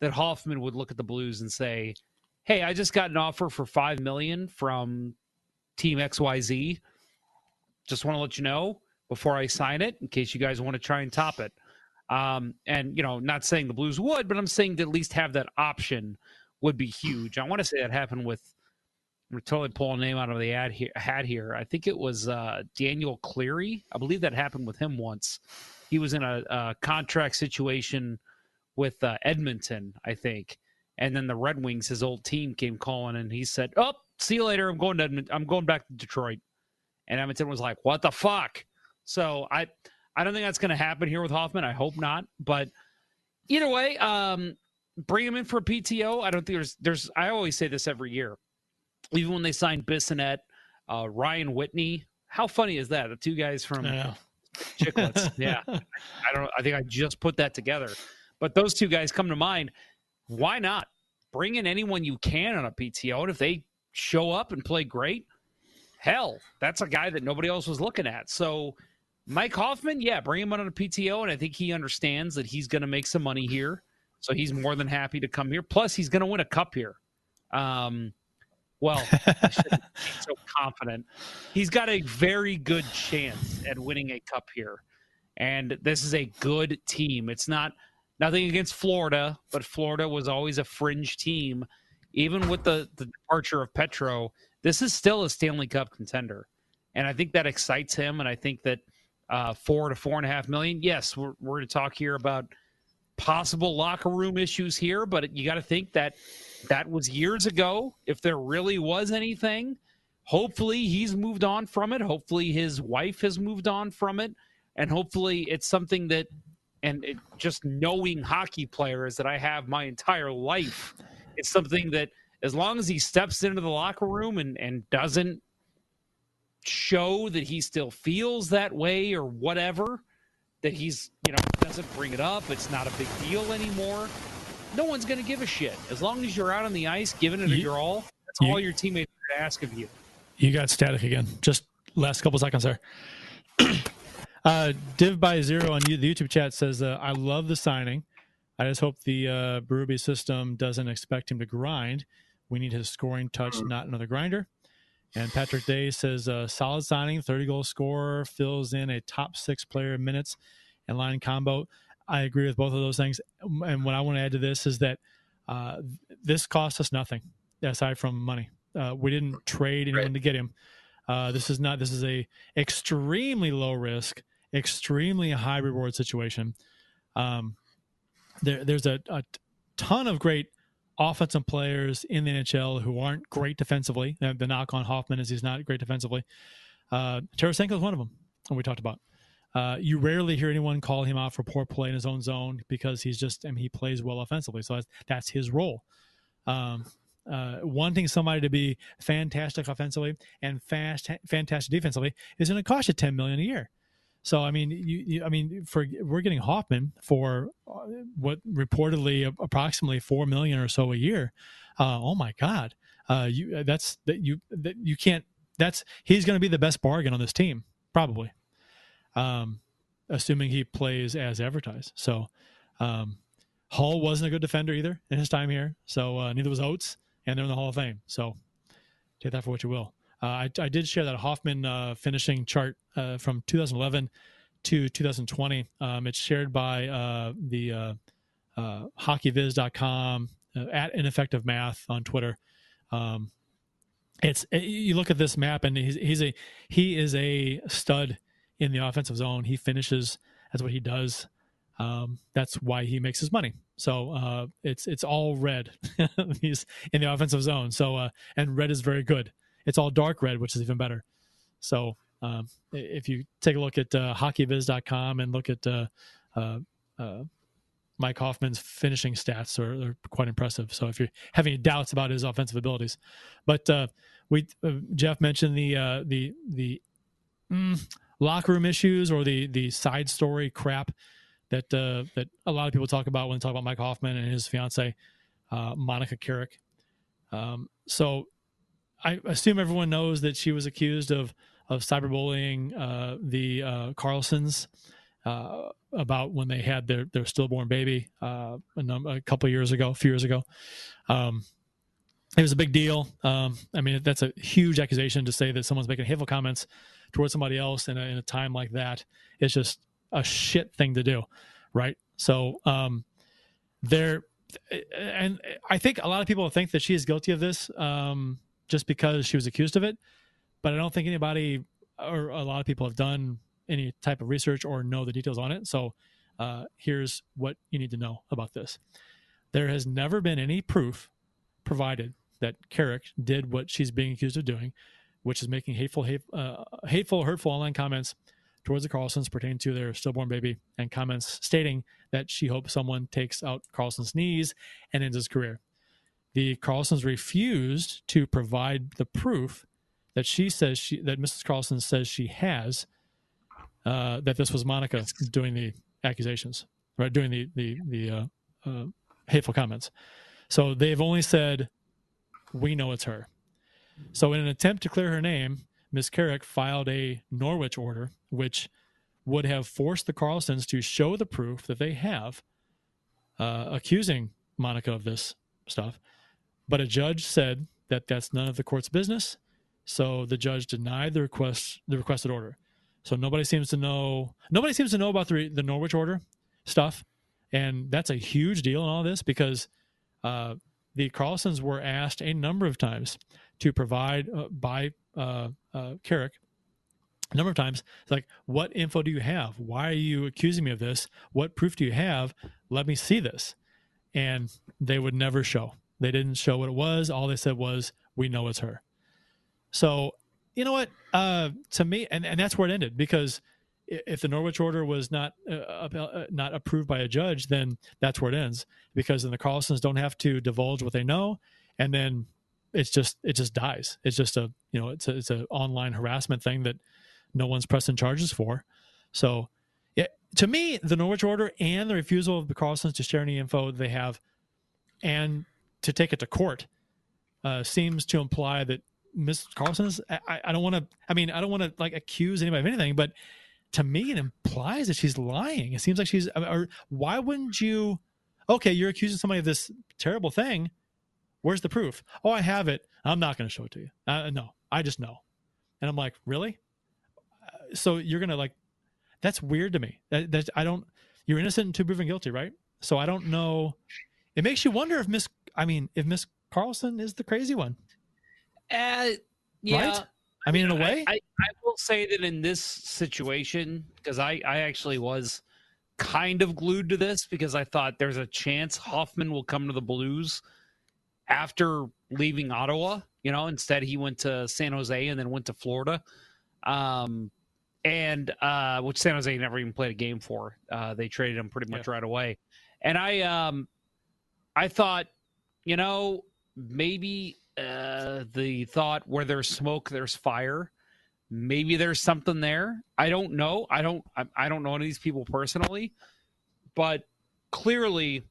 that Hoffman would look at the Blues and say, hey, I just got an offer for $5 million from Team XYZ. Just want to let you know before I sign it in case you guys want to try and top it. And, you know, not saying the Blues would, but I'm saying to at least have that option would be huge. I want to say that happened with – we're totally pulling a name out of the hat here. I think it was Daniel Cleary. I believe that happened with him once. He was in a contract situation with Edmonton, I think. And then the Red Wings, his old team, came calling, and he said, "Oh, see you later. I'm going back to Detroit." And Edmonton was like, "What the fuck?" So I don't think that's going to happen here with Hoffman. I hope not. But either way, bring him in for PTO. I don't think there's. I always say this every year, even when they signed Bissonnette, Ryan Whitney. How funny is that? The two guys from Chicklets. Yeah, I don't. I think I just put that together. But those two guys come to mind. Why not bring in anyone you can on a PTO? And if they show up and play great, hell, that's a guy that nobody else was looking at. So Mike Hoffman, yeah, bring him on a PTO. And I think he understands that he's going to make some money here. So he's more than happy to come here. Plus he's going to win a cup here. Well, I shouldn't be so confident. He's got a very good chance at winning a cup here. And this is a good team. It's not, nothing against Florida, but Florida was always a fringe team. Even with the departure of Petro, this is still a Stanley Cup contender. And I think that excites him, and I think that $4 to $4.5 million, yes, we're going to talk here about possible locker room issues here, but you got to think that was years ago. If there really was anything, hopefully he's moved on from it. Hopefully his wife has moved on from it. And hopefully it's something that, and just knowing hockey players that I have my entire life, it's something that as long as he steps into the locker room and doesn't show that he still feels that way or whatever, that he's, you know, doesn't bring it up, it's not a big deal anymore, no one's going to give a shit. As long as you're out on the ice giving it your all, that's all your teammates are going to ask of you. You got static again. Just last couple seconds there. Div by Zero on the YouTube chat says, I love the signing. I just hope the Berube system doesn't expect him to grind. We need his scoring touch, not another grinder. And Patrick Day says, solid signing, 30-goal scorer, fills in a top 6 player in minutes and line combo. I agree with both of those things. And what I want to add to this is that this cost us nothing aside from money. We didn't trade anyone to get him. This is a extremely low risk, extremely high reward situation. There's a ton of great offensive players in the NHL who aren't great defensively. The knock on Hoffman is he's not great defensively. Tarasenko is one of them, and we talked about. You rarely hear anyone call him out for poor play in his own zone because he's just, I mean, he plays well offensively. So that's his role. Wanting somebody to be fantastic offensively and fantastic defensively is going to cost you $10 million a year. So, I mean, we're getting Hoffman for what reportedly approximately $4 million or so a year. Oh my God. He's going to be the best bargain on this team, probably. Assuming he plays as advertised. So, Hull wasn't a good defender either in his time here. So, neither was Oates, and they're in the Hall of Fame. So take that for what you will. I did share that Hoffman finishing chart from 2011 to 2020. It's shared by the hockeyviz.com at Ineffective Math on Twitter. You look at this map, and he is a stud in the offensive zone. He finishes. That's what he does. That's why he makes his money. So it's all red. He's in the offensive zone. So and red is very good. It's all dark red, which is even better. So if you take a look at hockeyviz.com and look at Mike Hoffman's finishing stats are quite impressive. So if you're having doubts about his offensive abilities, but Jeff mentioned the locker room issues or the side story crap that a lot of people talk about when they talk about Mike Hoffman and his fiance, Monica Carrick. So I assume everyone knows that she was accused of cyberbullying the Carlsons about when they had their stillborn baby a few years ago. It was a big deal. I mean, that's a huge accusation to say that someone's making hateful comments towards somebody else in a time like that. It's just a shit thing to do, right? So and I think a lot of people think that she is guilty of this just because she was accused of it, but I don't think anybody or a lot of people have done any type of research or know the details on it. So here's what you need to know about this. There has never been any proof provided that Carrick did what she's being accused of doing, which is making hateful, hurtful online comments towards the Carlsons pertaining to their stillborn baby and comments stating that she hopes someone takes out Carlson's knees and ends his career. The Carlsons refused to provide the proof that that Mrs. Carlson says she has, that this was Monica doing the accusations, right? Doing the hateful comments. So they've only said, we know it's her. So in an attempt to clear her name, Ms. Carrick filed a Norwich order, which would have forced the Carlsons to show the proof that they have accusing Monica of this stuff. But a judge said that that's none of the court's business, so the judge denied the requested order. So nobody seems to know about the Norwich order stuff, and that's a huge deal in all this because the Carlsons were asked a number of times to provide by Carrick a number of times, like, what info do you have? Why are you accusing me of this? What proof do you have? Let me see this. And they would never show. They didn't show what it was. All they said was, we know it's her. So, you know what? To me, and that's where it ended, because if the Norwich order was not approved by a judge, then that's where it ends, because then the Carlsons don't have to divulge what they know. And then it just dies. It's just it's a online harassment thing that no one's pressing charges for. So yeah, to me, the Norwich order and the refusal of the Carlsons to share any info they have and to take it to court seems to imply that Ms. Carlson's, I don't want to like accuse anybody of anything, but to me, it implies that she's lying. It seems like why wouldn't you, okay, you're accusing somebody of this terrible thing. Where's the proof? Oh, I have it. I'm not going to show it to you. No, I just know. And I'm like, really? So you're going to like, that's weird to me. You're innocent until proven guilty, right? So I don't know. It makes you wonder if Miss Carlson is the crazy one. Yeah. Right? I mean, in a way. I will say that in this situation, because I actually was kind of glued to this because I thought there's a chance Hoffman will come to the Blues after leaving Ottawa. You know, instead he went to San Jose and then went to Florida, and which San Jose never even played a game for. They traded him pretty much right away. And I thought, you know, maybe the thought where there's smoke, there's fire. Maybe there's something there. I don't know. I don't know any of these people personally, but clearly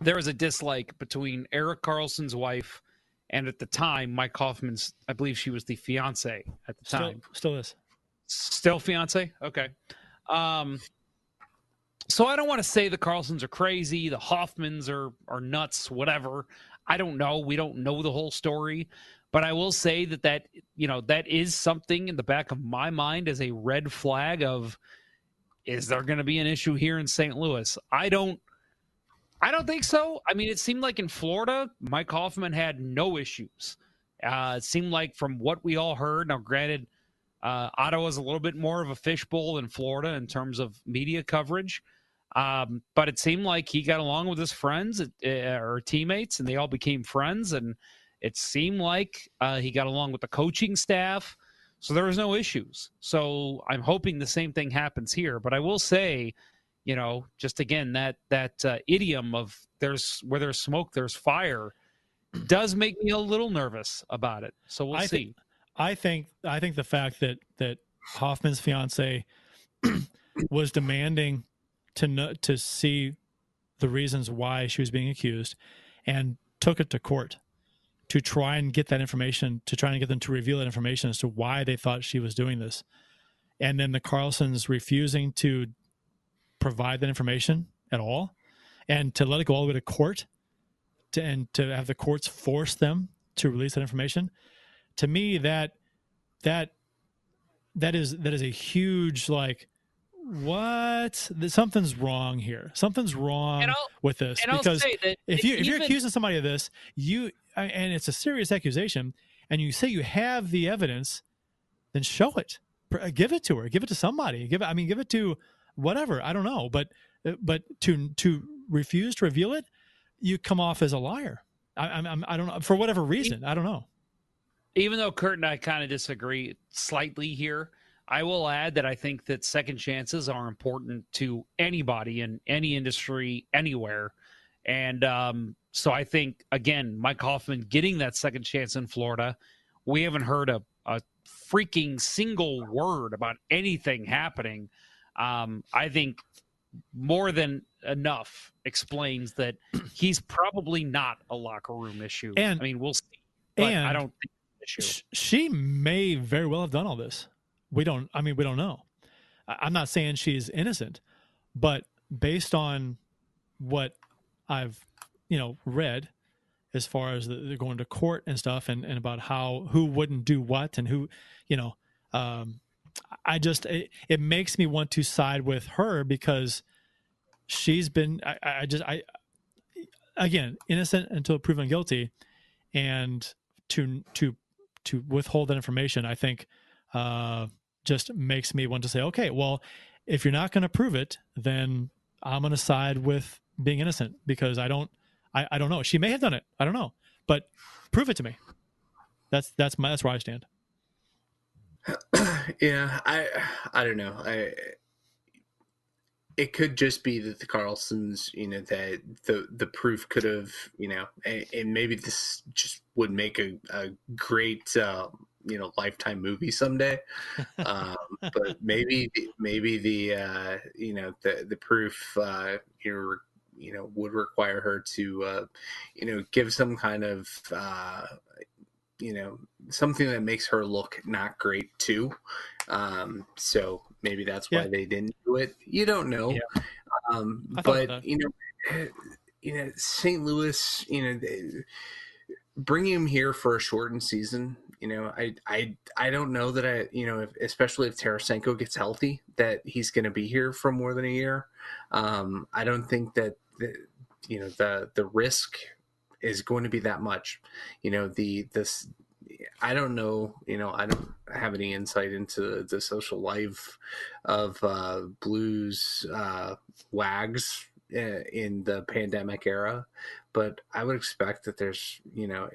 there was a dislike between Eric Carlson's wife and, at the time, Mike Hoffman's, I believe she was the fiance at the time. Still is. Still fiance? Okay. So I don't want to say the Carlsons are crazy, the Hoffmans are nuts, whatever. I don't know. We don't know the whole story. But I will say that you know, that is something in the back of my mind as a red flag of, is there going to be an issue here in St. Louis? I don't think so. I mean, it seemed like in Florida, Mike Hoffman had no issues. It seemed like from what we all heard, now granted, Ottawa's a little bit more of a fishbowl than Florida in terms of media coverage. But it seemed like he got along with his friends or teammates, and they all became friends. And it seemed like he got along with the coaching staff. So there was no issues. So I'm hoping the same thing happens here. But I will say, you know, just again, that idiom of where there's smoke, there's fire, does make me a little nervous about it. So we'll see. I think the fact that Hoffman's fiance was demanding to see the reasons why she was being accused, and took it to court to try and get that information, to try and get them to reveal that information as to why they thought she was doing this, and then the Carlsons refusing to provide that information at all, and to let it go all the way to court, and to have the courts force them to release that information. To me, that is a huge, like, what? Something's wrong here. Something's wrong with this, because if you're accusing somebody of this, and it's a serious accusation, and you say you have the evidence, then show it. Give it to her. Give it to somebody. Give it to whatever. I don't know, but to refuse to reveal it, you come off as a liar. I don't know, for whatever reason. I don't know. Even though Kurt and I kind of disagree slightly here, I will add that I think that second chances are important to anybody in any industry, anywhere. And so I think, again, Mike Hoffman getting that second chance in Florida, we haven't heard a freaking single word about anything happening. I think more than enough explains that he's probably not a locker room issue. And, I mean, we'll see. But I don't think it's an issue. She may very well have done all this. We don't know. I'm not saying she's innocent, but based on what I've, you know, read as far as they're going to court and stuff, and about who wouldn't do what, and who, you know, it makes me want to side with her, because she's been, again, innocent until proven guilty, and to withhold that information, I think, just makes me want to say, okay, well, if you're not going to prove it, then I'm going to side with being innocent, because I don't know. She may have done it. I don't know, but prove it to me. That's where I stand. Yeah. I don't know. It could just be that the Carlsons, you know, that the proof could have, you know, and maybe this just would make a great, you know, Lifetime movie someday. But maybe the you know, the proof, you know, would require her to, you know, give some kind of, you know, something that makes her look not great too. So maybe that's why they didn't do it. You don't know. Yeah. But, you know, St. Louis, you know, bringing him here for a shortened season, you know, I don't know that I, you know, especially if Tarasenko gets healthy, that he's going to be here for more than a year. I don't think that, you know, the risk is going to be that much. You know, I don't know, you know, I don't have any insight into the social life of Blues wags in the pandemic era, but I would expect that there's, you know,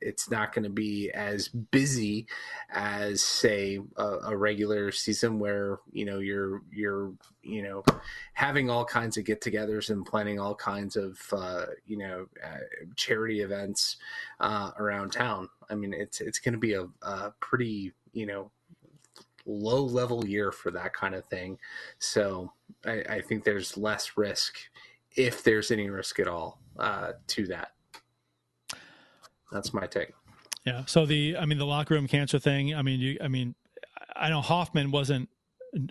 it's not going to be as busy as, say, a regular season where, you know, you're having all kinds of get-togethers and planning all kinds of charity events around town. I mean, it's going to be a pretty, you know, low level year for that kind of thing. So I think there's less risk, if there's any risk at all, to that. That's my take. Yeah. So the locker room cancer thing, I know Hoffman wasn't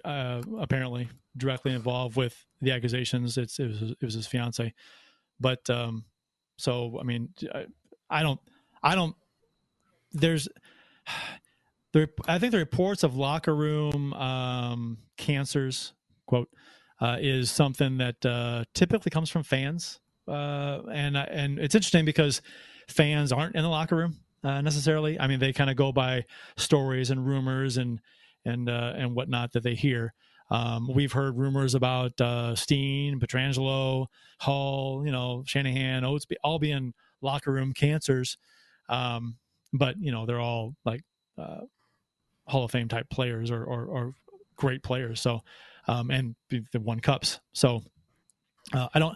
apparently directly involved with the accusations. It was his fiance, but I think the reports of locker room cancers, quote, is something that typically comes from fans. And it's interesting because fans aren't in the locker room necessarily. I mean, they kind of go by stories and rumors and whatnot that they hear. We've heard rumors about Steen, Petrangelo, Hall, Shanahan, Oates, all being locker room cancers. But, they're all like Hall of Fame type players or great players. So, and they won cups. So, I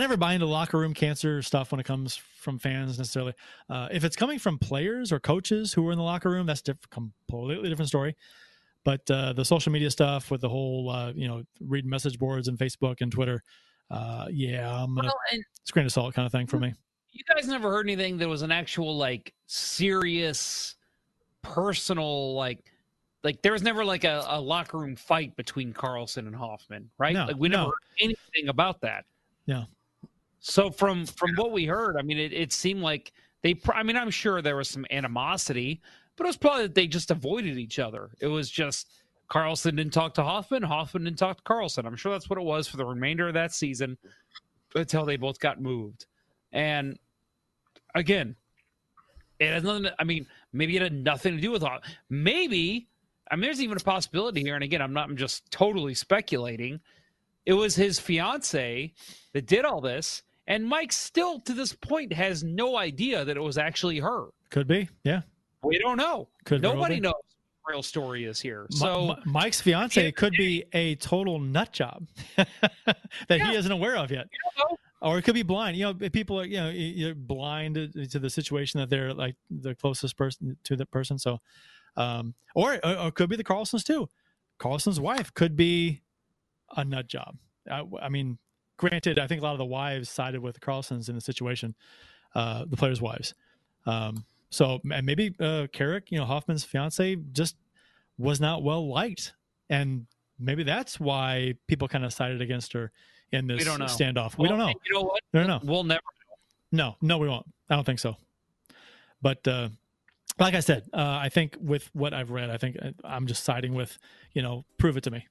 never buy into locker room cancer stuff when it comes from fans necessarily. If it's coming from players or coaches who were in the locker room, that's completely different story. But the social media stuff with the whole, reading message boards and Facebook and Twitter, it's a grain of salt kind of thing for me. You guys never heard anything that was an actual serious personal like there was never a locker room fight between Carlson and Hoffman, right? No, we never heard anything about that. Yeah. So from what we heard, it seemed like they. I'm sure there was some animosity, but it was probably that they just avoided each other. It was just Carlson didn't talk to Hoffman. Hoffman didn't talk to Carlson. I'm sure that's what it was for the remainder of that season until they both got moved. And again, it has nothing. Maybe it had nothing to do with Hoffman. Maybe. There's even a possibility here, and again, I'm just totally speculating. It was his fiance that did all this, and Mike still, to this point, has no idea that it was actually her. Could be, yeah. We don't know. Nobody knows what the real story is here. So Mike's fiance could be a total nut job that he isn't aware of yet. You don't know. Or it could be blind. People are, you're blind to the situation that they're like the closest person to the person. So. Or it could be the Carlsons too. Carlson's wife could be a nut job. Granted, I think a lot of the wives sided with the Carlsons in the situation, the players' wives. And maybe Carrick, Hoffman's fiance, just was not well liked, and maybe that's why people kind of sided against her in this standoff. We don't know. You know what? We don't know. We'll never know. No, we won't. I don't think so. But. Like I said, I think with what I've read, I think I'm just siding with, prove it to me.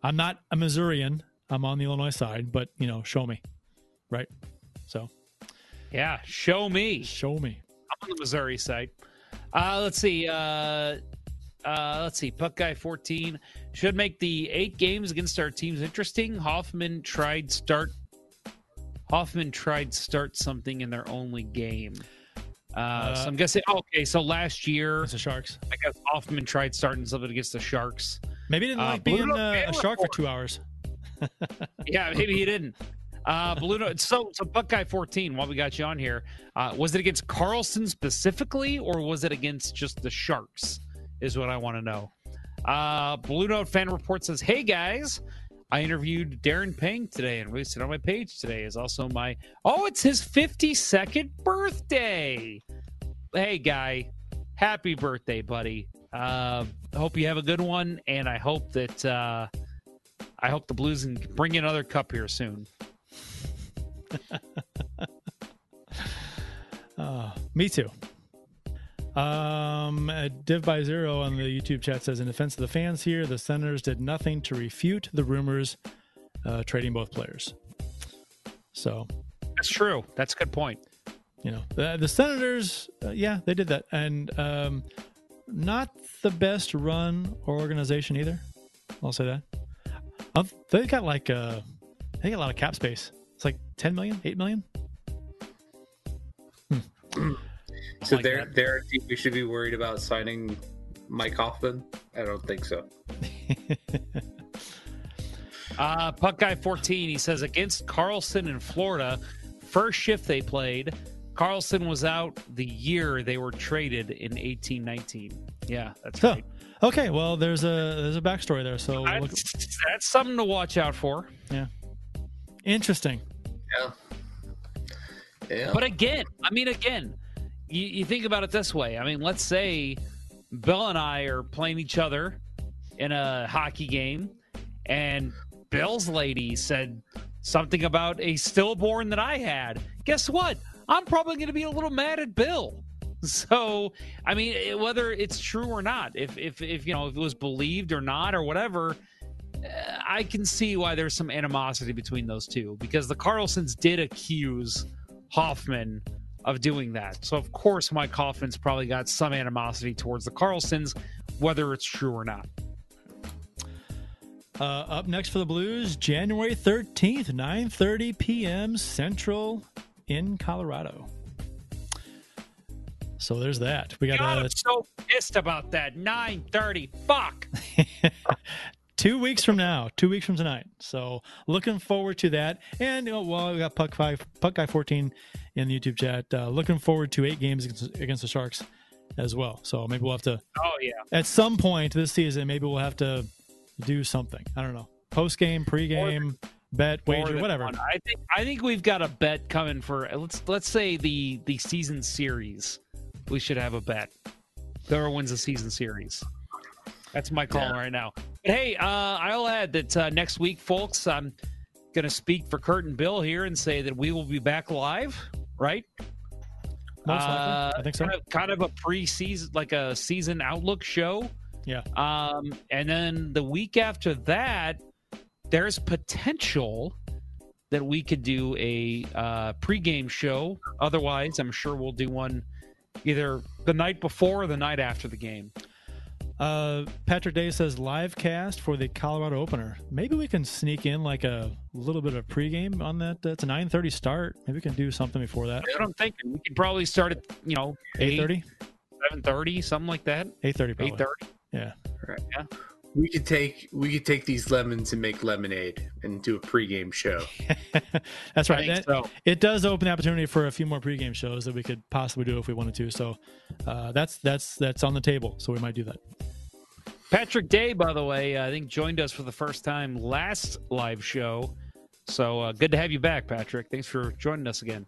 I'm not a Missourian. I'm on the Illinois side, but, show me. Right? So. Yeah, show me. Show me. I'm on the Missouri side. Let's see. Puck Guy 14 should make the 8 games against our teams interesting. Hoffman tried start something in their only game. So I'm guessing. Okay, so last year, the Sharks. I guess Hoffman tried starting something against the Sharks. Maybe he didn't like being a Shark for 2 hours. Yeah, maybe he didn't. Blue Note. So Buckeye 14. While we got you on here, was it against Carlson specifically, or was it against just the Sharks? Is what I want to know. Blue Note fan report says, "Hey guys, I interviewed Darren Pang today and released it on my page today. Is also my it's his 52nd birthday. Hey guy, happy birthday, buddy. Hope you have a good one, and I hope that the Blues can bring you another cup here soon." Me too. Div by Zero on the YouTube chat says, in defense of the fans here, the Senators did nothing to refute the rumors trading both players. So that's true. That's a good point. The Senators, they did that, and not the best run or organization either. I'll say that. They've got They got a lot of cap space. It's like 10 million, 8 million. So like they're a team we should be worried about signing Mike Hoffman? I don't think so. Puck Guy 14, he says, against Carlson in Florida, first shift they played, Carlson was out the year they were traded in 18-19. Yeah, that's right. Okay, well, there's a backstory there. So that's something to watch out for. Yeah. Interesting. Yeah. Yeah. But again, you think about it this way. I mean, let's say Bill and I are playing each other in a hockey game, and Bill's lady said something about a stillborn that I had. Guess what? I'm probably going to be a little mad at Bill. So, I mean, whether it's true or not, if you know, if it was believed or not or whatever, I can see why there's some animosity between those two, because the Carlsons did accuse Hoffman of doing that. So, of course, Mike Hoffman's probably got some animosity towards the Carlsons, whether it's true or not. Up next for the Blues, January 13th, 9:30 p.m. Central in Colorado. So there's that. We got I'm so pissed about that. 9:30. Fuck. 2 weeks from now. 2 weeks from tonight. So looking forward to that. And we got Puck Guy 14 in the YouTube chat. Looking forward to 8 games against the Sharks as well. So maybe we'll have to. Oh yeah. At some point this season, maybe we'll have to do something. I don't know. Post game, pre game. Bet, wager, whatever. One. I think we've got a bet coming for let's say the season series. We should have a bet. Whoever wins the season series. That's my call right now. But hey, I'll add that next week, folks, I'm going to speak for Kurt and Bill here and say that we will be back live, right? Most likely. I think so. Kind of a pre-season, like a season outlook show. Yeah. And then the week after that, there's potential that we could do a pregame show. Otherwise, I'm sure we'll do one either the night before or the night after the game. Patrick Day says live cast for the Colorado opener. Maybe we can sneak in like a little bit of pregame on that. It's a 9:30 start. Maybe we can do something before that. That's what I'm thinking. We could probably start at 8:30, 7:30, something like that. 8:30, probably. 8:30. Yeah. Right. Yeah. We could take these lemons and make lemonade and do a pregame show. That's right. It does open the opportunity for a few more pregame shows that we could possibly do if we wanted to. So that's on the table. So we might do that. Patrick Day, by the way, I think joined us for the first time last live show. So good to have you back, Patrick. Thanks for joining us again.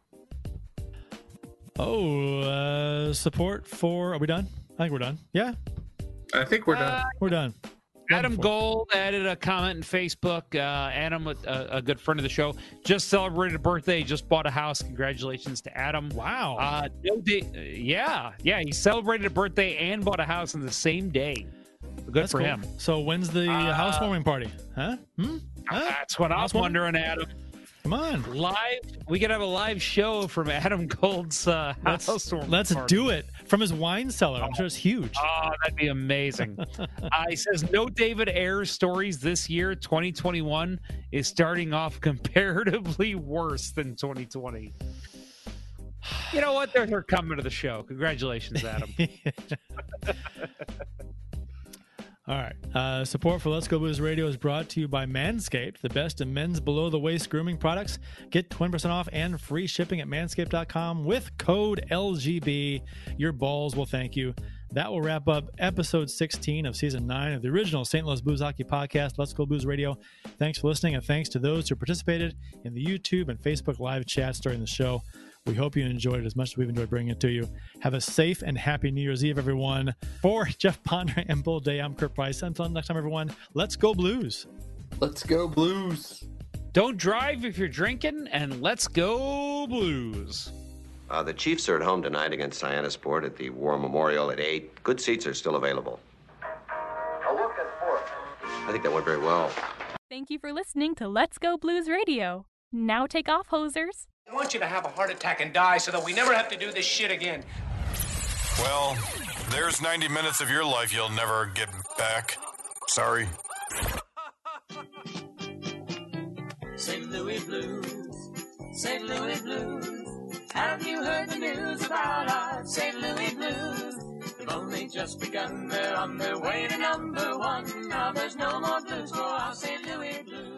Support for, are we done? I think we're done. Yeah. I think we're done. We're done. Adam Gold added a comment on Facebook. Adam, a good friend of the show, just celebrated a birthday. Just bought a house. Congratulations to Adam! Wow. He celebrated a birthday and bought a house on the same day. That's cool for him. So when's the housewarming party? Huh? That's what I was wondering, Adam. Come on, live. We could have a live show from Adam Gold's housewarming. Let's do it from his wine cellar. I'm sure it's huge. Oh, that'd be amazing. He says no David Ayers stories this year. 2021 is starting off comparatively worse than 2020. You know what? They're coming to the show. Congratulations, Adam. All right. Support for Let's Go Blues Radio is brought to you by Manscaped, the best in men's below-the-waist grooming products. Get 20% off and free shipping at manscaped.com with code LGB. Your balls will thank you. That will wrap up episode 16 of season 9 of the original St. Louis Blues Hockey Podcast, Let's Go Blues Radio. Thanks for listening, and thanks to those who participated in the YouTube and Facebook live chats during the show. We hope you enjoyed it as much as we've enjoyed bringing it to you. Have a safe and happy New Year's Eve, everyone. For Jeff Ponder and Bill Day, I'm Kurt Price. Until next time, everyone, let's go Blues. Let's go Blues. Don't drive if you're drinking, and let's go Blues. The Chiefs are at home tonight against Cyannasport at the War Memorial at 8. Good seats are still available. A look at sports. I think that went very well. Thank you for listening to Let's Go Blues Radio. Now take off, hosers. I want you to have a heart attack and die so that we never have to do this shit again. Well, there's 90 minutes of your life you'll never get back. Sorry. Louis Blues, St. Louis Blues. Have you heard the news about our St. Louis Blues? They've only just begun, they're on their way to number one. Now there's no more blues for our St. Louis Blues.